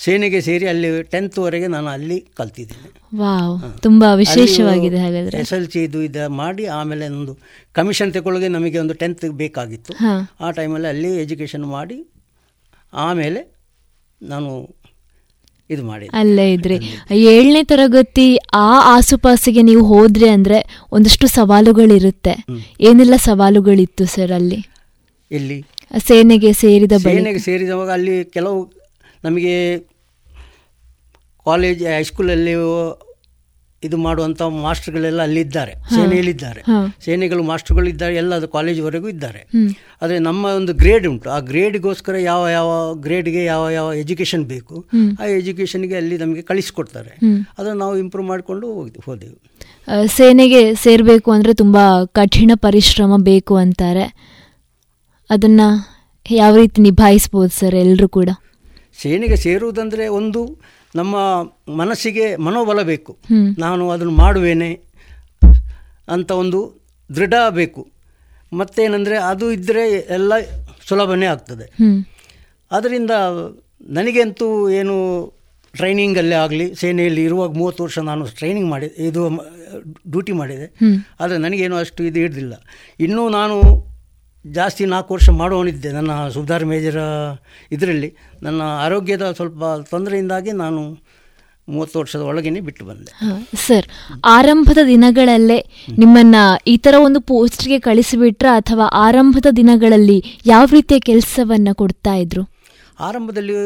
ಸೇನೆಗೆ ಸೇರಿ ಅಲ್ಲಿ ಟೆಂತ್ವರೆಗೆ ನಾನು ಅಲ್ಲಿ ಕಲ್ತಿದ್ದೇನೆ. ವಾವ್, ತುಂಬಾ ವಿಶೇಷವಾಗಿದೆ. ಹಾಗಾದರೆ ಎಸ್ ಎಲ್ ಸಿ ಇದು ಇದು ಮಾಡಿ ಆಮೇಲೆ ಒಂದು ಕಮಿಷನ್ ತಗೊಳ್ಳೋಕೆ ನಮಗೆ ಒಂದು ಟೆಂತ್ ಬೇಕಾಗಿತ್ತು. ಆ ಟೈಮಲ್ಲಿ ಅಲ್ಲಿ ಎಜುಕೇಷನ್ ಮಾಡಿ ಆಮೇಲೆ ನಾನು ಇದು ಮಾಡಿ ಅಲ್ಲೇ ಇದ್ರಿ. ಏಳನೇ ತರಗತಿ ಆ ಆಸುಪಾಸಿಗೆ ನೀವು ಹೋದ್ರಿ ಅಂದರೆ ಒಂದಷ್ಟು ಸವಾಲುಗಳಿರುತ್ತೆ. ಏನೆಲ್ಲ ಸವಾಲುಗಳಿತ್ತು ಸರ್ ಅಲ್ಲಿ? ಇಲ್ಲಿ ಸೇನೆಗೆ ಸೇರಿದ ಸೇನೆಗೆ ಸೇರಿದವಾಗ ಅಲ್ಲಿ ಕೆಲವು ನಮಗೆ ಕಾಲೇಜ್ ಹೈಸ್ಕೂಲಲ್ಲಿ ಇದು ಮಾಡುವಂಥ ಮಾಸ್ಟರ್ಗಳೆಲ್ಲ ಅಲ್ಲಿದ್ದಾರೆ, ಸೇನೆಯಲ್ಲಿದ್ದಾರೆ. ಸೇನೆಗಳು ಮಾಸ್ಟರ್ಗಳಿದ್ದಾರೆ, ಎಲ್ಲ ಕಾಲೇಜ್ವರೆಗೂ ಇದ್ದಾರೆ. ಆದರೆ ನಮ್ಮ ಒಂದು ಗ್ರೇಡ್ ಉಂಟು, ಆ ಗ್ರೇಡ್ಗೋಸ್ಕರ ಯಾವ ಯಾವ ಗ್ರೇಡ್ಗೆ ಯಾವ ಯಾವ ಎಜುಕೇಷನ್ ಬೇಕು ಆ ಎಜುಕೇಷನ್ಗೆ ಅಲ್ಲಿ ನಮಗೆ ಕಳಿಸ್ಕೊಡ್ತಾರೆ. ಅದನ್ನು ನಾವು ಇಂಪ್ರೂವ್ ಮಾಡಿಕೊಂಡು ಹೋದೆವು. ಸೇನೆಗೆ ಸೇರಬೇಕು ಅಂದರೆ ತುಂಬ ಕಠಿಣ ಪರಿಶ್ರಮ ಬೇಕು ಅಂತಾರೆ. ಅದನ್ನು ಯಾವ ರೀತಿ ನಿಭಾಯಿಸ್ಬೋದು ಸರ್ ಎಲ್ಲರೂ ಕೂಡ? ಸೇನೆಗೆ ಸೇರುವುದಂದರೆ ಒಂದು ನಮ್ಮ ಮನಸ್ಸಿಗೆ ಮನೋಬಲ ಬೇಕು. ನಾನು ಅದನ್ನು ಮಾಡುವೇನೆ ಅಂತ ಒಂದು ದೃಢ ಬೇಕು. ಮತ್ತೇನೆಂದರೆ ಅದು ಇದ್ದರೆ ಎಲ್ಲ ಸುಲಭನೇ ಆಗ್ತದೆ. ಅದರಿಂದ ನನಗಂತೂ ಏನು ಟ್ರೈನಿಂಗಲ್ಲೇ ಆಗಲಿ, ಸೇನೆಯಲ್ಲಿ ಇರುವಾಗ ಮೂವತ್ತು ವರ್ಷ ನಾನು ಟ್ರೈನಿಂಗ್ ಮಾಡಿದೆ, ಇದು ಡ್ಯೂಟಿ ಮಾಡಿದೆ. ಆದರೆ ನನಗೇನು ಅಷ್ಟು ಇದು ಹಿಡಿದಿಲ್ಲ. ಇನ್ನೂ ನಾನು ಜಾಸ್ತಿ ನಾಲ್ಕು ವರ್ಷ ಮಾಡೋನಿದ್ದೆ. ನನ್ನ ಸುಬ್ದಾರ್ ಮೇಜರ ಇದರಲ್ಲಿ ನನ್ನ ಆರೋಗ್ಯದ ಸ್ವಲ್ಪ ತೊಂದರೆಯಿಂದಾಗಿ ನಾನು ಮೂವತ್ತು ವರ್ಷದ ಒಳಗೇನೆ ಬಿಟ್ಟು ಬಂದೆ. ಸರ್, ಆರಂಭದ ದಿನಗಳಲ್ಲೇ ನಿಮ್ಮನ್ನು ಈ ಥರ ಒಂದು ಪೋಸ್ಟ್ಗೆ ಕಳಿಸಿಬಿಟ್ರ ಅಥವಾ ಆರಂಭದ ದಿನಗಳಲ್ಲಿ ಯಾವ ರೀತಿಯ ಕೆಲಸವನ್ನು ಕೊಡ್ತಾ ಇದ್ರು? ಆರಂಭದಲ್ಲಿ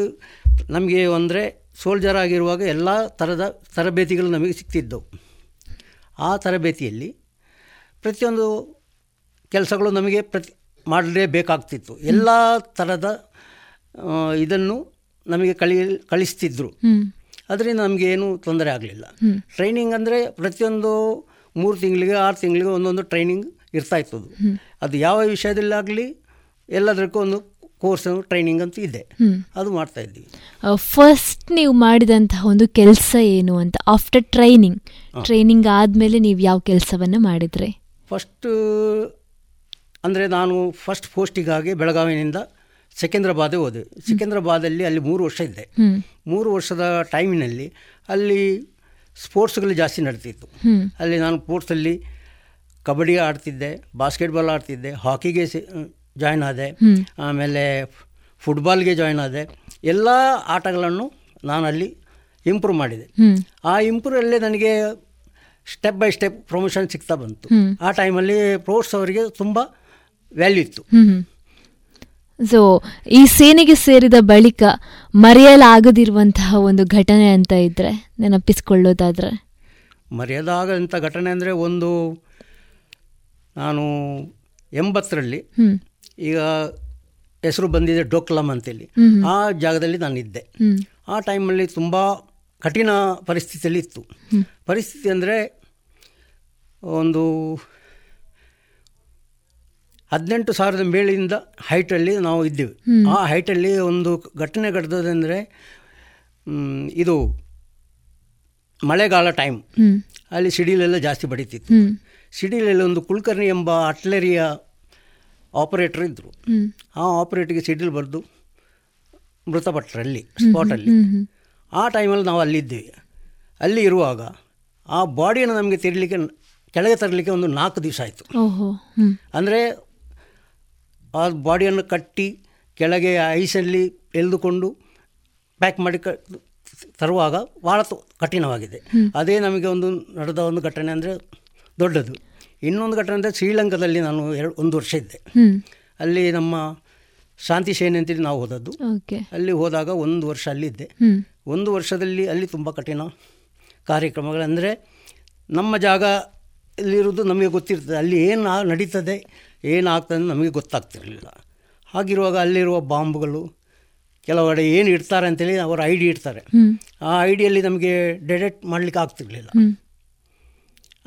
ನಮಗೆ ಅಂದರೆ ಸೋಲ್ಜರ್ ಆಗಿರುವಾಗ ಎಲ್ಲ ಥರದ ತರಬೇತಿಗಳು ನಮಗೆ ಸಿಗ್ತಿದ್ದವು. ಆ ತರಬೇತಿಯಲ್ಲಿ ಪ್ರತಿಯೊಂದು ಕೆಲಸಗಳು ನಮಗೆ ಪ್ರತಿ ಮಾಡಲೇಬೇಕಾಗ್ತಿತ್ತು. ಎಲ್ಲ ಥರದ ಇದನ್ನು ನಮಗೆ ಕಳಿ ಕಳಿಸ್ತಿದ್ರು. ಅದರಿಂದ ನಮಗೆ ಏನೂ ತೊಂದರೆ ಆಗಲಿಲ್ಲ. ಟ್ರೈನಿಂಗ್ ಅಂದರೆ ಪ್ರತಿಯೊಂದು ಮೂರು ತಿಂಗಳಿಗೆ ಆರು ತಿಂಗಳಿಗೆ ಒಂದೊಂದು ಟ್ರೈನಿಂಗ್ ಇರ್ತಾ ಇತ್ತು. ಅದು ಯಾವ ವಿಷಯದಲ್ಲಾಗಲಿ ಎಲ್ಲದಕ್ಕೂ ಒಂದು ಕೋರ್ಸು ಟ್ರೈನಿಂಗ್ ಅಂತೂ ಇದೆ, ಅದು ಮಾಡ್ತಾ ಇದ್ದೀವಿ. ಫಸ್ಟ್ ನೀವು ಮಾಡಿದಂತಹ ಒಂದು ಕೆಲಸ ಏನು ಅಂತ, ಆಫ್ಟರ್ ಟ್ರೈನಿಂಗ್ ಟ್ರೈನಿಂಗ್ ಆದಮೇಲೆ ನೀವು ಯಾವ ಕೆಲಸವನ್ನು ಮಾಡಿದರೆ? ಫಸ್ಟ್ ಅಂದರೆ ನಾನು ಫಸ್ಟ್ ಪೋಸ್ಟಿಗಾಗಿ ಬೆಳಗಾವಿನಿಂದ ಸಿಕಂದ್ರಾಬಾದೇ ಹೋದೆ. ಸಿಕಂದ್ರಾಬಾದಲ್ಲಿ ಅಲ್ಲಿ ಮೂರು ವರ್ಷ ಇದ್ದೆ. ಮೂರು ವರ್ಷದ ಟೈಮಿನಲ್ಲಿ ಅಲ್ಲಿ ಸ್ಪೋರ್ಟ್ಸ್ಗಳು ಜಾಸ್ತಿ ನಡೀತಿತ್ತು. ಅಲ್ಲಿ ನಾನು ಸ್ಪೋರ್ಟ್ಸಲ್ಲಿ ಕಬಡ್ಡಿ ಆಡ್ತಿದ್ದೆ, ಬಾಸ್ಕೆಟ್ಬಾಲ್ ಆಡ್ತಿದ್ದೆ, ಹಾಕಿಗೆ ಜಾಯ್ನ್ ಆದೆ, ಆಮೇಲೆ ಫುಟ್ಬಾಲ್ಗೆ ಜಾಯ್ನ್ ಆದೆ. ಎಲ್ಲ ಆಟಗಳನ್ನು ನಾನು ಅಲ್ಲಿ ಇಂಪ್ರೂವ್ ಮಾಡಿದೆ. ಆ ಇಂಪ್ರೂವಲ್ಲೇ ನನಗೆ ಸ್ಟೆಪ್ ಬೈ ಸ್ಟೆಪ್ ಪ್ರಮೋಷನ್ ಸಿಗ್ತಾ ಬಂತು. ಆ ಟೈಮಲ್ಲಿ ಸ್ಪೋರ್ಟ್ಸ್ ಅವರಿಗೆ ತುಂಬ ವ್ಯಾಲ್ಯೂ ಇತ್ತು. ಸೊ ಈ ಸೇನೆಗೆ ಸೇರಿದ ಬಳಿಕ ಮರೆಯಲಾಗದಿರುವಂತಹ ಒಂದು ಘಟನೆ ಅಂತ ಇದ್ದರೆ, ನೆನಪಿಸ್ಕೊಳ್ಳೋದಾದರೆ? ಮರೆಯಲಾಗದಂಥ ಘಟನೆ ಅಂದರೆ ಒಂದು, ನಾನು ಎಂಬತ್ತರಲ್ಲಿ, ಈಗ ಹೆಸರು ಬಂದಿದೆ ಡೋಕ್ಲಮ್ ಅಂತೇಳಿ, ಆ ಜಾಗದಲ್ಲಿ ನಾನಿದ್ದೆ. ಆ ಟೈಮಲ್ಲಿ ತುಂಬ ಕಠಿಣ ಪರಿಸ್ಥಿತಿಯಲ್ಲಿ ಇತ್ತು. ಪರಿಸ್ಥಿತಿ ಅಂದರೆ ಒಂದು ಹದಿನೆಂಟು ಸಾವಿರದ ಮೇಲಿಂದ ಹೈಟಲ್ಲಿ ನಾವು ಇದ್ದೀವಿ. ಆ ಹೈಟಲ್ಲಿ ಒಂದು ಘಟನೆ ಘಟದಂದರೆ, ಇದು ಮಳೆಗಾಲ ಟೈಮ್, ಅಲ್ಲಿ ಸಿಡಿಲೆಲ್ಲ ಜಾಸ್ತಿ ಬಡೀತಿತ್ತು. ಸಿಡಿಲಲ್ಲಿ ಒಂದು ಕುಲಕರ್ಣಿ ಎಂಬ ಅಟ್ಲರಿಯ ಆಪರೇಟರ್ ಇದ್ದರು. ಆ ಆಪರೇಟರ್ಗೆ ಸಿಡಿಲು ಬರೆದು ಮೃತಪಟ್ಟರಲ್ಲಿ, ಸ್ಪಾಟಲ್ಲಿ. ಆ ಟೈಮಲ್ಲಿ ನಾವು ಅಲ್ಲಿದ್ದೀವಿ. ಅಲ್ಲಿ ಇರುವಾಗ ಆ ಬಾಡಿಯನ್ನು ನಮಗೆ ತಿರ್ಲಿಕ್ಕೆ, ಕೆಳಗೆ ತರಲಿಕ್ಕೆ ಒಂದು ನಾಲ್ಕು ದಿವಸ ಆಯಿತು. ಅಂದರೆ ಆ ಬಾಡಿಯನ್ನು ಕಟ್ಟಿ ಕೆಳಗೆ ಐಸಲ್ಲಿ ಎಳೆದುಕೊಂಡು ಪ್ಯಾಕ್ ಮಾಡಿ ಕ ತರುವಾಗ ಭಾಳ ಕಠಿಣವಾಗಿದೆ. ಅದೇ ನಮಗೆ ಒಂದು ನಡೆದ ಒಂದು ಘಟನೆ ಅಂದರೆ ದೊಡ್ಡದು. ಇನ್ನೊಂದು ಘಟನೆ ಅಂದರೆ ಶ್ರೀಲಂಕಾದಲ್ಲಿ ನಾನು ಎರಡು ಒಂದು ವರ್ಷ ಇದ್ದೆ. ಅಲ್ಲಿ ನಮ್ಮ ಶಾಂತಿ ಸೇನೆ ಅಂತೇಳಿ ನಾವು ಹೋದದ್ದು. ಅಲ್ಲಿ ಹೋದಾಗ ಒಂದು ವರ್ಷ ಅಲ್ಲಿದ್ದೆ. ಒಂದು ವರ್ಷದಲ್ಲಿ ಅಲ್ಲಿ ತುಂಬ ಕಠಿಣ ಕಾರ್ಯಕ್ರಮಗಳಂದರೆ, ನಮ್ಮ ಜಾಗ ಇಲ್ಲಿರೋದು ನಮಗೆ ಗೊತ್ತಿರ್ತದೆ, ಅಲ್ಲಿ ಏನು ನಡೀತದೆ ಏನಾಗ್ತದೆ ನಮಗೆ ಗೊತ್ತಾಗ್ತಿರಲಿಲ್ಲ. ಹಾಗಿರುವಾಗ ಅಲ್ಲಿರುವ ಬಾಂಬ್ಗಳು ಕೆಲವೆಡೆ ಏನು ಇಡ್ತಾರೆ ಅಂತೇಳಿ ಅವರ ಐ ಡಿ ಇಡ್ತಾರೆ, ಆ ಐ ಡಿಯಲ್ಲಿ ನಮಗೆ ಡಿಟೆಕ್ಟ್ ಮಾಡಲಿಕ್ಕೆ ಆಗ್ತಿರಲಿಲ್ಲ.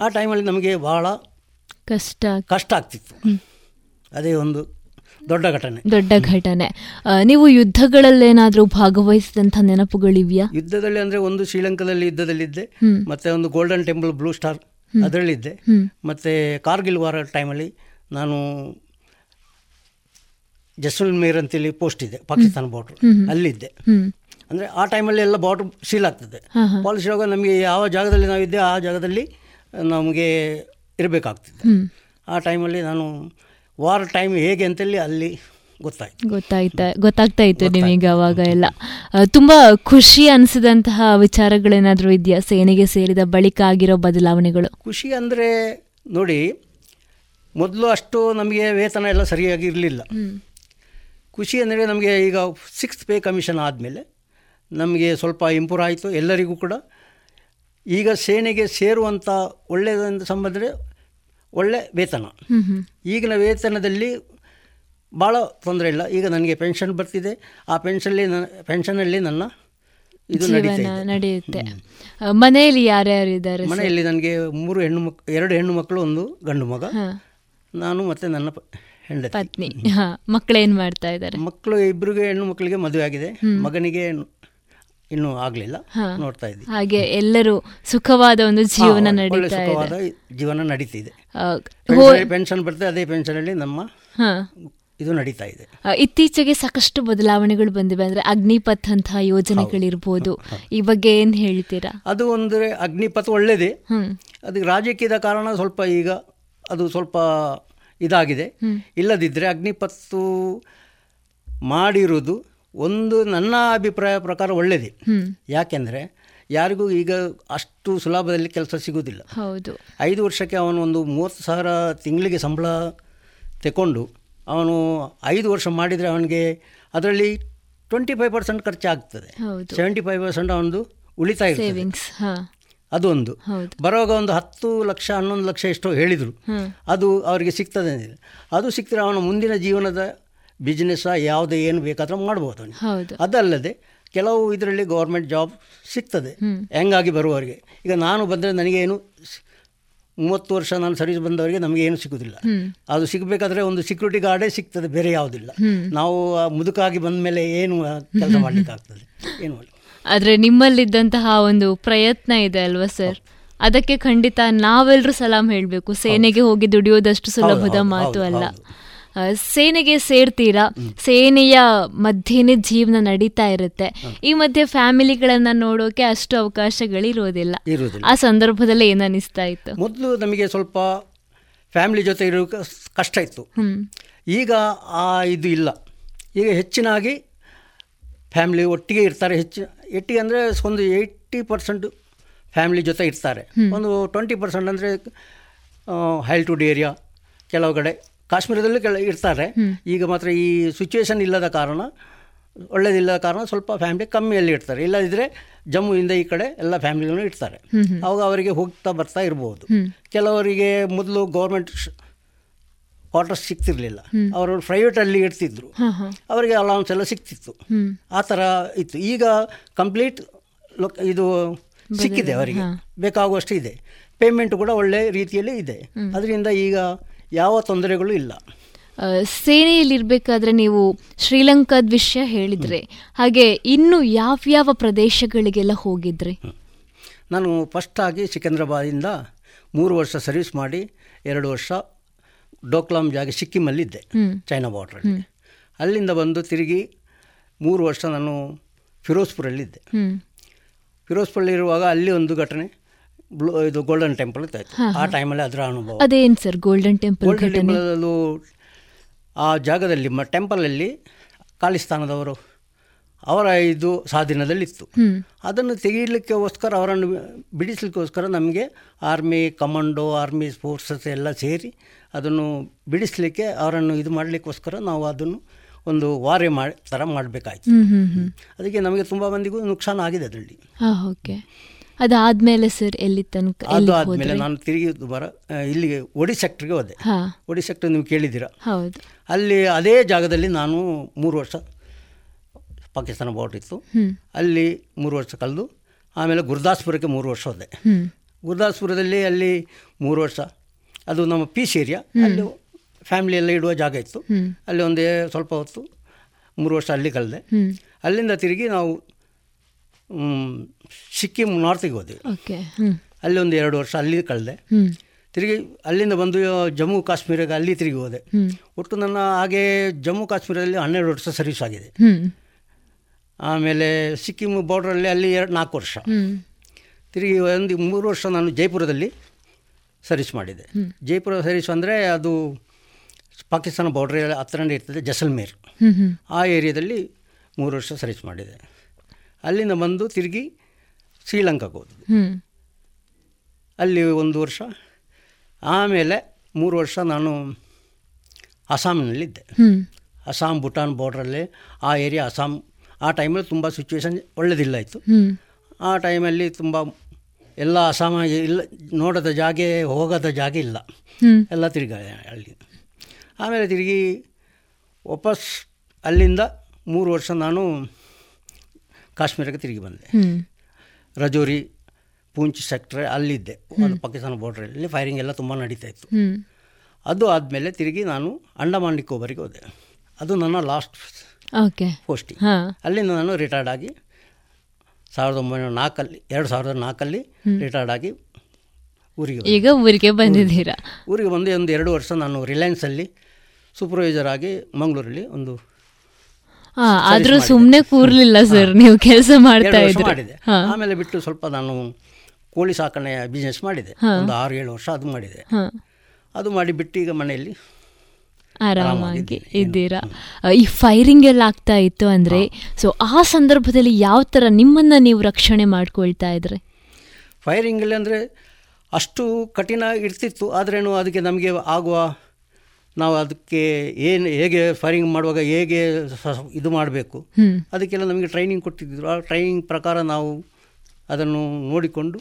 ಆ ಟೈಮಲ್ಲಿ ನಮಗೆ ಭಾಳ ಕಷ್ಟ ಕಷ್ಟ ಆಗ್ತಿತ್ತು. ಅದೇ ಒಂದು ದೊಡ್ಡ ಘಟನೆ ದೊಡ್ಡ ಘಟನೆ ನೀವು ಯುದ್ಧಗಳಲ್ಲೇನಾದರೂ ಭಾಗವಹಿಸಿದಂಥ ನೆನಪುಗಳಿವೆಯಾ? ಯುದ್ಧದಲ್ಲಿ ಅಂದರೆ ಒಂದು ಶ್ರೀಲಂಕಾದಲ್ಲಿ ಯುದ್ಧದಲ್ಲಿದ್ದೆ, ಮತ್ತೆ ಒಂದು ಗೋಲ್ಡನ್ ಟೆಂಪಲ್ ಬ್ಲೂ ಸ್ಟಾರ್ ಅದರಲ್ಲಿದ್ದೆ, ಮತ್ತು ಕಾರ್ಗಿಲ್ ವಾರ ಟೈಮಲ್ಲಿ ನಾನು ಜೈಸಲ್ಮೇರ್ ಅಂತೇಳಿ ಪೋಸ್ಟ್ ಇದೆ, ಪಾಕಿಸ್ತಾನ ಬಾರ್ಡ್ರ್, ಅಲ್ಲಿದ್ದೆ. ಅಂದರೆ ಆ ಟೈಮಲ್ಲಿ ಎಲ್ಲ ಬಾರ್ಡ್ರ್ ಸೀಲ್ ಆಗ್ತದೆ. ಪಾಲಿಸಿ ಆಗುವಾಗ ನಮಗೆ ಯಾವ ಜಾಗದಲ್ಲಿ ನಾವಿದ್ದೆ ಆ ಜಾಗದಲ್ಲಿ ನಮಗೆ ಇರಬೇಕಾಗ್ತಿತ್ತು. ಆ ಟೈಮಲ್ಲಿ ನಾನು ವಾರ್ ಟೈಮ್ ಹೇಗೆ ಅಂತೇಳಿ ಅಲ್ಲಿ ಗೊತ್ತಾಯ್ತು ಗೊತ್ತಾಯ್ತಾ ಗೊತ್ತಾಗ್ತಾ ಇತ್ತು ನಿಮಗೆ ಅವಾಗ ಎಲ್ಲ. ತುಂಬ ಖುಷಿ ಅನಿಸಿದಂತಹ ವಿಚಾರಗಳೇನಾದರೂ ಇದೆಯಾ ಸೇನೆಗೆ ಸೇರಿದ ಬಳಿಕ ಆಗಿರೋ ಬದಲಾವಣೆಗಳು? ಖುಷಿ ಅಂದರೆ ನೋಡಿ, ಮೊದಲು ಅಷ್ಟು ನಮಗೆ ವೇತನ ಎಲ್ಲ ಸರಿಯಾಗಿ ಇರಲಿಲ್ಲ. ಖುಷಿ ಅಂದರೆ ನಮಗೆ ಈಗ ಸಿಕ್ಸ್ತ್ ಪೇ ಕಮಿಷನ್ ಆದಮೇಲೆ ನಮಗೆ ಸ್ವಲ್ಪ ಇಂಪ್ರೂವ್ ಆಯಿತು. ಎಲ್ಲರಿಗೂ ಕೂಡ ಈಗ ಸೇನೆಗೆ ಸೇರುವಂಥ ಒಳ್ಳೆಯದಂತ ಸಂಬಂಧರೆ ಒಳ್ಳೆ ವೇತನ. ಈಗಿನ ವೇತನದಲ್ಲಿ ಭಾಳ ತೊಂದರೆ ಇಲ್ಲ. ಈಗ ನನಗೆ ಪೆನ್ಷನ್ ಬರ್ತಿದೆ. ಆ ಪೆನ್ಷನ್ಲಿ ನನ್ನ ಪೆನ್ಷನಲ್ಲಿ ನನ್ನ ಇದು ನಡೆಯುತ್ತೆ. ಮನೆಯಲ್ಲಿ ಯಾರ್ಯಾರು ಇದ್ದಾರೆ? ಮನೆಯಲ್ಲಿ ನನಗೆ ಮೂರು ಹೆಣ್ಣು ಮಕ್ ಎರಡು ಹೆಣ್ಣು ಮಕ್ಕಳು, ಒಂದು ಗಂಡು ಮಗ, ನಾನು ಮತ್ತು ನನ್ನ ಹೆಂಡತಿ ಪತ್ನಿ. ಮಕ್ಕಳೇನು ಮಾಡ್ತಾ ಇದ್ದಾರೆ? ಮಕ್ಕಳು ಇಬ್ಬರಿಗೆ ಹೆಣ್ಣು ಮಕ್ಕಳಿಗೆ ಮದುವೆ ಆಗಿದೆ, ಮಗನಿಗೆ ಇನ್ನೂ ಆಗಲಿಲ್ಲ, ನೋಡ್ತಾ ಇದ್ದೀವಿ. ಹಾಗೆ ಎಲ್ಲರೂ ಸುಖವಾದ ಒಂದು ಜೀವನ ನಡೀತಾ ಇದೆ, ಸುಖವಾದ ಜೀವನ ನಡೀತಿದೆ. ಪೆನ್ಷನ್ ಬರ್ತದೆ, ಅದೇ ಪೆನ್ಷನಲ್ಲಿ ನಮ್ಮ ಇದು ನಡೀತಾ ಇದೆ. ಇತ್ತೀಚೆಗೆ ಸಾಕಷ್ಟು ಬದಲಾವಣೆಗಳು ಬಂದಿವೆ, ಅಂದರೆ ಅಗ್ನಿಪಥ್ ಅಂತಹ ಯೋಜನೆಗಳಿರ್ಬೋದು, ಈ ಬಗ್ಗೆ ಏನು ಹೇಳ್ತೀರಾ? ಅದು ಅಂದರೆ ಅಗ್ನಿಪಥ್ ಒಳ್ಳೇದೇ, ಅದಕ್ಕೆ ರಾಜಕೀಯದ ಕಾರಣ ಸ್ವಲ್ಪ ಈಗ ಅದು ಸ್ವಲ್ಪ ಇದಾಗಿದೆ. ಇಲ್ಲದಿದ್ದರೆ ಅಗ್ನಿಪಥ್ ಮಾಡಿರುವುದು ಒಂದು ನನ್ನ ಅಭಿಪ್ರಾಯ ಪ್ರಕಾರ ಒಳ್ಳೆಯದೇ. ಯಾಕೆಂದರೆ ಯಾರಿಗೂ ಈಗ ಅಷ್ಟು ಸುಲಭದಲ್ಲಿ ಕೆಲಸ ಸಿಗೋದಿಲ್ಲ. ಹೌದು, ಐದು ವರ್ಷಕ್ಕೆ ಅವನು ಒಂದು ಮೂವತ್ತು ಸಾವಿರ ತಿಂಗಳಿಗೆ ಸಂಬಳ ತಗೊಂಡು ಅವನು ಐದು ವರ್ಷ ಮಾಡಿದರೆ ಅವನಿಗೆ ಅದರಲ್ಲಿ ಟ್ವೆಂಟಿ ಫೈವ್ ಪರ್ಸೆಂಟ್ ಖರ್ಚಾಗ್ತದೆ, ಸೆವೆಂಟಿ ಫೈವ್ ಪರ್ಸೆಂಟ್ ಅವನದು ಉಳಿತಾಯ ಸೇವಿಂಗ್ಸ್. ಅದೊಂದು ಬರುವಾಗ ಒಂದು ಹತ್ತು ಲಕ್ಷ ಹನ್ನೊಂದು ಲಕ್ಷ ಎಷ್ಟೋ ಹೇಳಿದರು, ಅದು ಅವರಿಗೆ ಸಿಗ್ತದೆ ಅಂದಿಲ್ಲ. ಅದು ಸಿಕ್ಕಿದ್ರೆ ಅವನ ಮುಂದಿನ ಜೀವನದ ಬಿಸ್ನೆಸ್ ಯಾವುದೇ ಏನು ಬೇಕಾದರೂ ಮಾಡ್ಬೋದು ಅವನು. ಅದಲ್ಲದೆ ಕೆಲವು ಇದರಲ್ಲಿ ಗೌರ್ಮೆಂಟ್ ಜಾಬ್ ಸಿಗ್ತದೆ ಹೆಂಗಾಗಿ ಬರುವವರಿಗೆ. ಈಗ ನಾನು ಬಂದರೆ ನನಗೇನು ಮೂವತ್ತು ವರ್ಷ ನಾನು ಸರ್ವಿಸ್ ಬಂದವರಿಗೆ ನಮಗೆ ಏನು ಸಿಗೋದಿಲ್ಲ. ಅದು ಸಿಗಬೇಕಾದ್ರೆ ಒಂದು ಸೆಕ್ಯೂರಿಟಿ ಗಾರ್ಡೇ ಸಿಗ್ತದೆ, ಬೇರೆ ಯಾವುದಿಲ್ಲ. ನಾವು ಮುದುಕಾಗಿ ಬಂದ ಮೇಲೆ ಏನು ಕೆಲಸ ಮಾಡಲಿಕ್ಕಾಗ್ತದೆ? ಏನು ಮಾಡಿ. ಆದರೆ ನಿಮ್ಮಲ್ಲಿದ್ದಂತಹ ಒಂದು ಪ್ರಯತ್ನ ಇದೆ ಅಲ್ವಾ ಸರ್, ಅದಕ್ಕೆ ಖಂಡಿತ ನಾವೆಲ್ಲರೂ ಸಲಾಮ್ ಹೇಳಬೇಕು. ಸೇನೆಗೆ ಹೋಗಿ ದುಡಿಯೋದಷ್ಟು ಸುಲಭದ ಮಾತು ಅಲ್ಲ. ಸೇನೆಗೆ ಸೇರ್ತೀರಾ, ಸೇನೆಯ ಮಧ್ಯೆನೇ ಜೀವನ ನಡೀತಾ ಇರುತ್ತೆ. ಈ ಮಧ್ಯೆ ಫ್ಯಾಮಿಲಿಗಳನ್ನ ನೋಡೋಕೆ ಅಷ್ಟು ಅವಕಾಶಗಳಿರೋದಿಲ್ಲ. ಆ ಸಂದರ್ಭದಲ್ಲಿ ಏನನ್ನಿಸ್ತಾ ಇತ್ತು? ಮೊದಲು ನಮಗೆ ಸ್ವಲ್ಪ ಫ್ಯಾಮಿಲಿ ಜೊತೆ ಇರೋ ಕಷ್ಟ ಇತ್ತು. ಈಗ ಆ ಇದು ಇಲ್ಲ. ಈಗ ಹೆಚ್ಚಿನಾಗಿ ಫ್ಯಾಮಿಲಿ ಒಟ್ಟಿಗೆ ಇರ್ತಾರೆ. ಹೆಚ್ಚು ಎಟ್ಟಿ ಅಂದರೆ ಒಂದು ಏಯ್ಟಿ ಪರ್ಸೆಂಟ್ ಫ್ಯಾಮಿಲಿ ಜೊತೆ ಇರ್ತಾರೆ. ಒಂದು ಟ್ವೆಂಟಿ ಪರ್ಸೆಂಟ್ ಅಂದರೆ ಹೈಲ್ಟುಡ್ ಏರಿಯಾ, ಕೆಲವು ಕಡೆ ಕಾಶ್ಮೀರದಲ್ಲೂ ಕೆಲ ಇರ್ತಾರೆ. ಈಗ ಮಾತ್ರ ಈ ಸಿಚುವೇಶನ್ ಇಲ್ಲದ ಕಾರಣ, ಒಳ್ಳೆಯದಿಲ್ಲದ ಕಾರಣ ಸ್ವಲ್ಪ ಫ್ಯಾಮಿಲಿ ಕಮ್ಮಿಯಲ್ಲಿ ಇರ್ತಾರೆ. ಇಲ್ಲದಿದ್ದರೆ ಜಮ್ಮುವಿಂದ ಈ ಕಡೆ ಎಲ್ಲ ಫ್ಯಾಮಿಲಿನೂ ಇರ್ತಾರೆ. ಆವಾಗ ಅವರಿಗೆ ಹೋಗ್ತಾ ಬರ್ತಾ ಇರ್ಬೋದು. ಕೆಲವರಿಗೆ ಮೊದಲು ಗೌರ್ಮೆಂಟ್ ಕ್ವಾರ್ಟರ್ಸ್ ಸಿಗ್ತಿರ್ಲಿಲ್ಲ, ಅವರು ಪ್ರೈವೇಟಲ್ಲಿ ಇರ್ತಿದ್ರು, ಅವರಿಗೆ ಅಲೌನ್ಸ್ ಎಲ್ಲ ಸಿಗ್ತಿತ್ತು. ಆ ಥರ ಇತ್ತು. ಈಗ ಕಂಪ್ಲೀಟ್ ಲೊಕ್ ಇದು ಸಿಕ್ಕಿದೆ, ಅವರಿಗೆ ಬೇಕಾಗುವಷ್ಟು ಇದೆ, ಪೇಮೆಂಟ್ ಕೂಡ ಒಳ್ಳೆ ರೀತಿಯಲ್ಲಿ ಇದೆ. ಅದರಿಂದ ಈಗ ಯಾವ ತೊಂದರೆಗಳು ಇಲ್ಲ. ಸೇನೆಯಲ್ಲಿರಬೇಕಾದ್ರೆ ನೀವು ಶ್ರೀಲಂಕಾದ ವಿಷಯ ಹೇಳಿದರೆ, ಹಾಗೆ ಇನ್ನೂ ಯಾವ್ಯಾವ ಪ್ರದೇಶಗಳಿಗೆಲ್ಲ ಹೋಗಿದ್ರಿ? ನಾನು ಫಸ್ಟಾಗಿ ಸಿಕಂದ್ರಾಬಾದಿಂದ ಮೂರು ವರ್ಷ ಸರ್ವಿಸ್ ಮಾಡಿ ಎರಡು ವರ್ಷ ಡೋಕ್ಲಾಮ್ ಜಾಗ ಸಿಕ್ಕಿಮಲ್ಲಿದ್ದೆ, ಚೈನಾ ಬಾರ್ಡ್ರಲ್ಲಿ. ಅಲ್ಲಿಂದ ಬಂದು ತಿರುಗಿ ಮೂರು ವರ್ಷ ನಾನು ಫಿರೋಜ್ಪುರಲ್ಲಿದ್ದೆ. ಫಿರೋಜ್ಪುರಲ್ಲಿರುವಾಗ ಅಲ್ಲಿ ಒಂದು ಘಟನೆ, ಬ್ಲೂ ಇದು ಗೋಲ್ಡನ್ ಟೆಂಪಲ್ ಇತ್ತು. ಆ ಟೈಮಲ್ಲಿ ಅದರ ಅನುಭವ. ಅದೇನು ಸರ್ ಗೋಲ್ಡನ್ ಟೆಂಪಲ್? ಗೋಲ್ಡನ್ ಟೆಂಪಲಲ್ಲೂ ಆ ಜಾಗದಲ್ಲಿ ಮ ಟೆಂಪಲಲ್ಲಿ ಖಾಲಿಸ್ತಾನದವರು ಅವರ ಇದು ಸ್ವಾಧೀನದಲ್ಲಿತ್ತು. ಅದನ್ನು ತೆಗೀಲಿಕ್ಕೋಸ್ಕರ, ಅವರನ್ನು ಬಿಡಿಸಲಿಕ್ಕೋಸ್ಕರ ನಮಗೆ ಆರ್ಮಿ ಕಮಾಂಡೋ, ಆರ್ಮಿ ಫೋರ್ಸಸ್ ಎಲ್ಲ ಸೇರಿ ಅದನ್ನು ಬಿಡಿಸಲಿಕ್ಕೆ, ಅವರನ್ನು ಇದು ಮಾಡಲಿಕ್ಕೋಸ್ಕರ ನಾವು ಅದನ್ನು ಒಂದು ವಾರೆ ಮಾಡಿ ಥರ ಮಾಡಬೇಕಾಯ್ತು. ಅದಕ್ಕೆ ನಮಗೆ ತುಂಬ ಮಂದಿಗೂ ನುಕ್ಸಾನ ಆಗಿದೆ ಅದರಲ್ಲಿ. ಓಕೆ, ಅದಾದಮೇಲೆ ಸರ್ ಎಲ್ಲಿ ತನಕ? ಅದು ಆದಮೇಲೆ ನಾನು ತಿರುಗಿ ದುಬಾರ ಇಲ್ಲಿಗೆ ಒಡಿ ಸೆಕ್ಟ್ರಿಗೆ ಹೋದೆ. ಒಡಿ ಸೆಕ್ಟ್ರ್ ನೀವು ಕೇಳಿದ್ದೀರಾ? ಹೌದು. ಅಲ್ಲಿ ಅದೇ ಜಾಗದಲ್ಲಿ ನಾನು ಮೂರು ವರ್ಷ ಪಾಕಿಸ್ತಾನ ಬಾರ್ಡ್ರ್ ಇತ್ತು, ಅಲ್ಲಿ ಮೂರು ವರ್ಷ ಕಳೆದು ಆಮೇಲೆ ಗುರುದಾಸ್ಪುರಕ್ಕೆ ಮೂರು ವರ್ಷ ಹೋದೆ. ಗುರುದಾಸ್ಪುರದಲ್ಲಿ ಅಲ್ಲಿ ಮೂರು ವರ್ಷ, ಅದು ನಮ್ಮ ಪೀಸ್ ಏರಿಯಾ, ಅಲ್ಲಿ ಫ್ಯಾಮಿಲಿಯೆಲ್ಲ ಇಡುವ ಜಾಗ ಇತ್ತು. ಅಲ್ಲಿ ಒಂದೇ ಸ್ವಲ್ಪ ಹೊತ್ತು ಮೂರು ವರ್ಷ ಅಲ್ಲಿ ಕಳೆದೆ. ಅಲ್ಲಿಂದ ತಿರುಗಿ ನಾವು ಸಿಕ್ಕಿಂ ನಾರ್ತಿಗೆ ಹೋದ್ವಿ. ಅಲ್ಲಿ ಒಂದು ಎರಡು ವರ್ಷ ಅಲ್ಲಿ ಕಳೆದೆ. ತಿರುಗಿ ಅಲ್ಲಿಂದ ಬಂದು ಜಮ್ಮು ಕಾಶ್ಮೀರಕ್ಕೆ ಅಲ್ಲಿ ತಿರುಗಿ ಹೋದೆ. ಒಟ್ಟು ನನ್ನ ಹಾಗೆ ಜಮ್ಮು ಕಾಶ್ಮೀರದಲ್ಲಿ ಹನ್ನೆರಡು ವರ್ಷ ಸರ್ವಿಸ್ ಆಗಿದೆ. ಆಮೇಲೆ ಸಿಕ್ಕಿಂ ಬಾರ್ಡ್ರಲ್ಲಿ ಅಲ್ಲಿ ಎರಡು ನಾಲ್ಕು ವರ್ಷ. ತಿರುಗಿ ಒಂದು ಮೂರು ವರ್ಷ ನಾನು ಜೈಪುರದಲ್ಲಿ ಸರ್ವಿಸ್ ಮಾಡಿದೆ. ಜೈಪುರ ಸರ್ವಿಸ್ ಅಂದರೆ ಅದು ಪಾಕಿಸ್ತಾನ ಬಾರ್ಡ್ರಲ್ಲಿ ಹತ್ತಿರನೇ ಇರ್ತದೆ, ಜಸಲ್ಮೇರ್. ಆ ಏರಿಯಾದಲ್ಲಿ ಮೂರು ವರ್ಷ ಸರ್ವಿಸ್ ಮಾಡಿದೆ. ಅಲ್ಲಿಂದ ಬಂದು ತಿರುಗಿ ಶ್ರೀಲಂಕಾಗೆ ಹೋದ್ವಿ. ಅಲ್ಲಿ ಒಂದು ವರ್ಷ. ಆಮೇಲೆ ಮೂರು ವರ್ಷ ನಾನು ಅಸ್ಸಾಂನಲ್ಲಿದ್ದೆ. ಅಸ್ಸಾಂ ಭೂಟಾನ್ ಬಾರ್ಡ್ರಲ್ಲಿ ಆ ಏರಿಯಾ, ಅಸ್ಸಾಂ ಆ ಟೈಮಲ್ಲಿ ತುಂಬ ಸಿಚುವೇಶನ್ ಒಳ್ಳೆದಿಲ್ಲ ಇತ್ತು. ಆ ಟೈಮಲ್ಲಿ ತುಂಬ ಎಲ್ಲ ಅಸ್ಸಾಮ ಇಲ್ಲ, ನೋಡೋದ ಜಾಗೆ ಹೋಗೋದ ಜಾಗ ಇಲ್ಲ, ಎಲ್ಲ ತಿರುಗಿ ಅಲ್ಲಿ. ಆಮೇಲೆ ತಿರುಗಿ ವಾಪಸ್ ಅಲ್ಲಿಂದ ಮೂರು ವರ್ಷ ನಾನು ಕಾಶ್ಮೀರಕ್ಕೆ ತಿರುಗಿ ಬಂದೆ. ರಜೋರಿ ಪೂಂಚ್ ಸೆಕ್ಟ್ರ್ ಅಲ್ಲಿದ್ದೆ, ಅದು ಪಾಕಿಸ್ತಾನ ಬಾರ್ಡ್ರಲ್ಲಿ ಫೈರಿಂಗ್ ಎಲ್ಲ ತುಂಬ ನಡೀತಾ ಇತ್ತು. ಅದು ಆದಮೇಲೆ ತಿರುಗಿ ನಾನು ಅಂಡಮಾನ್ ನಿಕೋಬಾರಿಗೆ ಹೋದೆ. ಅದು ನನ್ನ ಲಾಸ್ಟ್ ಪೋಸ್ಟಿಂಗ್. ಅಲ್ಲಿಂದ ನಾನು ರಿಟೈರ್ಡ್ ಆಗಿ ಸಾವಿರದ ಒಂಬೈನೂರ ನಾಲ್ಕಲ್ಲಿ ಎರಡು ಸಾವಿರದ ನಾಲ್ಕಲ್ಲಿ ರಿಟೈರ್ಡ್ ಆಗಿ ಊರಿಗೆ ಈಗ ಊರಿಗೆ ಬಂದಿದ್ದೀರಾ? ಊರಿಗೆ ಬಂದು ಒಂದು ಎರಡು ವರ್ಷ ನಾನು ರಿಲಯನ್ಸಲ್ಲಿ ಸೂಪರ್ವೈಸರ್ ಆಗಿ ಮಂಗಳೂರಲ್ಲಿ ಒಂದು. ಹಾಂ, ಆದರೂ ಸುಮ್ಮನೆ ಕೂರಲಿಲ್ಲ ಸರ್, ನೀವು ಕೆಲಸ ಮಾಡ್ತಾ ಇದ್ರಿ? ಮಾಡಿದೆ. ಆಮೇಲೆ ಬಿಟ್ಟು ಸ್ವಲ್ಪ ನಾನು ಕೋಳಿ ಸಾಕಣೆ ಬಿಸ್ನೆಸ್ ಮಾಡಿದೆ, ಒಂದು ಆರು ಏಳು ವರ್ಷ ಅದು ಮಾಡಿದೆ. ಅದು ಮಾಡಿ ಬಿಟ್ಟು ಈಗ ಮನೆಯಲ್ಲಿ ಆರಾಮಾಗಿ ಇದ್ದೀರಾ? ಈ ಫೈರಿಂಗ್ ಎಲ್ಲ ಆಗ್ತಾ ಇತ್ತು ಅಂದರೆ, ಸೊ ಆ ಸಂದರ್ಭದಲ್ಲಿ ಯಾವ ಥರ ನಿಮ್ಮನ್ನು ನೀವು ರಕ್ಷಣೆ ಮಾಡ್ಕೊಳ್ತಾ ಇದ್ರಿ? ಫೈರಿಂಗಲ್ಲಿ ಅಂದರೆ ಅಷ್ಟು ಕಠಿಣ ಇರ್ತಿತ್ತು, ಆದ್ರೇನು ಅದಕ್ಕೆ ನಮಗೆ ಆಗುವ, ನಾವು ಅದಕ್ಕೆ ಏನು ಹೇಗೆ ಫೈರಿಂಗ್ ಮಾಡುವಾಗ ಹೇಗೆ ಇದು ಮಾಡಬೇಕು ಅದಕ್ಕೆಲ್ಲ ನಮಗೆ ಟ್ರೈನಿಂಗ್ ಕೊಟ್ಟಿದ್ದರು. ಆ ಟ್ರೈನಿಂಗ್ ಪ್ರಕಾರ ನಾವು ಅದನ್ನು ನೋಡಿಕೊಂಡು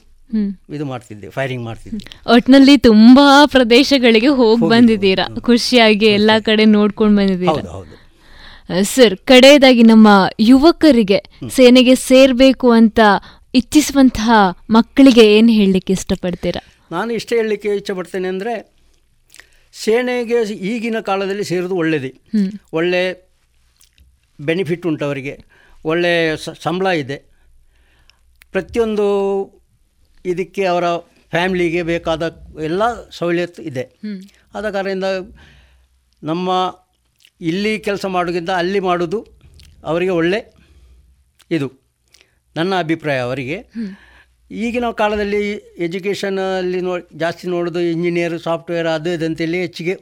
ಇದು ಮಾಡ್ತಿದ್ದೆ, ಫೈರಿಂಗ್ ಮಾಡ್ತಿದ್ದೆ. ಒಟ್ಟಿನಲ್ಲಿ ತುಂಬಾ ಪ್ರದೇಶಗಳಿಗೆ ಹೋಗಿ ಬಂದಿದ್ದೀರಾ, ಖುಷಿಯಾಗಿ ಎಲ್ಲ ಕಡೆ ನೋಡ್ಕೊಂಡು ಬಂದಿದ್ದೀರಾ. ಸರ್, ಕಡೆಯದಾಗಿ ನಮ್ಮ ಯುವಕರಿಗೆ, ಸೇನೆಗೆ ಸೇರಬೇಕು ಅಂತ ಇಚ್ಛಿಸುವಂತಹ ಮಕ್ಕಳಿಗೆ ಏನು ಹೇಳಲಿಕ್ಕೆ ಇಷ್ಟಪಡ್ತೀರಾ? ನಾನು ಇಷ್ಟೇ ಹೇಳಲಿಕ್ಕೆ ಇಚ್ಛೆ ಪಡ್ತೇನೆ ಅಂದರೆ, ಸೇನೆಗೆ ಈಗಿನ ಕಾಲದಲ್ಲಿ ಸೇರೋದು ಒಳ್ಳೆಯದೇ, ಒಳ್ಳೆ ಬೆನಿಫಿಟ್ ಉಂಟು ಅವರಿಗೆ, ಒಳ್ಳೆಯ ಸಂಬಳ ಇದೆ, ಪ್ರತಿಯೊಂದು ಇದಕ್ಕೆ ಅವರ ಫ್ಯಾಮ್ಲಿಗೆ ಬೇಕಾದ ಎಲ್ಲ ಸವಲತ್ತು ಇದೆ. ಆದ ಕಾರಣದಿಂದ ನಮ್ಮ ಇಲ್ಲಿ ಕೆಲಸ ಮಾಡೋದ್ರಿಂದ ಅಲ್ಲಿ ಮಾಡೋದು ಅವರಿಗೆ ಒಳ್ಳೆ ಇದು, ನನ್ನ ಅಭಿಪ್ರಾಯ. ಅವರಿಗೆ ಈಗಿನ ಕಾಲದಲ್ಲಿ ಎಜುಕೇಷನಲ್ಲಿ ನೋ ಜಾಸ್ತಿ ನೋಡೋದು ಇಂಜಿನಿಯರ್, ಸಾಫ್ಟ್ವೇರ್ ಅದು ಇದಂತೆಲ್ಲ ಹೆಚ್ಚಿಗೆ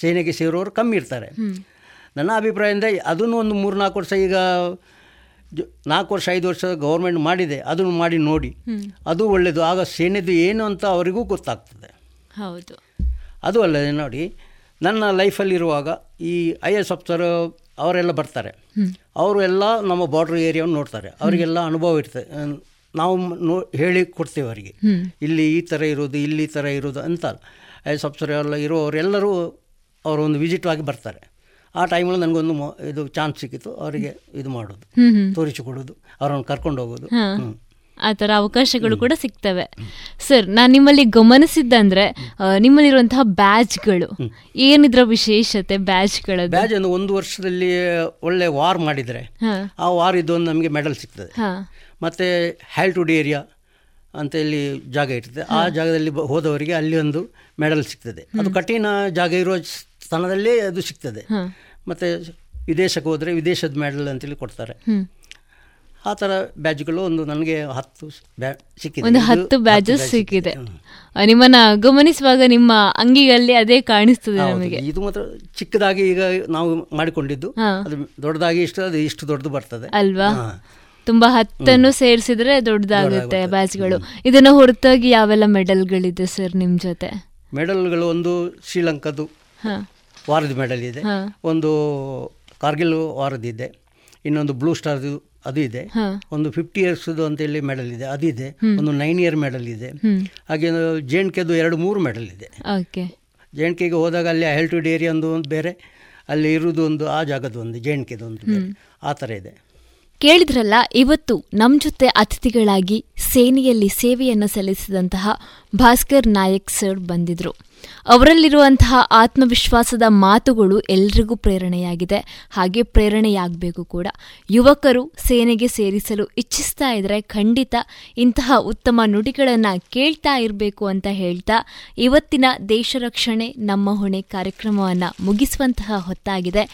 ಸೇನೆಗೆ ಸೇರೋರು ಕಮ್ಮಿ ಇರ್ತಾರೆ. ನನ್ನ ಅಭಿಪ್ರಾಯದಿಂದ ಅದನ್ನು ಒಂದು ಮೂರು ನಾಲ್ಕು ವರ್ಷ, ಈಗ ನಾಲ್ಕು ವರ್ಷ ಐದು ವರ್ಷ ಗೌರ್ಮೆಂಟ್ ಮಾಡಿದೆ, ಅದನ್ನು ಮಾಡಿ ನೋಡಿ, ಅದು ಒಳ್ಳೆಯದು. ಆಗ ಸೇನೆದು ಏನು ಅಂತ ಅವರಿಗೂ ಗೊತ್ತಾಗ್ತದೆ. ಹೌದು, ಅದು ಅಲ್ಲದೆ ನೋಡಿ, ನನ್ನ ಲೈಫಲ್ಲಿರುವಾಗ ಈ ಐ ಎಸ್ ಅಫ್ಸರ್ ಅವರೆಲ್ಲ ಬರ್ತಾರೆ, ಅವರು ಎಲ್ಲ ನಮ್ಮ ಬಾರ್ಡ್ರ್ ಏರಿಯಾವನ್ನು ನೋಡ್ತಾರೆ, ಅವರಿಗೆಲ್ಲ ಅನುಭವ ಇರ್ತದೆ. ನಾವು ನೋ ಹೇಳಿ ಕೊಡ್ತೇವೆ ಅವರಿಗೆ, ಇಲ್ಲಿ ಈ ಥರ ಇರೋದು, ಇಲ್ಲಿ ಈ ಥರ ಇರೋದು ಅಂತ. ಐ ಎಸ್ ಅಫ್ಸರ್ ಎಲ್ಲ ಇರೋರೆಲ್ಲರೂ ಅವರೊಂದು ವಿಸಿಟ್ ಆಗಿ ಬರ್ತಾರೆ. ಆ ಟೈಮಲ್ಲಿ ನನಗೊಂದು ಇದು ಚಾನ್ಸ್ ಸಿಕ್ಕಿತ್ತು, ಅವರಿಗೆ ಇದು ಮಾಡೋದು, ತೋರಿಸಿಕೊಡೋದು, ಅವರನ್ನು ಕರ್ಕೊಂಡು ಹೋಗೋದು, ಆ ಥರ ಅವಕಾಶಗಳು ಕೂಡ ಸಿಗ್ತವೆ. ಸರ್, ನಾನು ನಿಮ್ಮಲ್ಲಿ ಗಮನಿಸಿದ್ದಂದರೆ ನಿಮ್ಮಲ್ಲಿರುವಂತಹ ಬ್ಯಾಜ್ಗಳು, ಏನಿದ್ರ ವಿಶೇಷತೆ ಬ್ಯಾಜ್ಗಳು? ಬ್ಯಾಜ್ ಅಂದರೆ ಒಂದು ವರ್ಷದಲ್ಲಿ ಒಳ್ಳೆ ವಾರ್ ಮಾಡಿದರೆ ಆ ವಾರ್ ಇದೊಂದು ನಮಗೆ ಮೆಡಲ್ ಸಿಗ್ತದೆ. ಮತ್ತು ಹ್ಯಾಲ್ಟುಡ್ ಏರಿಯಾ ಅಂತ ಇಲ್ಲಿ ಜಾಗ ಇರ್ತದೆ, ಆ ಜಾಗದಲ್ಲಿ ಹೋದವರಿಗೆ ಅಲ್ಲಿ ಒಂದು ಮೆಡಲ್ ಸಿಗ್ತದೆ. ಅದು ಕಠಿಣ ಜಾಗ ಇರೋ ಸ್ಥಾನದಲ್ಲೇ ಅದು ಸಿಗ್ತದೆ. ಮತ್ತು ವಿದೇಶಕ್ಕೆ ಹೋದರೆ ವಿದೇಶದ ಮೆಡಲ್ ಅಂತೇಳಿ ಕೊಡ್ತಾರೆ. ಆ ಥರ ಬ್ಯಾಜ್ಗಳು ಒಂದು ನನಗೆ ಹತ್ತು ಸಿಕ್ಕಿದೆ, ಒಂದು ಹತ್ತು ಬ್ಯಾಜಸ್ ಸಿಕ್ಕಿದೆ. ನಿಮ್ಮನ್ನು ಗಮನಿಸುವಾಗ ನಿಮ್ಮ ಅಂಗಿಯಲ್ಲಿ ಅದೇ ಕಾಣಿಸ್ತದೆ ನಮಗೆ. ಇದು ಮಾತ್ರ ಚಿಕ್ಕದಾಗಿ ಈಗ ನಾವು ಮಾಡಿಕೊಂಡಿದ್ದು, ಅದು ದೊಡ್ಡದಾಗಿ ಇಷ್ಟು ಅದು ಇಷ್ಟು ದೊಡ್ಡದು ಬರ್ತದೆ ಅಲ್ವಾ. ತುಂಬಾ ಹತ್ತನ್ನು ಸೇರಿಸಿದ್ರೆ ದೊಡ್ಡದಾಗುತ್ತೆ ಬ್ಯಾಜ್ಗಳು. ಇದನ್ನ ಹೊರತಾಗಿ ಯಾವೆಲ್ಲ ಮೆಡಲ್ಗಳಿದೆ ಸರ್ ನಿಮ್ಮ ಜೊತೆ? ಮೆಡಲ್ಗಳು ಒಂದು ಶ್ರೀಲಂಕಾದು ವಾರದ ಮೆಡಲ್ ಇದೆ, ಒಂದು ಕಾರ್ಗಿಲ್ ವಾರದಿದೆ, ಇನ್ನೊಂದು ಬ್ಲೂ ಸ್ಟಾರ್ದು ಅದು ಇದೆ, ಒಂದು ಫಿಫ್ಟಿ ಇಯರ್ಸ್ದು ಅಂತೇಳಿ ಮೆಡಲ್ ಇದೆ ಅದು ಇದೆ, ಒಂದು ನೈನ್ ಇಯರ್ ಮೆಡಲ್ ಇದೆ, ಹಾಗೆ ಜೆ ಎನ್ ಕೆದು ಎರಡು ಮೂರು ಮೆಡಲ್ ಇದೆ. ಜೆ ಎನ್ ಕೆಗೆ ಹೋದಾಗ ಅಲ್ಲಿ ಹೆಲ್ಟುಡ್ ಏರಿಯಾ ಒಂದು ಬೇರೆ, ಅಲ್ಲಿ ಇರೋದು ಒಂದು, ಆ ಜಾಗದ ಒಂದು, ಜೆ ಎನ್ ಕೆದು ಒಂದು ಬೇರೆ, ಆ ಥರ ಇದೆ. ಕೇಳಿದ್ರಲ್ಲ, ಇವತ್ತು ನಮ್ಮ ಜೊತೆ ಅತಿಥಿಗಳಾಗಿ ಸೇನೆಯಲ್ಲಿ ಸೇವೆಯನ್ನು ಸಲ್ಲಿಸಿದಂತಹ ಭಾಸ್ಕರ್ ನಾಯಕ್ ಸರ್ ಬಂದಿದ್ರು. ಅವರಲ್ಲಿರುವಂತಹ ಆತ್ಮವಿಶ್ವಾಸದ ಮಾತುಗಳು ಎಲ್ರಿಗೂ ಪ್ರೇರಣೆಯಾಗಿದೆ, ಹಾಗೆ ಪ್ರೇರಣೆಯಾಗಬೇಕು ಕೂಡ. ಯುವಕರು ಸೇನೆಗೆ ಸೇರಿಸಲು ಇಚ್ಛಿಸ್ತಾ ಇದ್ರೆ ಖಂಡಿತ ಇಂತಹ ಉತ್ತಮ ನುಡಿಗಳನ್ನು ಕೇಳ್ತಾ ಇರಬೇಕು ಅಂತ ಹೇಳ್ತಾ, ಇವತ್ತಿನ ದೇಶ ರಕ್ಷಣೆ ನಮ್ಮ ಹೊಣೆ ಕಾರ್ಯಕ್ರಮವನ್ನು ಮುಗಿಸುವಂತಹ ಹೊತ್ತಾಗಿದೆ.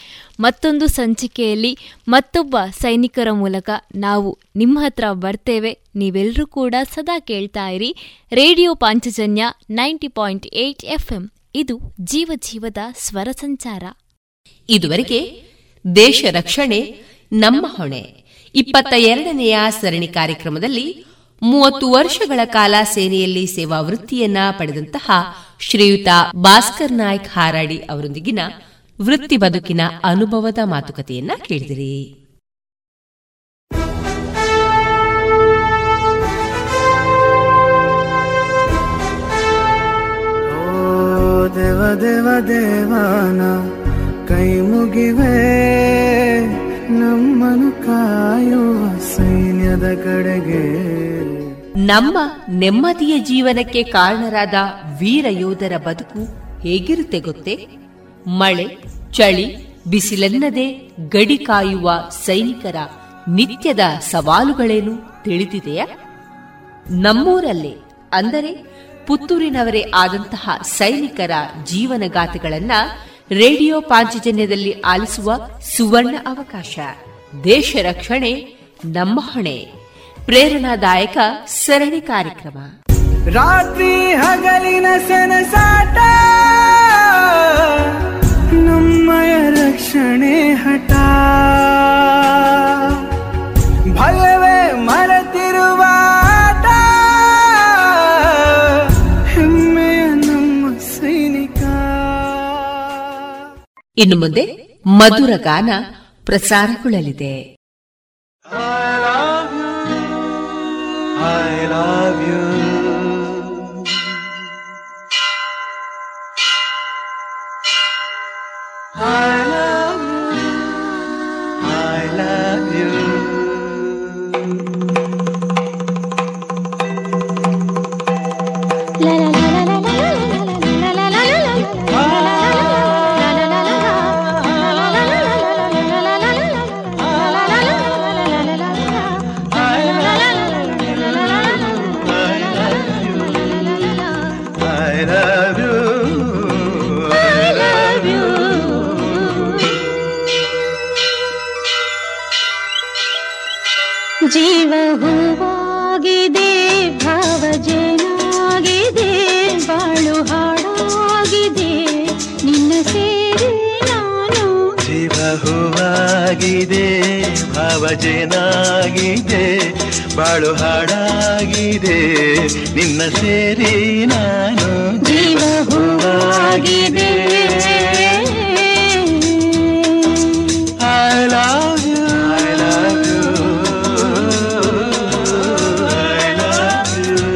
ಮತ್ತೊಂದು ಸಂಚಿಕೆಯಲ್ಲಿ ಮತ್ತೊಬ್ಬ ಸೈನಿಕರ ಮೂಲಕ ನಾವು ನಿಮ್ಮ ಹತ್ರ ಬರ್ತೇವೆ. ನೀವೆಲ್ಲರೂ ಕೂಡ ಸದಾ ಕೇಳ್ತಾ ಇರಿ radio Panchajanya ninety point eight FM. ಇದು ಜೀವ ಜೀವದ ಸ್ವರ ಸಂಚಾರ. ಇದುವರೆಗೆ ದೇಶ ರಕ್ಷಣೆ ನಮ್ಮ ಹೊಣೆ ಇಪ್ಪತ್ತ ಎರಡನೆಯ ಸರಣಿ ಕಾರ್ಯಕ್ರಮದಲ್ಲಿ ಮೂವತ್ತು ವರ್ಷಗಳ ಕಾಲ ಸೇನೆಯಲ್ಲಿ ಸೇವಾ ವೃತ್ತಿಯನ್ನ ಪಡೆದಂತಹ ಶ್ರೀಯುತ ಭಾಸ್ಕರ್ ನಾಯಕ್ ಹಾರಾಡಿ ಅವರೊಂದಿಗಿನ ವೃತ್ತಿ ಬದುಕಿನ ಅನುಭವದ ಮಾತುಕತೆಯನ್ನ ಕೇಳಿದಿರಿ. ದೇವ ದೇವ ದೇವಾನ ಕೈ ಮುಗಿವೆ ನಮ್ಮನ್ನು ಕಾಯುವ ಸೈನ್ಯದ ಕಡೆಗೆ. ನಮ್ಮ ನೆಮ್ಮದಿಯ ಜೀವನಕ್ಕೆ ಕಾರಣರಾದ ವೀರ ಯೋಧರ ಬದುಕು ಹೇಗಿರುತ್ತೆ ಗೊತ್ತೇ? ಮಳೆ, ಚಳಿ, ಬಿಸಿಲೆನ್ನದೆ ಗಡಿ ಕಾಯುವ ಸೈನಿಕರ ನಿತ್ಯದ ಸವಾಲುಗಳೇನು ತಿಳಿದಿದೆಯಾ? ನಮ್ಮೂರಲ್ಲೇ ಅಂದರೆ ಪುತ್ತೂರಿನವರೇ ಆದಂತಹ ಸೈನಿಕರ ಜೀವನಗಾಥೆಗಳನ್ನ ರೇಡಿಯೋ ಪಾಂಚಜನ್ಯದಲ್ಲಿ ಆಲಿಸುವ ಸುವರ್ಣ ಅವಕಾಶ. ದೇಶ ರಕ್ಷಣೆ ನಮ್ಮ ಹೊಣೆ ಪ್ರೇರಣಾದಾಯಕ ಸರಣಿ ಕಾರ್ಯಕ್ರಮ. ರಾತ್ರಿ ಹಗಲಿನ ಸೆಣಸಾಟ ನಮ್ಮಯ ರಕ್ಷಣೆ ಹಠ, ಭಯವೇ ಮರೆತಿರುವ ಇನ್ನು ಮುಂದೆ ಮಧುರ ಗಾನ ಪ್ರಸಾರಗೊಳ್ಳಲಿದೆ. La la la. ಜೀವ ಹೂವಾಗಿದೆ, ಭಾವಜನಾಗಿದೆ, ಬಾಳು ಹಾಡಾಗಿದೆ, ನಿನ್ನ ಸೇರಿ ನಾನು. ಜೀವ ಹೂವಾಗಿದೆ, ಭಾವಜನಾಗಿದೆ, ಬಾಳು ಹಾಡಾಗಿದೆ, ನಿನ್ನ ಸೇರಿ ನಾನು. ಜೀವ ಹೂವಾಗಿದೆ. I love you, I love you, I love you.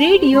Radio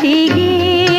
ತೆಗೆ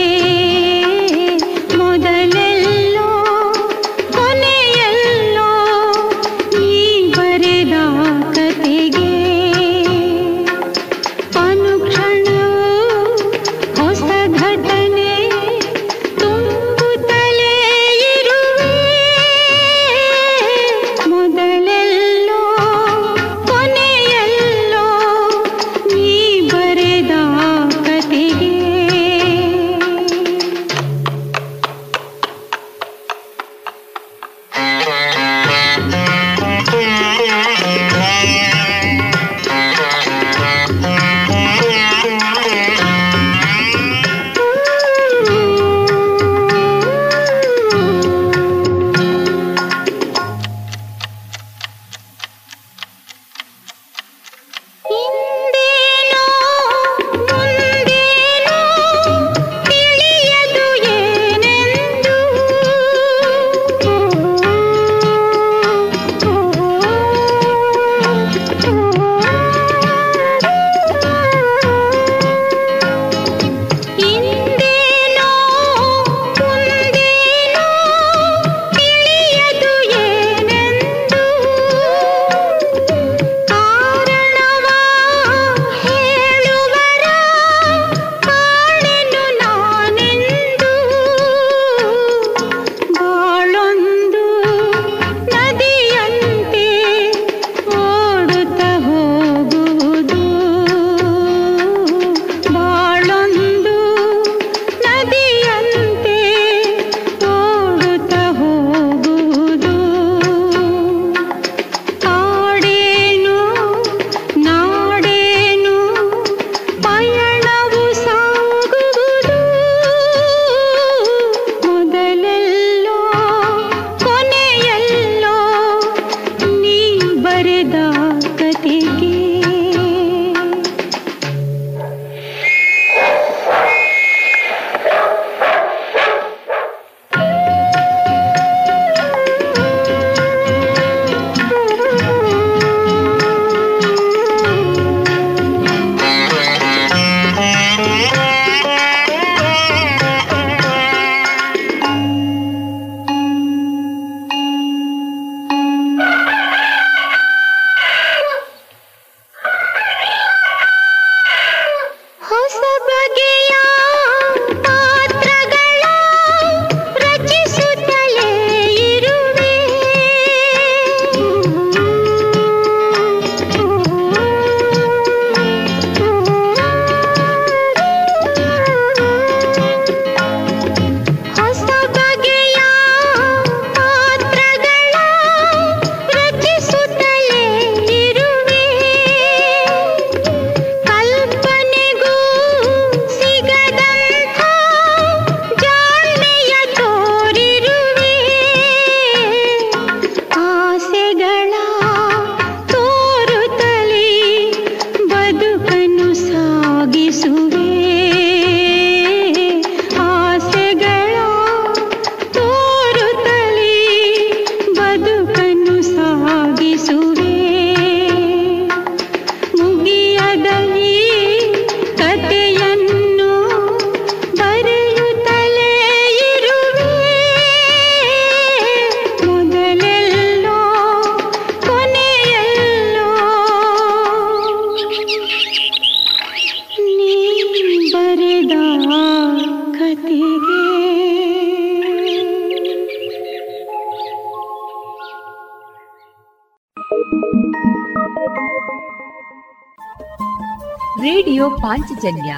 ರೇಡಿಯೋ ಪಾಂಚಜನ್ಯ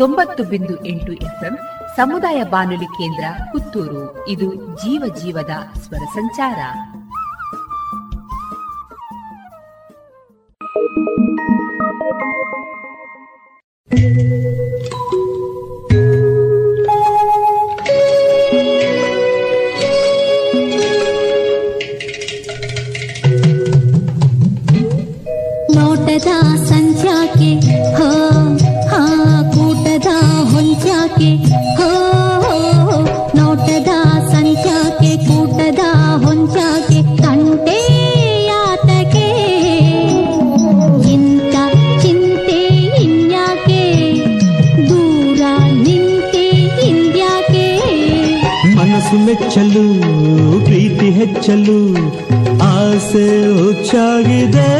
ತೊಂಬತ್ತು ಬಿಂದು ಎಂಟು ಎಫ್ಎಂ ಸಮುದಾಯ ಬಾನುಲಿ ಕೇಂದ್ರ ಪುತ್ತೂರು. ಇದು ಜೀವ ಜೀವದ ಸ್ವರ ಸಂಚಾರ. ನೋಟದ ಸಂಚಾಕೆ ಹೋ ಹಾ ಕೂಟದ ಹೊಂಚಾಕೆ ಹೋ ಹೋ ನೋಟದ ಸಂಚಾಕೆ ಕೂಟದ ಹೊಂಚಾಕೆ ಕಂಟೆ ಮೆಚ್ಚಲು ಪ್ರೀತಿ ಹೆಚ್ಚಲು ಆಸೆ ಹುಚ್ಚಾಗಿದೆ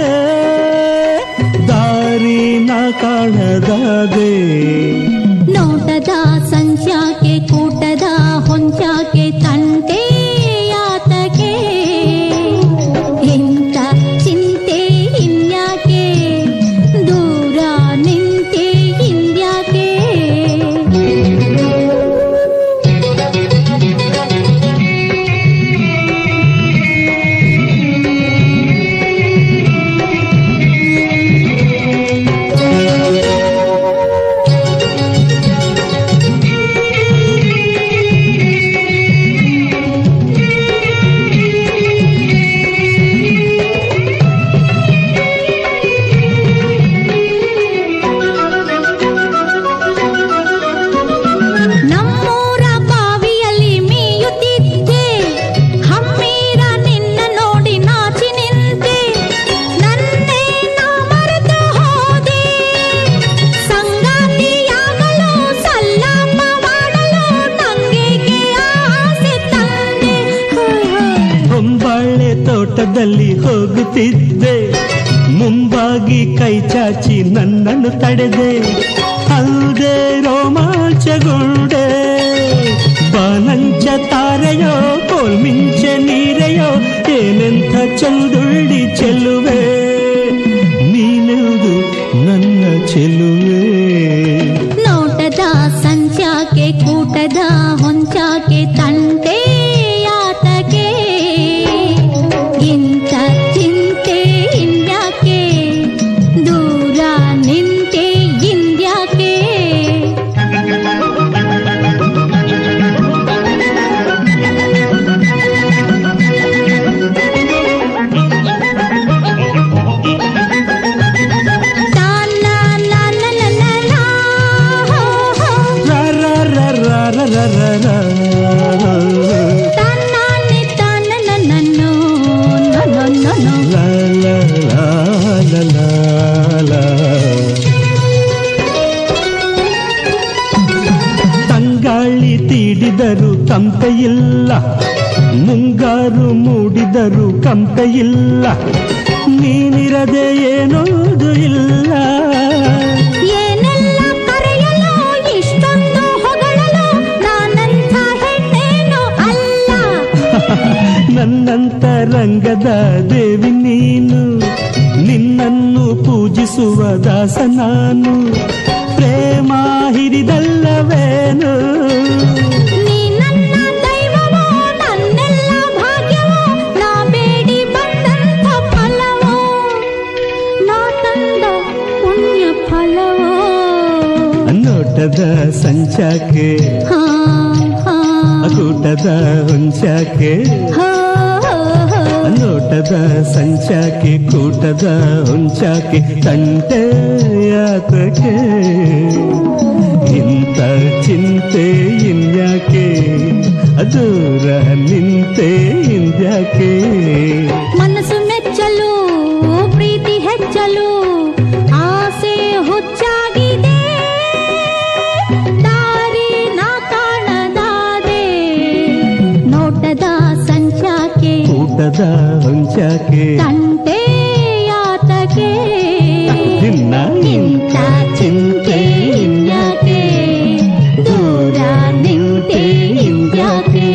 ದಾರಿನ ಕಾಣದಾದೆ ನೋಟದ ಸಂಚಾಕೆ ಕೂಟದ ಹೊಂಚಾಕೆ ತಂಟೆ ಯಾತಕೆ ಎಂತ ಚಿಂತೆ ಇನ್ಯಾಕೆ ದೂರ ನಿಂತೆ ಇನ್ಯಾಕೆ ಹೋಗುತ್ತಿದ್ದೆ ಮುಂಬಾಗಿ ಕೈ ಚಾಚಿ ನನ್ನನ್ನು ತಡೆದೆ ಅಲ್ಲದೆ ರೋಮಾಂಚಗೊಂಡೆ ಬಾನಂಚ ತಾರೆಯೋ ಕೋಲ್ಮಿಂಚ ನೀರೆಯೋ ಏನೆಂಥ ಚಂದುಳ್ಳಿ ಚೆಲುವೆ ನೀನೆಂದು ನನ್ನ ಚೆಲುವೆ ನೋಟದ ಸಂಚಾಕೆ ಕೂಟದ ಹೊಂಚಾಕೆ ತಂಟೆ ಕಂಪೆಯಿಲ್ಲ ಮುಂಗಾರು ಮೂಡಿದರೂ ಕಂಪೆಯಿಲ್ಲ ನೀನಿರದೆ ಏನೋದು ಇಲ್ಲ ಏನೆಲ್ಲ ಕರೆಯಲು ಇಷ್ಟೊಂದು ಹೊಗಳಲು ನಾನಂತ ಹೆಣ್ಣೇನೋ ಅಲ್ಲ ನನ್ನಂತ ರಂಗದ ದೇವಿ ನೀನು ನಿನ್ನನ್ನು ಪೂಜಿಸುವ ದಾಸ ನಾನು ಪ್ರೇಮ ಹಿರಿದಲ್ಲವೇನು ಕೂಟದ ಸಂಚಾಕೆ ಕೂಟದ ಹೊಂಚಾಕೆ ನೋಟದ ಸಂಚಾಕೆ ಕೂಟದ ಹೊಂಚಾಕೆ ತಂಟೆ ಯಾತಕೆ ಇಂಥ ಚಿಂತೆ ಇನ್ಯಾಕೆ ದೂರ ನಿಂತೆ ಇನ್ಯಾಕೆ ಮನಸ್ಸು ಮೆಚ್ಚಲು ಪ್ರೀತಿ ಹೆಚ್ಚಲು ಆಸೆ ಹುಚ್ಚಾಗಿದೆ ಕೂಟದ ಹೊಂಚಾಕೆ ತಂಟೆ ಯಾತಕೆ ನಿನ್ನ ಇಂಥ ಚಿಂತೆ ಇನ್ಯಾಕೆ ದೂರ ನಿಂತೆ ಇನ್ಯಾಕೆ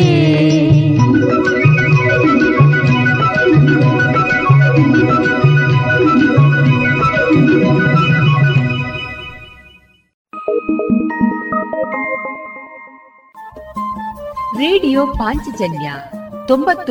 ರೇಡಿಯೋ ಪಾಂಚಜನ್ಯ ತೊಂಬತ್ತು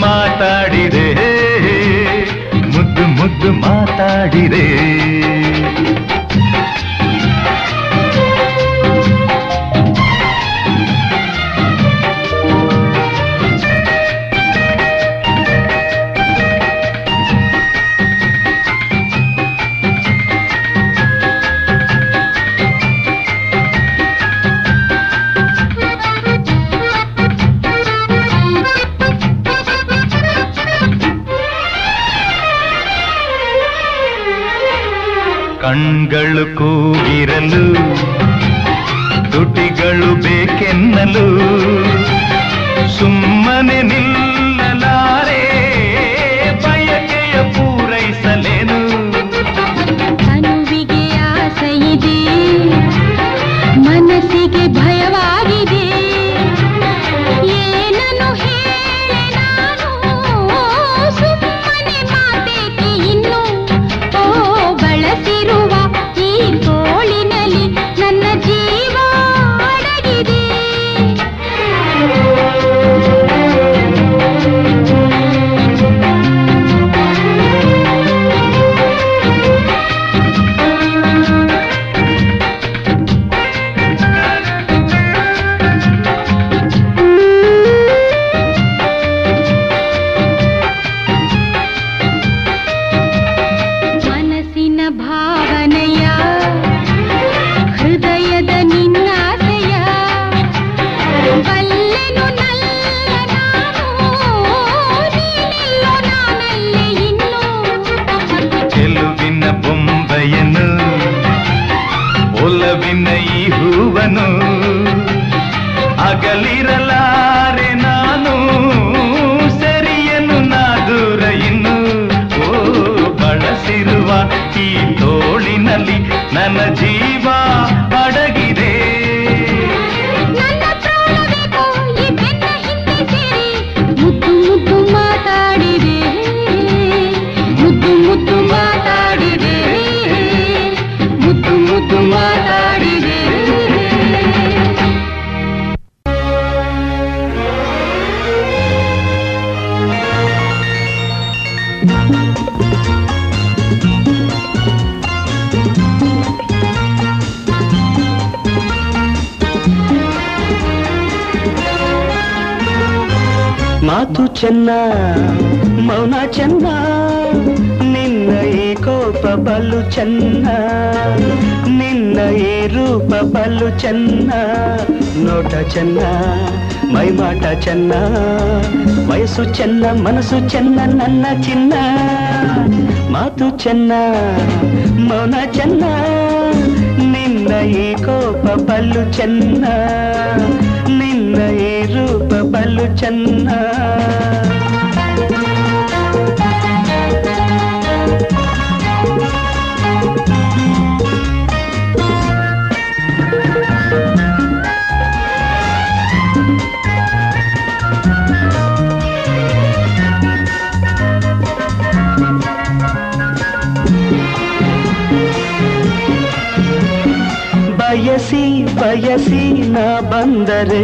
ಮಾತಾಡಿದೆ ಕಣ್ಗಳು ಕೂಗಿರಲು ತುಟಿಗಳು ಬೇಕೆನ್ನಲು ಸುಮ್ಮನೆ ನಿಲ್ಲಲಾರೆ ಬಯಕೆಯ ಪೂರೈಸಲೇನು. ಕನುವಿಗೆ ಆಸೆಯಿದೆ, ಮನಸ್ಸಿಗೆ ಭಯವಾಗಿದೆ, ಏನನ್ನು ಹೇಳಿ ನಾನು ಸುಮ್ಮನೆ ಮಾತೇಕೆ ಇನ್ನು. ಓ ಬಳಸಿರು ಅಗಲಿರಲಾರೆ ನಾನು ಸರಿಯನು ನಾ ದೂರ ಇನ್ನು. ಓ ಬಳಸಿರುವ ಈ ತೋಳಿನಲ್ಲಿ ನನ್ನ ಜೀವ ಅಡಗಿದೆ. ಮುದ್ದು ಮುದ್ದು ಮಾತಾಡಿದೆ, ಮುದ್ದು ಮುದ್ದು ಮಾತಾಡಿದೆ, ಮುದ್ದು ಮುದ್ದು ಮಾತಾಡಿದೆ. ಮಾತು ಚೆನ್ನ ಮೌನ ಚೆನ್ನ, ನಿನ್ನ ಈ ಕೋಪ ಬಲು ಚೆನ್ನ, ನಿನ್ನ ಈ ರೂಪ ಬಲು ಚೆನ್ನ, ನೋಟ ಚೆನ್ನ ಮೈಮಾಟ ಚೆನ್ನ, ವಯಸ್ಸು ಚೆನ್ನ ಮನಸ್ಸು ಚೆನ್ನ ನನ್ನ ಚಿನ್ನ. ಮಾತು ಚೆನ್ನ ಮೌನ ಚೆನ್ನ, ನಿನ್ನ ಈ ಕೋಪ ಬಲು ಚೆನ್ನ, ನಿನ್ನ ಈ ರೂಪ ಬಲು ಚೆನ್ನ. ಬಯಸಿ ಬಯಸಿ ನಾ ಬಂದರೆ,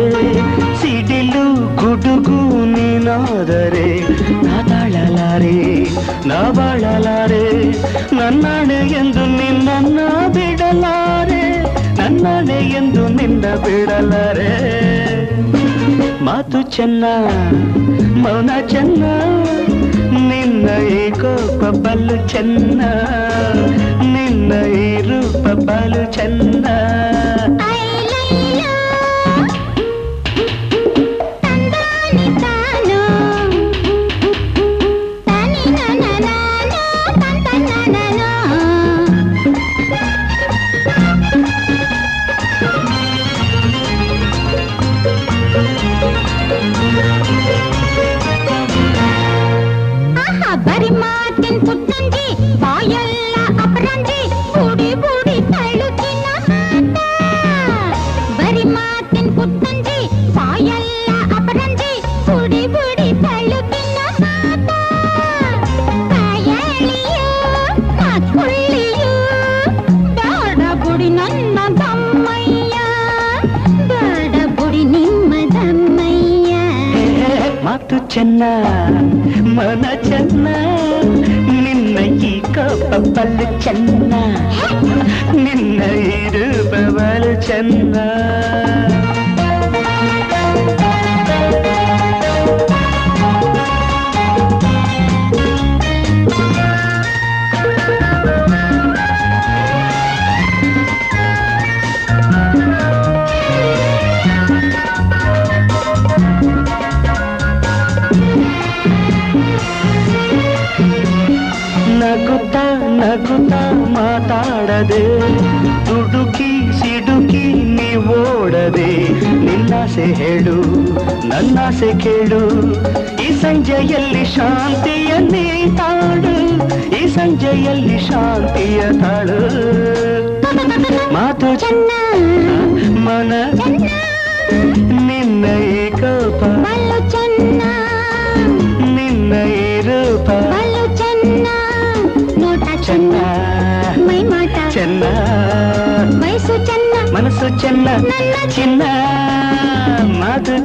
ಸಿಡಿಲು ಗುಡುಗು ನೀನಾದರೆ, ನಾ ತಾಳಲಾರೆ ನಾ ಬಾಳಲಾರೆ, ನನ್ನಾಣೆ ಎಂದು ನಿನ್ನ ಬಿಡಲಾರೆ, ನನ್ನಾಣೆ ಎಂದು ನಿನ್ನ ಬಿಡಲಾರೆ. ಮಾತು ಚೆನ್ನ ಮೌನ ಚೆನ್ನ, ನಿನ್ನ ಈ ಕೋಪ ಬಲು ಚೆನ್ನ, ನಿನ್ನ ಈ ಮಾತು ಚೆನ್ನ ಮನ ಚೆನ್ನ ನಿನ್ನ ಈ ಕಪ್ಪಲು ಚೆನ್ನ ನಿನ್ನ ಇರುವವಳು ಚೆನ್ನ ನಗುತ್ತಾ ಮಾತಾಡದೆ ದುಡುಕಿ ಸಿಡುಕಿ ನೀವೋಡದೆ ನಿನ್ನಾಸೆ ಹೇಳು ನನ್ನಾಸೆ ಕೇಳು ಈ ಸಂಜೆಯಲ್ಲಿ ಶಾಂತಿಯ ನೀತಾಡು ಈ ಸಂಜೆಯಲ್ಲಿ ಶಾಂತಿಯ ತಾಳು ಮಾತು ಚೆನ್ನ ಮನ ನಿನ್ನ ಏಕಪ ಚೆನ್ನ ನಿನ್ನ ಏರೂಪ ಚೆನ್ನ ಮೈ ಮಾಟ ಚೆನ್ನ ಮೈಸು ಚೆನ್ನ ಮನಸ್ಸು ಚೆನ್ನ ಚಿನ್ನ ಮಾತು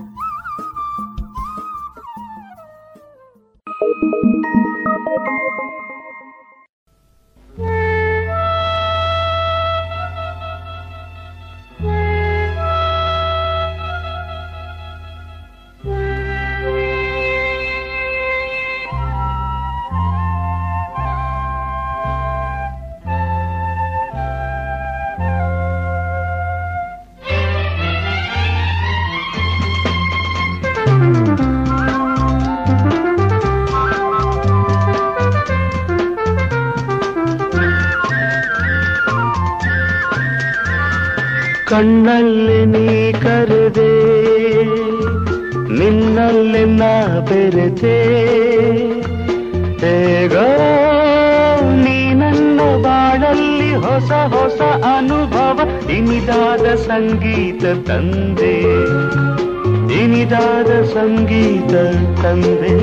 ಕಣ್ಣಲ್ಲಿ ನೀ ಕರೆದೆ, ನಿನ್ನಲ್ಲಿ ನಾ ಬೆರೆತೆ, ಹೇಗೋ ನೀ ನನ್ನ ಬಾಳಲ್ಲಿ ಹೊಸ ಹೊಸ ಅನುಭವ. ಇನಿದಾದ ಸಂಗೀತ ತಂದೆ, ಇನಿದಾದ ಸಂಗೀತ ತಂದೆ.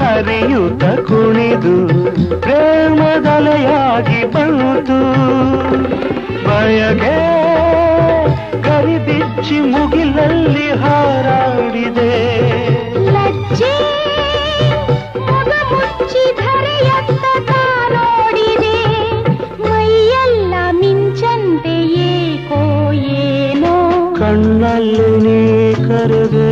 ಹರಿಯೂತ ಕುಣಿದು ಪ್ರೇಮದಲೆಯಾಗಿ ಬಂತು, ಬಯಕೆ ಕರಿಬಿಚ್ಚಿ ಮುಗಿಲಲ್ಲಿ ಹಾರಾಡಿದೆ, ಲಜ್ಜೆ ಮುಗ ಮುಚ್ಚಿ ಧರೆಯತ್ತ ಕಾಣೋಡಿದೆ, ಮೈಯೆಲ್ಲ ಮಿಂಚಂತೆ ಏಕೋ ಏನೋ. ಕಣ್ಣಲ್ಲಿ ನೀ ಕರೆದೆ,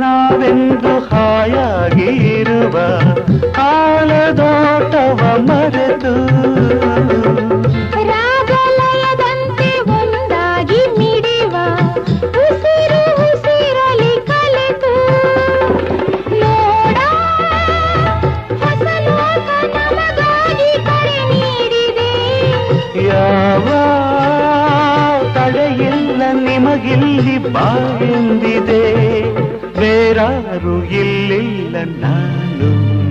ನಾವೆಂದು ಹಾಯಾಗಿ ಇರುವ ಆಳದೋಟವ ಮರೆತು, ರಾಗಲಯದಂತೆ ಒಂದಾಗಿ ಮಿಡಿವ ಉಸಿರು ಉಸಿರಲಿ ಕಲಿತು, ನೋಡ ಹೊಸ ಲೋಕ ನಮಗಾಗಿ ಕರೆ ನೀಡಿದೆ, ಯಾವ ತಡೆಯಿಲ್ಲ ನಿಮಗಿಲ್ಲಿ ಬಾಳೆಂದಿದೆ, ಬೇರಾರು ಇಲ್ಲಿಲ್ಲ ನಾನು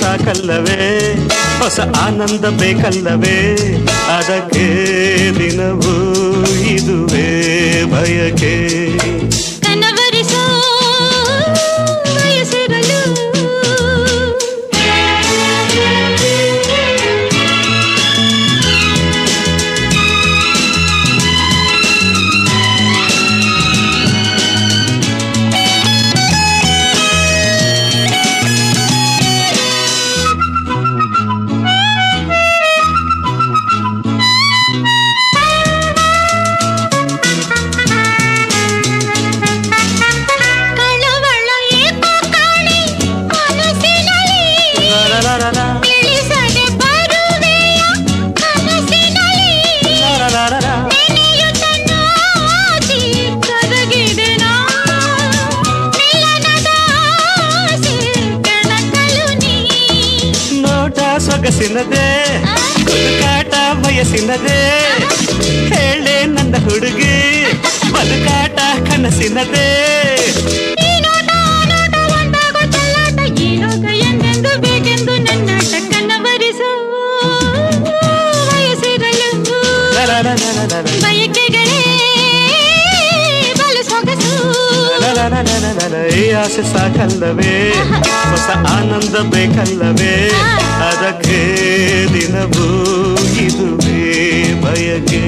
ಸಾಕಲ್ಲವೇ ಹೊಸ ಆನಂದ ಬೇಕಲ್ಲವೇ ಅದಕ್ಕೆ ದಿನವೂ ಇದುವೇ ಬಯಕೆ ಕನವರಿಸೋ ಬಯಸಿರಲು ಸಿನದೆ ಬದುಕಾಟ ಬಯಸಿನದೆ ಹೇಳೆ ನನ್ನ ಹುಡುಗಿ ಬದುಕಾಟ ಕನಸಿನದೆ ಬೇಕೆಂದು ನನ್ನ ಕನವರಿಸು ಬಯಸಿರಲು ಬಯಕೆಗಳೇ ಬಲು ಸೊಗಸು ಈ ಆಸೆ ಸಾಕಲ್ಲವೇ ಹೊಸ ಆನಂದ ಬೇಕಲ್ಲವೇ ಅದಕ್ಕೆ ದಿನವೂ ಇದುವೇ ಬಯಕೆ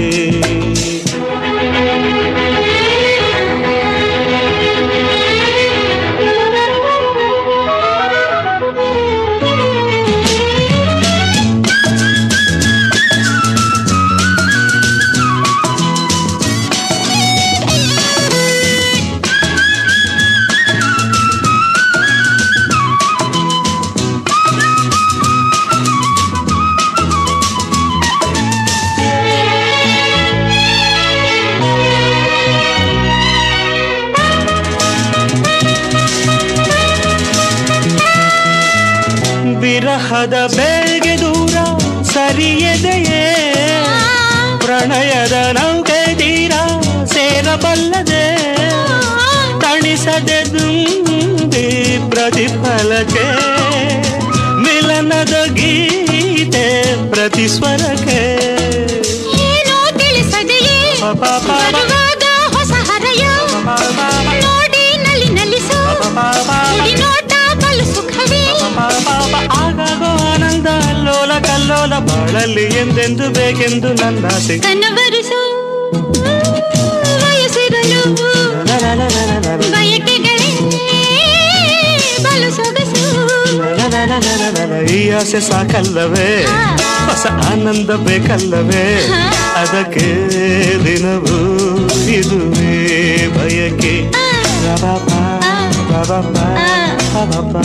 ಹದ ಬೆಳಗ್ಗೆ ದೂರ ಸರಿಯದೆಯೇ ಪ್ರಣಯದ ನೌಕೆ ತೀರ ಸೇರಬಲ್ಲದೆ ತಣಿಸದೆ ದುಂಬಿ ಪ್ರತಿಫಲಕ್ಕೆ ಮಿಲನದ ಗೀತೆ ಪ್ರತಿಸ್ವರಕ್ಕೆ ಆಗೋ ಆನಂದ ಅಲ್ಲೋಲ ಕಲ್ಲೋಲ ಬಾಳಲ್ಲಿ ಎಂದೆಂದು ಬೇಕೆಂದು ನನ್ನ ಆಸೆ ಕನವರಿಸು ಬಯಸಿರಲು ಬಯಕೆಗಳೇ ಬಲು ಸೊಗಸು ಈ ಆಸೆ ಸಾಕಲ್ಲವೇ ಹೊಸ ಆನಂದ ಬೇಕಲ್ಲವೇ ಅದಕ್ಕೆ ದಿನವೂ ಇದುವೇ ಬಯಕೆ ಬಾಬಾ ಬಾಬಾ